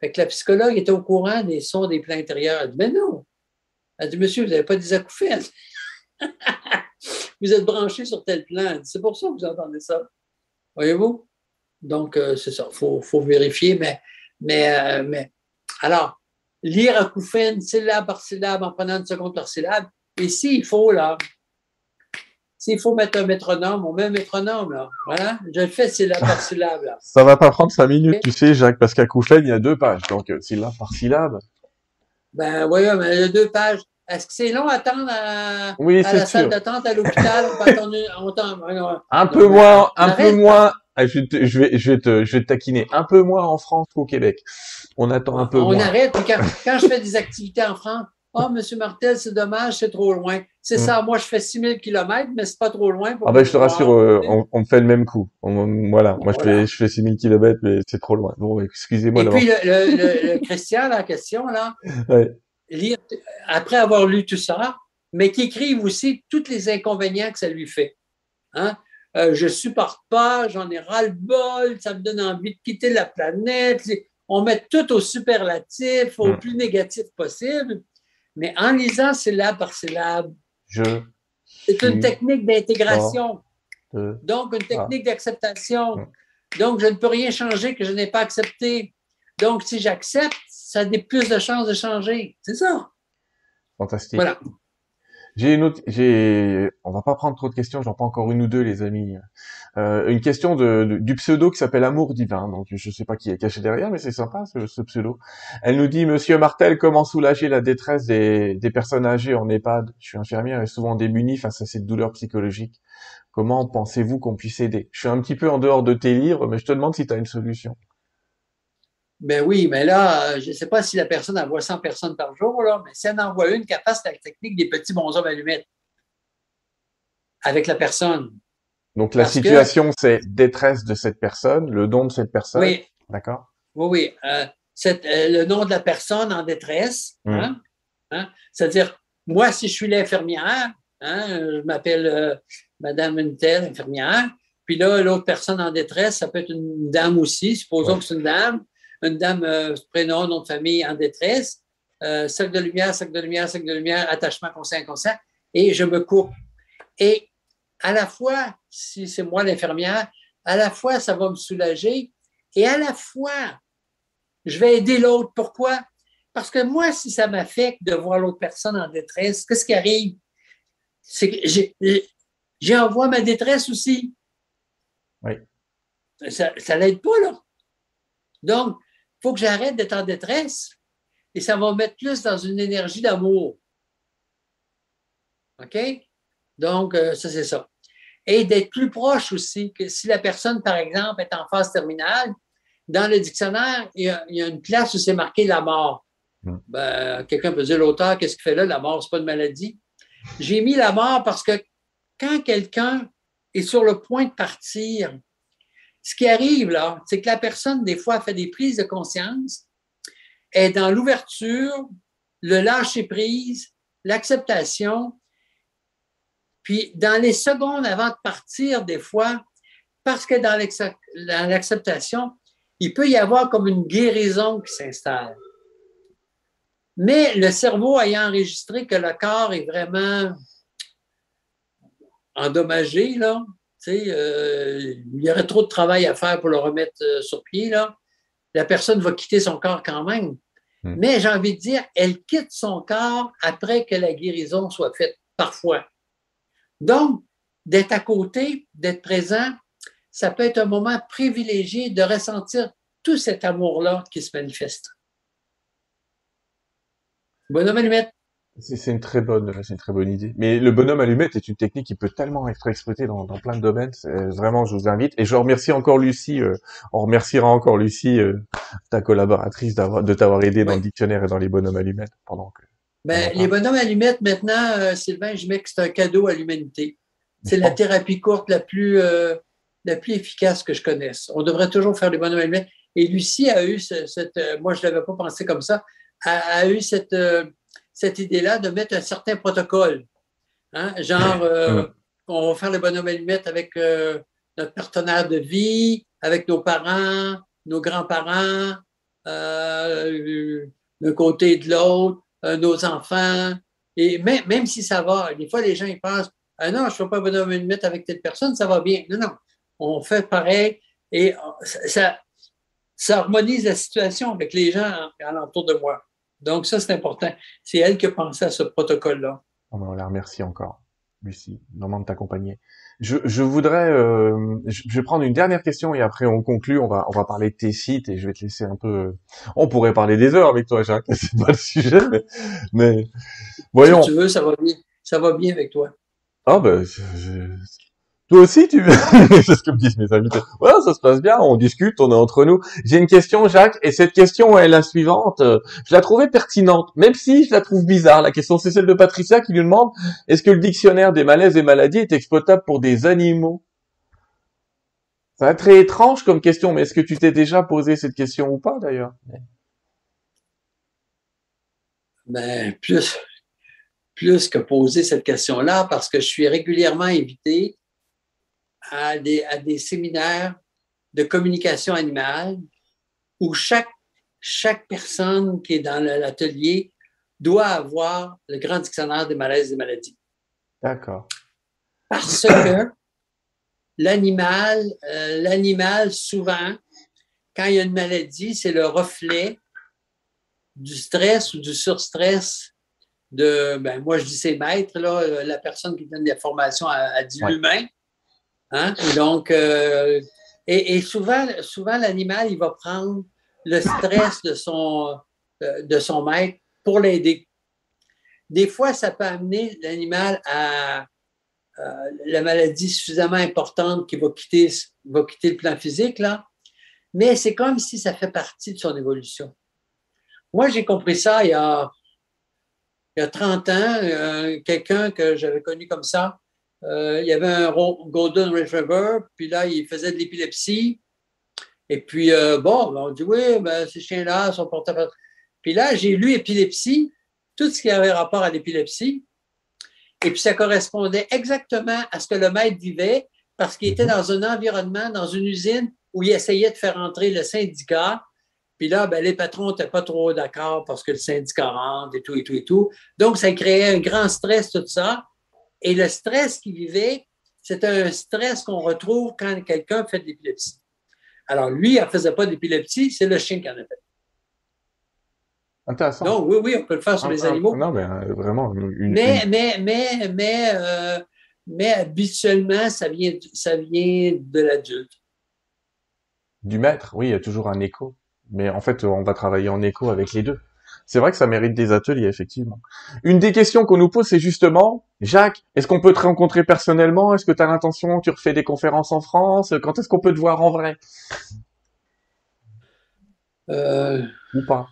Fait que la psychologue était au courant des sons des plans intérieurs. Elle dit, mais non! Elle dit, monsieur, vous n'avez pas des acouphènes. Vous êtes branché sur tel plan. C'est pour ça que vous entendez ça. Voyez-vous? Donc, euh, c'est ça. Il faut, faut vérifier. Mais, mais, euh, mais, alors, lire acouphène, syllabe par syllabe, en prenant une seconde par syllabe. Et s'il faut, là, s'il faut mettre un métronome, on met un métronome, là. Voilà. Je le fais syllabe par syllabe, là. Ça va pas prendre cinq minutes, tu sais, Jacques, parce qu'acouphène, il y a deux pages. Donc, syllabe par syllabe. Ben, oui, mais il y a deux pages. Est-ce que c'est long à attendre à, oui, à la salle d'attente à l'hôpital? on, on, on, on, un peu on, moins, on un peu moins. Je, te, je, vais, je, vais te, je vais te taquiner. Un peu moins en France qu'au Québec. On attend un peu on moins. On arrête. Puis quand, quand je fais des activités en France, oh, monsieur Martel, c'est dommage, c'est trop loin. C'est mm. ça, moi, je fais six mille kilomètres, mais c'est pas trop loin. Pour ah ben, je te rassure, euh, on, on me fait le même coup. On, on, voilà. Bon, moi, voilà. Je fais, je fais six mille kilomètres, mais c'est trop loin. Bon, excusez-moi. Et puis, le, le, le, le Christian, la question, là. Ouais. Lire, après avoir lu tout ça, mais qui écrivent aussi tous les inconvénients que ça lui fait. Hein? Euh, je supporte pas, j'en ai ras-le-bol, ça me donne envie de quitter la planète. Les... On met tout au superlatif, au mmh. plus négatif possible, mais en lisant syllabe par syllabe, je c'est une technique d'intégration, de... donc une technique ah. d'acceptation. Mmh. Donc, je ne peux rien changer que je n'ai pas accepté. Donc, si j'accepte, ça a plus de chances de changer. C'est ça. Fantastique. Voilà. J'ai une autre, j'ai, on va pas prendre trop de questions, j'en prends encore une ou deux, les amis. Euh, une question de, de, du pseudo qui s'appelle Amour Divin. Donc, je sais pas qui est caché derrière, mais c'est sympa, ce, ce pseudo. Elle nous dit, monsieur Martel, comment soulager la détresse des, des personnes âgées en EHPAD? Je suis infirmière et souvent démunie face à cette douleur psychologique. Comment pensez-vous qu'on puisse aider? Je suis un petit peu en dehors de tes livres, mais je te demande si tu as une solution. Ben oui, mais là, je ne sais pas si la personne envoie cent personnes par jour, là, mais si elle envoie une, qu'elle fasse la technique des petits bonhommes allumettes avec la personne. Donc, la Parce situation, que... c'est détresse de cette personne, le don de cette personne. Oui. D'accord? Oui, oui. Euh, c'est, euh, le nom de la personne en détresse. Mmh. Hein, hein, c'est-à-dire, moi, si je suis l'infirmière, hein, je m'appelle euh, Madame une telle infirmière, puis là, l'autre personne en détresse, ça peut être une dame aussi, supposons ouais. que c'est une dame. Une dame, euh, prénom, nom de famille en détresse, euh, sac de lumière, sac de lumière, sac de lumière, attachement, conscient, inconscient, et je me coupe. Et à la fois, si c'est moi l'infirmière, à la fois, ça va me soulager, et à la fois, je vais aider l'autre. Pourquoi? Parce que moi, si ça m'affecte de voir l'autre personne en détresse, qu'est-ce qui arrive? C'est que j'envoie ma détresse aussi. Oui. Ça ne l'aide pas, là. Donc, faut que j'arrête d'être en détresse et ça va me mettre plus dans une énergie d'amour. OK? Donc, euh, ça, c'est ça. Et d'être plus proche aussi, que si la personne, par exemple, est en phase terminale, dans le dictionnaire, il y a, il y a une place où c'est marqué la mort. Mmh. Ben, quelqu'un peut dire, l'auteur, qu'est-ce qu'il fait là? La mort, c'est pas une maladie. J'ai mis la mort parce que quand quelqu'un est sur le point de partir, ce qui arrive, là, c'est que la personne, des fois, fait des prises de conscience, est dans l'ouverture, le lâcher-prise, l'acceptation. Puis, dans les secondes avant de partir, des fois, parce que dans, dans l'acceptation, il peut y avoir comme une guérison qui s'installe. Mais le cerveau ayant enregistré que le corps est vraiment endommagé, là, Euh, il y aurait trop de travail à faire pour le remettre euh, sur pied, là. La personne va quitter son corps quand même. Mmh. Mais j'ai envie de dire, elle quitte son corps après que la guérison soit faite, parfois. Donc, d'être à côté, d'être présent, ça peut être un moment privilégié de ressentir tout cet amour-là qui se manifeste. Bonhomme allumette. C'est une très bonne, c'est une très bonne idée. Mais le bonhomme allumette est une technique qui peut tellement être exploitée dans, dans plein de domaines. Vraiment, je vous invite. Et je remercie encore Lucie. Euh, on remerciera encore Lucie, euh, ta collaboratrice, d'avoir, de t'avoir aidé dans oui. le dictionnaire et dans les bonhommes allumettes pendant que. Ben, les bonhommes allumettes maintenant, euh, Sylvain, je mets que c'est un cadeau à l'humanité. C'est la thérapie courte la plus, euh, la plus efficace que je connaisse. On devrait toujours faire les bonhommes allumettes. Et Lucie a eu ce, cette... Euh, moi, je ne l'avais pas pensé comme ça. A, a eu cette, euh, cette idée-là de mettre un certain protocole. Hein? Genre, euh, mmh. on va faire les bonhommes allumettes avec euh, notre partenaire de vie, avec nos parents, nos grands-parents, euh, d'un côté et de l'autre, euh, nos enfants. Et même, même si ça va, des fois, les gens ils pensent « Ah non, je ne fais pas bonhomme allumettes avec telle personne, ça va bien. » Non, non, on fait pareil et ça... ça ça harmonise la situation avec les gens à l'entour de moi. Donc, ça, c'est important. C'est elle qui a pensé à ce protocole-là. Oh ben on la remercie encore, Lucie, vraiment de t'accompagner. Je, je voudrais... Euh, je, je vais prendre une dernière question et après, on conclut. On va, on va parler de tes sites et je vais te laisser un peu... On pourrait parler des heures avec toi, Jacques. C'est pas le sujet, mais... mais... Voyons. Si tu veux, ça va bien, ça va bien avec toi. Ah ben... Je, je... Toi aussi, tu veux? C'est ce que me disent mes invités. Voilà, ça se passe bien, on discute, on est entre nous. J'ai une question, Jacques, et cette question est la suivante. Je la trouvais pertinente, même si je la trouve bizarre. La question, c'est celle de Patricia qui lui demande « Est-ce que le dictionnaire des malaises et maladies est exploitable pour des animaux ?» C'est enfin, très étrange comme question, mais est-ce que tu t'es déjà posé cette question ou pas, d'ailleurs? Ben, plus, plus que poser cette question-là, parce que je suis régulièrement invité À des, à des séminaires de communication animale où chaque, chaque personne qui est dans l'atelier doit avoir le grand dictionnaire des malaises et des maladies. D'accord. Parce que l'animal, euh, l'animal souvent, quand il y a une maladie, c'est le reflet du stress ou du surstress de, ben, moi je dis c'est maître, là, la personne qui donne des formations a dit l'humain. Hein? Donc, euh, et, et souvent, souvent l'animal, il va prendre le stress de son, de son maître pour l'aider. Des fois, ça peut amener l'animal à euh, la maladie suffisamment importante qui va quitter, va quitter le plan physique, là. Mais c'est comme si ça fait partie de son évolution. Moi, j'ai compris ça il y a, il y a trente ans, euh, quelqu'un que j'avais connu comme ça. Euh, il y avait un Golden Retriever, puis là, il faisait de l'épilepsie. Et puis, euh, bon, on dit, oui, ben, ces chiens-là sont portables. Puis là, j'ai lu épilepsie, tout ce qui avait rapport à l'épilepsie. Et puis, ça correspondait exactement à ce que le maître vivait, parce qu'il était dans un environnement, dans une usine, où il essayait de faire entrer le syndicat. Puis là, ben, les patrons n'étaient pas trop d'accord parce que le syndicat rentre et tout, et tout, et tout. Donc, ça créait un grand stress, tout ça. Et le stress qu'il vivait, c'est un stress qu'on retrouve quand quelqu'un fait de l'épilepsie. Alors, lui, il ne faisait pas d'épilepsie, c'est le chien qui en a fait. Intéressant. Donc, oui, oui, on peut le faire sur ah, les animaux. Ah, non, mais vraiment. Une, mais, une... mais, mais, mais, euh, mais habituellement, ça vient, ça vient de l'adulte. Du maître, oui, il y a toujours un écho. Mais en fait, on va travailler en écho avec les deux. C'est vrai que ça mérite des ateliers, effectivement. Une des questions qu'on nous pose, c'est justement, Jacques, est-ce qu'on peut te rencontrer personnellement? Est-ce que tu as l'intention, tu refais des conférences en France? Quand est-ce qu'on peut te voir en vrai? Euh... Ou pas?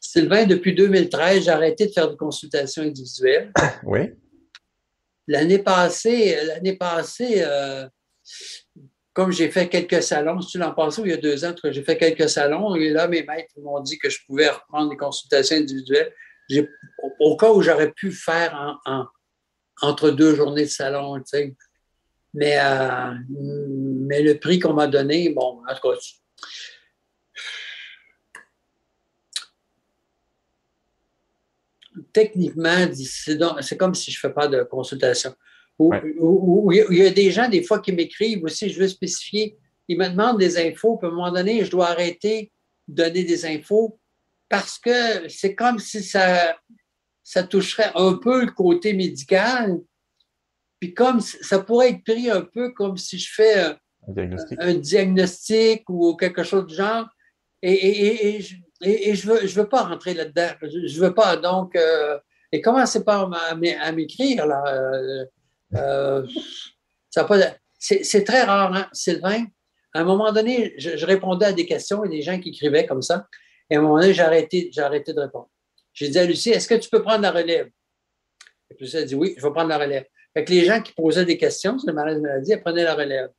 Sylvain, depuis deux mille treize, j'ai arrêté de faire des consultations individuelles. Oui. L'année passée, l'année passée euh... comme j'ai fait quelques salons, si tu l'en penses, il y a deux ans, j'ai fait quelques salons, et là, mes maîtres m'ont dit que je pouvais reprendre des consultations individuelles. J'ai, au, au cas où j'aurais pu faire en, en, entre deux journées de salon, tu sais. Mais, euh, mais le prix qu'on m'a donné, bon, en tout cas, techniquement, c'est, donc, c'est comme si je ne fais pas de consultation. Où il y a des gens, des fois, qui m'écrivent aussi, je veux spécifier, ils me demandent des infos, puis à un moment donné, je dois arrêter de donner des infos parce que c'est comme si ça, ça toucherait un peu le côté médical, puis comme ça pourrait être pris un peu comme si je fais un, un, diagnostic. un diagnostic ou quelque chose du genre, et, et, et, et, et je ne veux, je veux pas rentrer là-dedans, je ne veux pas, donc, euh, et commencez pas à m'écrire, là, euh, Euh, ça pas de... c'est, c'est très rare, hein, Sylvain. À un moment donné, je, je répondais à des questions et des gens qui écrivaient comme ça. Et à un moment donné, j'ai arrêté, j'ai arrêté de répondre. J'ai dit à Lucie, est-ce que tu peux prendre la relève? Et puis, elle a dit, oui, je vais prendre la relève. Fait que les gens qui posaient des questions sur les malaises et maladies, ils prenaient la relève.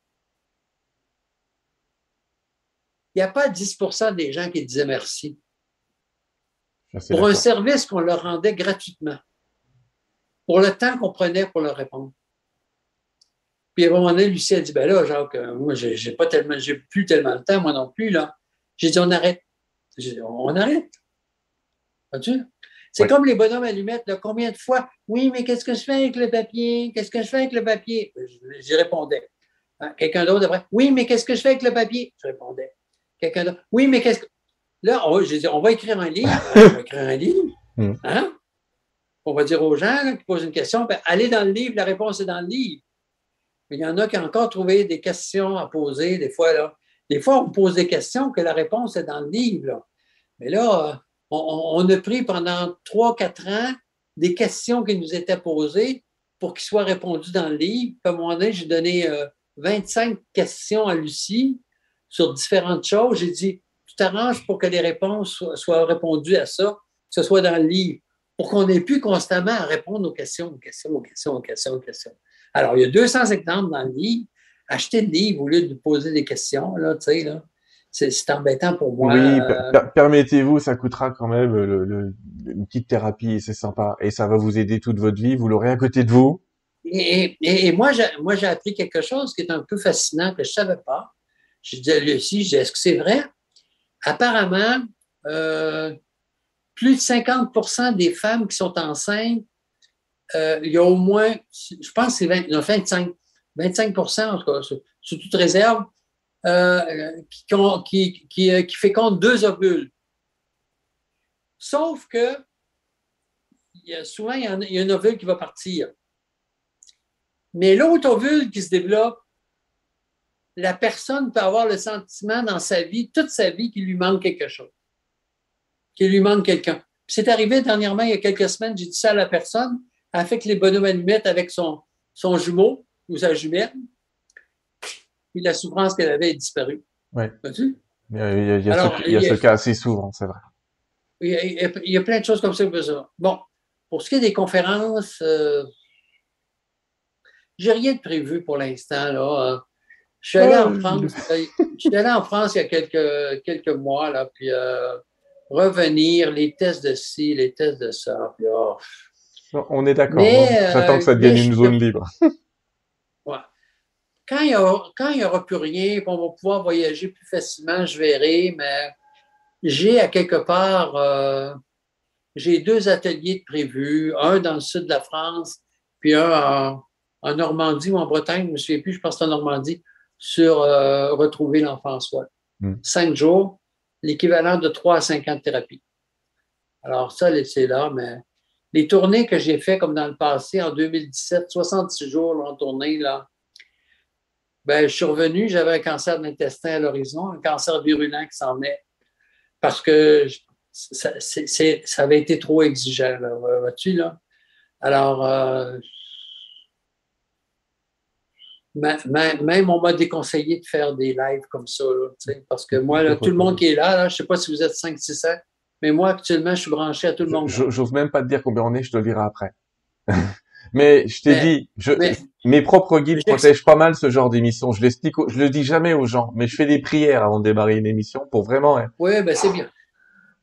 Il n'y a pas dix pour cent des gens qui disaient merci. Merci pour un service qu'on leur rendait gratuitement. Pour le temps qu'on prenait pour leur répondre. Puis à un moment donné, Lucie a dit, ben là, Jacques, moi, j'ai, j'ai pas tellement, j'ai plus tellement le temps, moi non plus, là. J'ai dit, on arrête. J'ai dit, on arrête. As-tu? C'est oui. Comme les bonhommes allumettes, là, combien de fois? Oui, mais qu'est-ce que je fais avec le papier? Qu'est-ce que je fais avec le papier? J'y répondais. Hein? Quelqu'un d'autre après, oui, mais qu'est-ce que je fais avec le papier? Je répondais. Quelqu'un d'autre, oui, mais qu'est-ce que. Là, on, j'ai dit, on va écrire un livre. on va écrire un livre. Hein? On va dire aux gens là, qui posent une question, ben, allez dans le livre, la réponse est dans le livre. Il y en a qui ont encore trouvé des questions à poser, des fois, là. Des fois, on pose des questions que la réponse est dans le livre, là. Mais là, on, on a pris pendant trois quatre ans des questions qui nous étaient posées pour qu'ils soient répondues dans le livre. Comme on dit, j'ai donné euh, vingt-cinq questions à Lucie sur différentes choses. J'ai dit, tu t'arranges pour que les réponses soient, soient répondues à ça, que ce soit dans le livre, pour qu'on n'ait plus constamment à répondre aux questions, aux questions, aux questions, aux questions, aux questions. Alors, il y a deux cents exemples dans le livre. Acheter le livre au lieu de poser des questions, là, tu sais, là, c'est, c'est embêtant pour moi. Oui, per- permettez-vous, ça coûtera quand même le, le, une petite thérapie, c'est sympa. Et ça va vous aider toute votre vie, vous l'aurez à côté de vous. Et, et, et moi, j'ai, moi, j'ai appris quelque chose qui est un peu fascinant, que je savais pas. Je disais à Lucie, je disais, est-ce que c'est vrai? Apparemment, euh, plus de cinquante pour cent des femmes qui sont enceintes, Euh, il y a au moins, je pense que c'est vingt, non, vingt-cinq, vingt-cinq pour cent, en tout cas, sous, sous toute réserve, euh, qui, qui, qui, euh, qui féconde deux ovules. Sauf que, il y a souvent, il y a, il y a un ovule qui va partir. Mais l'autre ovule qui se développe, la personne peut avoir le sentiment dans sa vie, toute sa vie, qu'il lui manque quelque chose, qu'il lui manque quelqu'un. Puis c'est arrivé dernièrement, il y a quelques semaines, j'ai dit ça à la personne, elle fait que les bonhommes allumettes avec son, son jumeau ou sa jumelle, puis la souffrance qu'elle avait est disparue. Oui. Vois-tu? Il y a, il y a, Alors, ce, il y a il y a, ce cas assez souvent, c'est vrai. Il y a, il y a plein de choses comme ça. Bon, pour ce qui est des conférences, euh, j'ai rien de prévu pour l'instant, là. Je suis allé en France, je suis allé en France il y a quelques, quelques mois, là, puis... Euh, revenir, les tests de ci, les tests de ça. Puis, oh. Non, on est d'accord. Mais, euh, j'attends que ça devienne une je... zone libre. Ouais. Quand il n'y aura plus rien, on va pouvoir voyager plus facilement, je verrai, mais j'ai à quelque part, euh, j'ai deux ateliers de prévus, un dans le sud de la France, puis un en, en Normandie ou en Bretagne, je ne me souviens plus, je pense que c'est en Normandie, sur euh, retrouver l'enfant en soi. Hum. Cinq jours. L'équivalent de trois à cinq ans de thérapie. Alors ça, c'est là, mais les tournées que j'ai faites, comme dans le passé, en deux mille dix-sept, soixante-six jours là, en tournée, là, ben, je suis revenu, j'avais un cancer de l'intestin à l'horizon, un cancer virulent qui s'en venait, parce que je, ça, c'est, c'est, ça avait été trop exigeant, là, vois-tu, là? Alors, euh, même on m'a déconseillé de faire des lives comme ça, là, parce que moi, là, tout le monde qui est là, là je ne sais pas si vous êtes cinq six cents, mais moi, actuellement, je suis branché à tout le monde. Je, j'ose même pas te dire combien on est, je te le dirai après. mais je t'ai mais, dit, je, mais, mes propres guides protègent pas mal ce genre d'émission. Je l'explique, je le dis jamais aux gens, mais je fais des prières avant de démarrer une émission pour vraiment hein, oui, ben, c'est bien.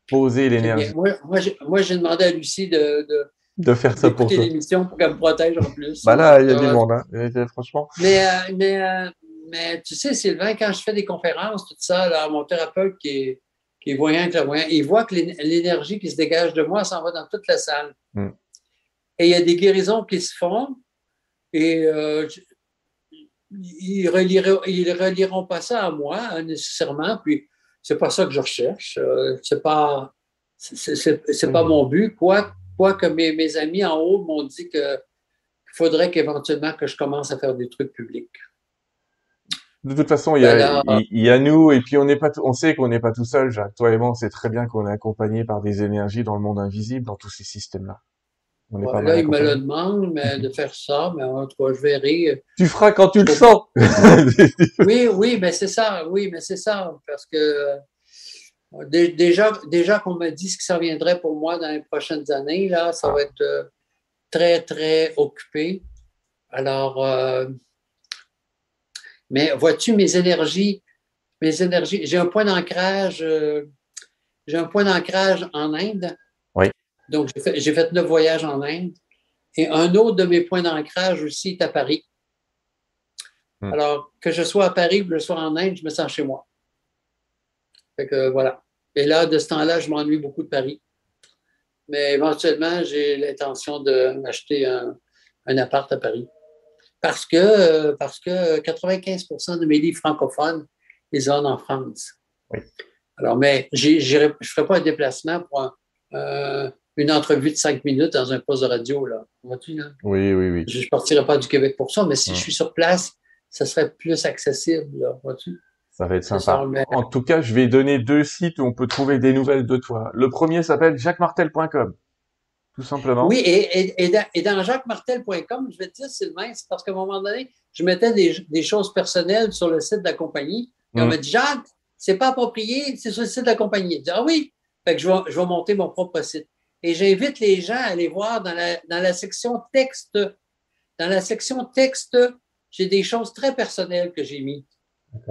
Poser l'énergie. Moi, moi, j'ai, moi, j'ai demandé à Lucie de... de de faire ça pour toi. L'émission pour qu'elle me protège en plus. Ben là, il y a euh, du monde, hein, franchement. Mais, euh, mais, euh, mais tu sais, Sylvain, quand je fais des conférences, tout ça, là, mon thérapeute qui est, qui est voyant, clairvoyant, il voit que l'énergie qui se dégage de moi s'en va dans toute la salle. Mm. Et il y a des guérisons qui se font et euh, ils relieront, ils relieront pas ça à moi, hein, nécessairement, puis c'est pas ça que je recherche. Euh, c'est pas, c'est, c'est, c'est mm. pas mon but, quoi. Que mes, mes amis en haut m'ont dit que qu'il faudrait qu'éventuellement que je commence à faire des trucs publics. De toute façon, il y a, Alors, il y a nous, et puis on n'est pas, on sait qu'on n'est pas tout seul, Jacques. Toi et moi, on sait très bien qu'on est accompagné par des énergies dans le monde invisible, dans tous ces systèmes-là. On est ouais, pas là, ils me le demandent mais de faire ça, mais en tout cas, je verrai. Tu feras quand tu le sens. oui, oui, mais c'est ça, oui, mais c'est ça, parce que. Déjà, déjà qu'on m'a dit ce qui s'en viendrait pour moi dans les prochaines années, là, ça va être euh, très, très occupé. Alors, euh, mais vois-tu, mes énergies, mes énergies, j'ai un point d'ancrage, euh, j'ai un point d'ancrage en Inde. Oui. Donc, j'ai fait, j'ai fait neuf voyages en Inde. Et un autre de mes points d'ancrage aussi est à Paris. Hum. Alors, que je sois à Paris ou que je sois en Inde, je me sens chez moi. Fait que voilà. Et là, de ce temps-là, je m'ennuie beaucoup de Paris. Mais éventuellement, j'ai l'intention de m'acheter un, un appart à Paris. Parce que, parce que quatre-vingt-quinze pour cent de mes livres francophones, ils sont en France. Oui. Alors, mais j'ai, j'irai, je ne ferai pas un déplacement pour un, euh, une entrevue de cinq minutes dans un poste de radio. Là. Vois-tu, là? Oui, oui, oui. Je ne partirai pas du Québec pour ça, mais si hum. je suis sur place, ça serait plus accessible. Là. Vois-tu? Ça va être sympa. En tout cas, je vais donner deux sites où on peut trouver des nouvelles de toi. Le premier s'appelle Jacques Martel point com, tout simplement. Oui, et, et, et, dans, et dans Jacques Martel point com, je vais te dire, Sylvain, c'est parce qu'à un moment donné, je mettais des, des choses personnelles sur le site de la compagnie. Et mmh. on m'a dit, Jacques, c'est pas approprié, c'est sur le site de la compagnie. Je dis, ah oui, fait que je vais, je vais monter mon propre site. Et j'invite les gens à aller voir dans la, dans la section texte. Dans la section texte, j'ai des choses très personnelles que j'ai mises.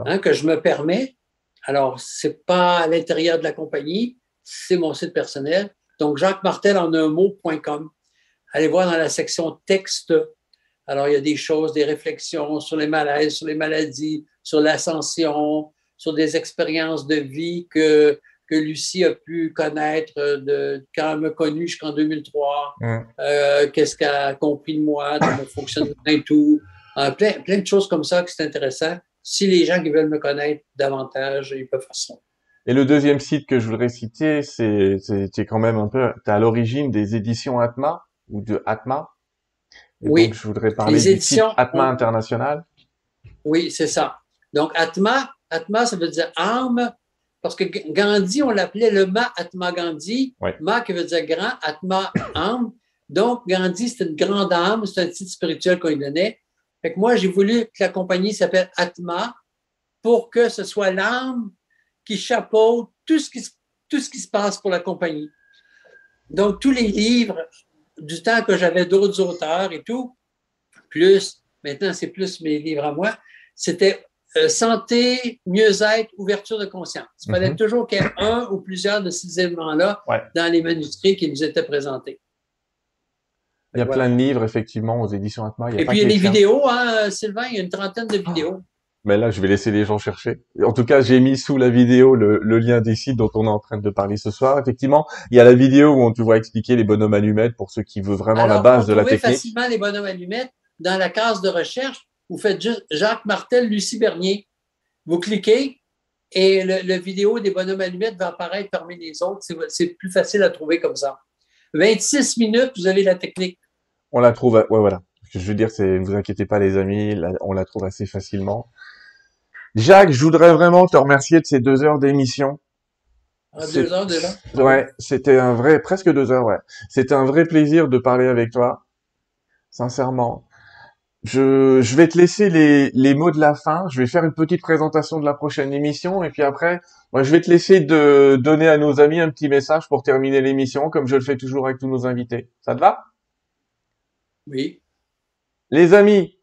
Hein, que je me permets. Alors, c'est pas à l'intérieur de la compagnie, c'est mon site personnel. Donc, Jacques Martel en un mot point com. Allez voir dans la section texte. Alors, il y a des choses, des réflexions sur les malaises, sur les maladies, sur l'ascension, sur des expériences de vie que, que Lucie a pu connaître de, quand elle m'a connu jusqu'en deux mille trois. Mmh. Euh, qu'est-ce qu'elle a compris de moi, de mon fonctionnement et tout. Hein, plein, plein de choses comme ça qui sont intéressantes. Si les gens qui veulent me connaître davantage, ils peuvent faire ça. Et le deuxième site que je voudrais citer, c'est, c'est, c'est quand même un peu, t'es à l'origine des éditions Atma, ou de Atma. Et oui. Donc, je voudrais parler des éditions du site Atma on... International. Oui, c'est ça. Donc, Atma, Atma, ça veut dire âme, parce que Gandhi, on l'appelait le Ma Atma Gandhi. Oui. Ma qui veut dire grand, Atma, âme. Donc, Gandhi, c'est une grande âme, c'est un titre spirituel qu'on lui donnait. Fait que moi, j'ai voulu que la compagnie s'appelle Atma pour que ce soit l'âme qui chapeaute tout ce qui, tout ce qui se passe pour la compagnie. Donc, tous les livres, du temps que j'avais d'autres auteurs et tout, plus, maintenant, c'est plus mes livres à moi, c'était euh, santé, mieux-être, ouverture de conscience. Il fallait mm-hmm. toujours qu'il y ait un ou plusieurs de ces éléments-là ouais. dans les manuscrits qui nous étaient présentés. Il y a voilà. plein de livres, effectivement, aux éditions Atma. Il y a Et pas puis, il y a des vidéos, hein, Sylvain, il y a une trentaine de vidéos. Mais là, je vais laisser les gens chercher. En tout cas, j'ai mis sous la vidéo le, le lien des sites dont on est en train de parler ce soir. Effectivement, il y a la vidéo où on te voit expliquer les bonhommes allumettes pour ceux qui veulent vraiment Alors, la base de la technique. Alors, vous pouvez facilement les bonhommes allumettes dans la case de recherche. Vous faites juste Jacques Martel, Lucie Bernier. Vous cliquez et le, le vidéo des bonhommes allumettes va apparaître parmi les autres. C'est, c'est plus facile à trouver comme ça. vingt-six minutes, vous avez la technique. On la trouve, à... ouais, voilà. Je veux dire, c'est, ne vous inquiétez pas, les amis, la... on la trouve assez facilement. Jacques, je voudrais vraiment te remercier de ces deux heures d'émission. Ah, c'est... deux heures déjà? Ouais, c'était un vrai, presque deux heures, ouais. C'était un vrai plaisir de parler avec toi. Sincèrement. Je, je vais te laisser les, les mots de la fin. Je vais faire une petite présentation de la prochaine émission. Et puis après, moi, je vais te laisser de donner à nos amis un petit message pour terminer l'émission, comme je le fais toujours avec tous nos invités. Ça te va? Oui. Les amis,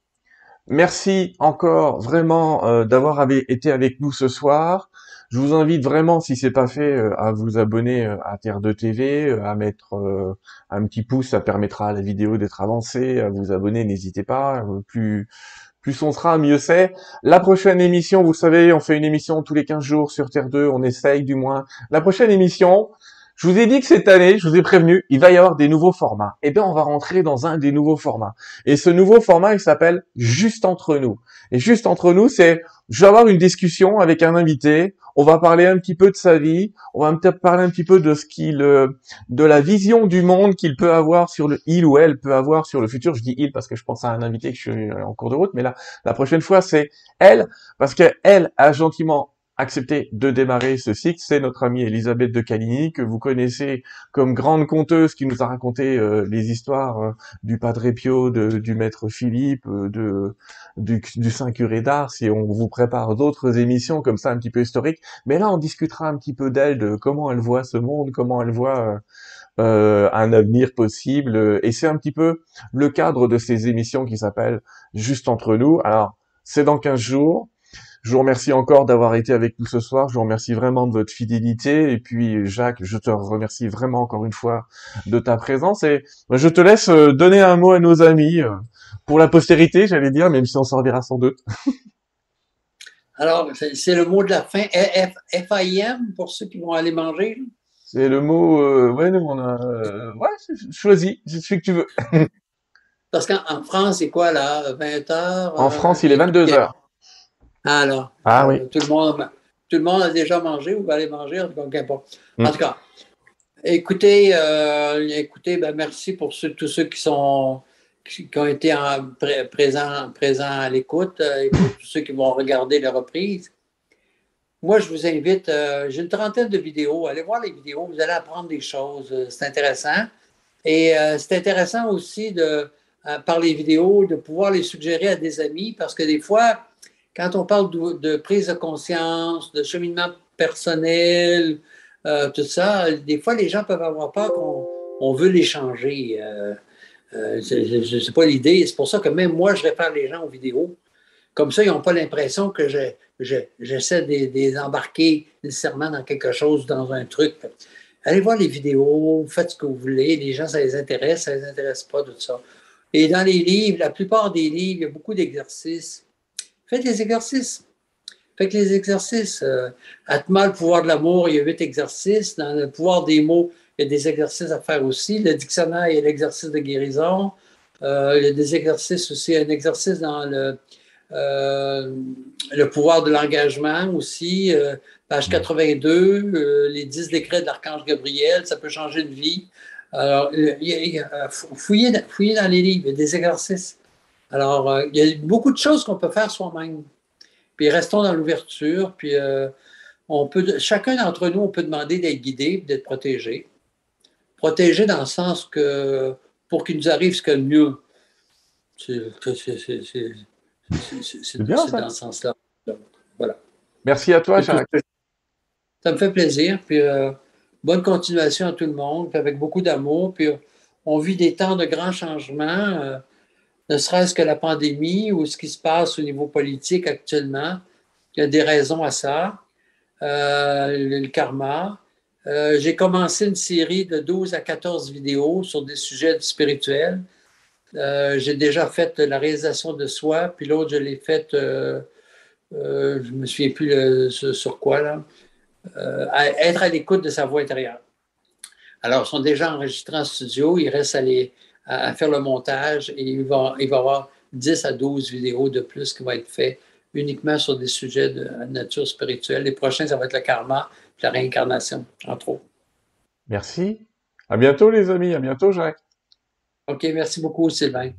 merci encore vraiment euh, d'avoir av- été avec nous ce soir. Je vous invite vraiment, si c'est pas fait, euh, à vous abonner euh, à Terre deux T V, euh, à mettre euh, un petit pouce, ça permettra à la vidéo d'être avancée, à vous abonner, n'hésitez pas, euh, plus plus on sera, mieux c'est. La prochaine émission, vous savez, on fait une émission tous les quinze jours sur Terre deux, on essaye du moins. La prochaine émission, je vous ai dit que cette année, je vous ai prévenu, il va y avoir des nouveaux formats. Eh bien, on va rentrer dans un des nouveaux formats. Et ce nouveau format, il s'appelle « Juste entre nous ». Et « Juste entre nous », c'est « je vais avoir une discussion avec un invité ». On va parler un petit peu de sa vie, on va peut-être parler un petit peu de ce qu'il, de la vision du monde qu'il peut avoir sur le, il ou elle peut avoir sur le futur. Je dis il parce que je pense à un invité que je suis en cours de route, mais là, la prochaine fois, c'est elle, parce qu'elle a gentiment accepté de démarrer ce cycle. C'est notre amie Elisabeth de Caligny, que vous connaissez comme grande conteuse qui nous a raconté euh, les histoires euh, du Padre Pio, de, du Maître Philippe, euh, de, du, du Saint Curé d'Ars, et on vous prépare d'autres émissions comme ça un petit peu historiques. Mais là, on discutera un petit peu d'elle, de comment elle voit ce monde, comment elle voit euh, euh, un avenir possible. Et c'est un petit peu le cadre de ces émissions qui s'appellent « Juste entre nous ». Alors, c'est dans quinze jours. Je vous remercie encore d'avoir été avec nous ce soir. Je vous remercie vraiment de votre fidélité. Et puis, Jacques, je te remercie vraiment encore une fois de ta présence. Et je te laisse donner un mot à nos amis pour la postérité, j'allais dire, même si on s'en servira sans doute. Alors, c'est le mot de la fin, F A I M, pour ceux qui vont aller manger. C'est le mot, euh, ouais, nous, on a, euh, ouais, choisi, celui que tu veux. Parce qu'en France, c'est quoi, là, vingt heures? En euh, France, il est vingt-deux heures. Alors, ah, euh, oui. tout, le monde, tout le monde a déjà mangé ou va aller manger, en tout cas, mm. en tout cas écoutez, euh, écoutez ben, merci pour ceux, tous ceux qui sont... qui ont été en pré présents présent à l'écoute, euh, et pour tous ceux qui vont regarder la reprise. Moi, je vous invite, euh, j'ai une trentaine de vidéos, allez voir les vidéos, vous allez apprendre des choses, euh, c'est intéressant. Et euh, c'est intéressant aussi, de, euh, par les vidéos, de pouvoir les suggérer à des amis, parce que des fois, quand on parle de, de prise de conscience, de cheminement personnel, euh, tout ça, des fois, les gens peuvent avoir peur qu'on on veut les changer. Euh, Euh, c'est pas l'idée, c'est pour ça que même moi je réfère les gens aux vidéos, comme ça ils n'ont pas l'impression que je, je, j'essaie de les embarquer nécessairement dans quelque chose, dans un truc. Allez voir les vidéos, faites ce que vous voulez, les gens ça les intéresse, ça les intéresse pas, tout ça. Et dans les livres, la plupart des livres, il y a beaucoup d'exercices, faites les exercices faites les exercices euh, Atma, le pouvoir de l'amour, il y a huit exercices. Dans le pouvoir des mots, il y a des exercices à faire aussi. Le dictionnaire, il y a l'exercice de guérison. Euh, il y a des exercices aussi, un exercice dans le, euh, le pouvoir de l'engagement aussi. Euh, page quatre-vingt-deux, euh, les dix décrets de l'archange Gabriel, ça peut changer de vie. Alors, il y a, il y a, fouillez, fouillez dans les livres, il y a des exercices. Alors, euh, il y a beaucoup de choses qu'on peut faire soi-même. Puis restons dans l'ouverture. Puis euh, on peut, chacun d'entre nous, on peut demander d'être guidé, d'être protégé. Protégé dans le sens que pour qu'il nous arrive ce qu'il y a de mieux. C'est bien, ça. Dans ce sens-là. Voilà. Merci à toi, Jacques. Ça me fait plaisir. Puis, euh, bonne continuation à tout le monde, puis avec beaucoup d'amour. Puis on vit des temps de grands changements, euh, ne serait-ce que la pandémie ou ce qui se passe au niveau politique actuellement. Il y a des raisons à ça. Euh, le, le karma. Euh, j'ai commencé une série de douze à quatorze vidéos sur des sujets spirituels. Euh, j'ai déjà fait la réalisation de soi, puis l'autre, je l'ai faite, euh, euh, je ne me souviens plus le, sur quoi, là. Euh, à, être à l'écoute de sa voix intérieure. Alors, ils sont déjà enregistrés en studio, il reste à, les, à, à faire le montage, et il va, il va y avoir dix à douze vidéos de plus qui vont être faites uniquement sur des sujets de nature spirituelle. Les prochains, ça va être le karma, la réincarnation, entre autres. Merci. À bientôt, les amis. À bientôt, Jacques. OK, merci beaucoup, Sylvain.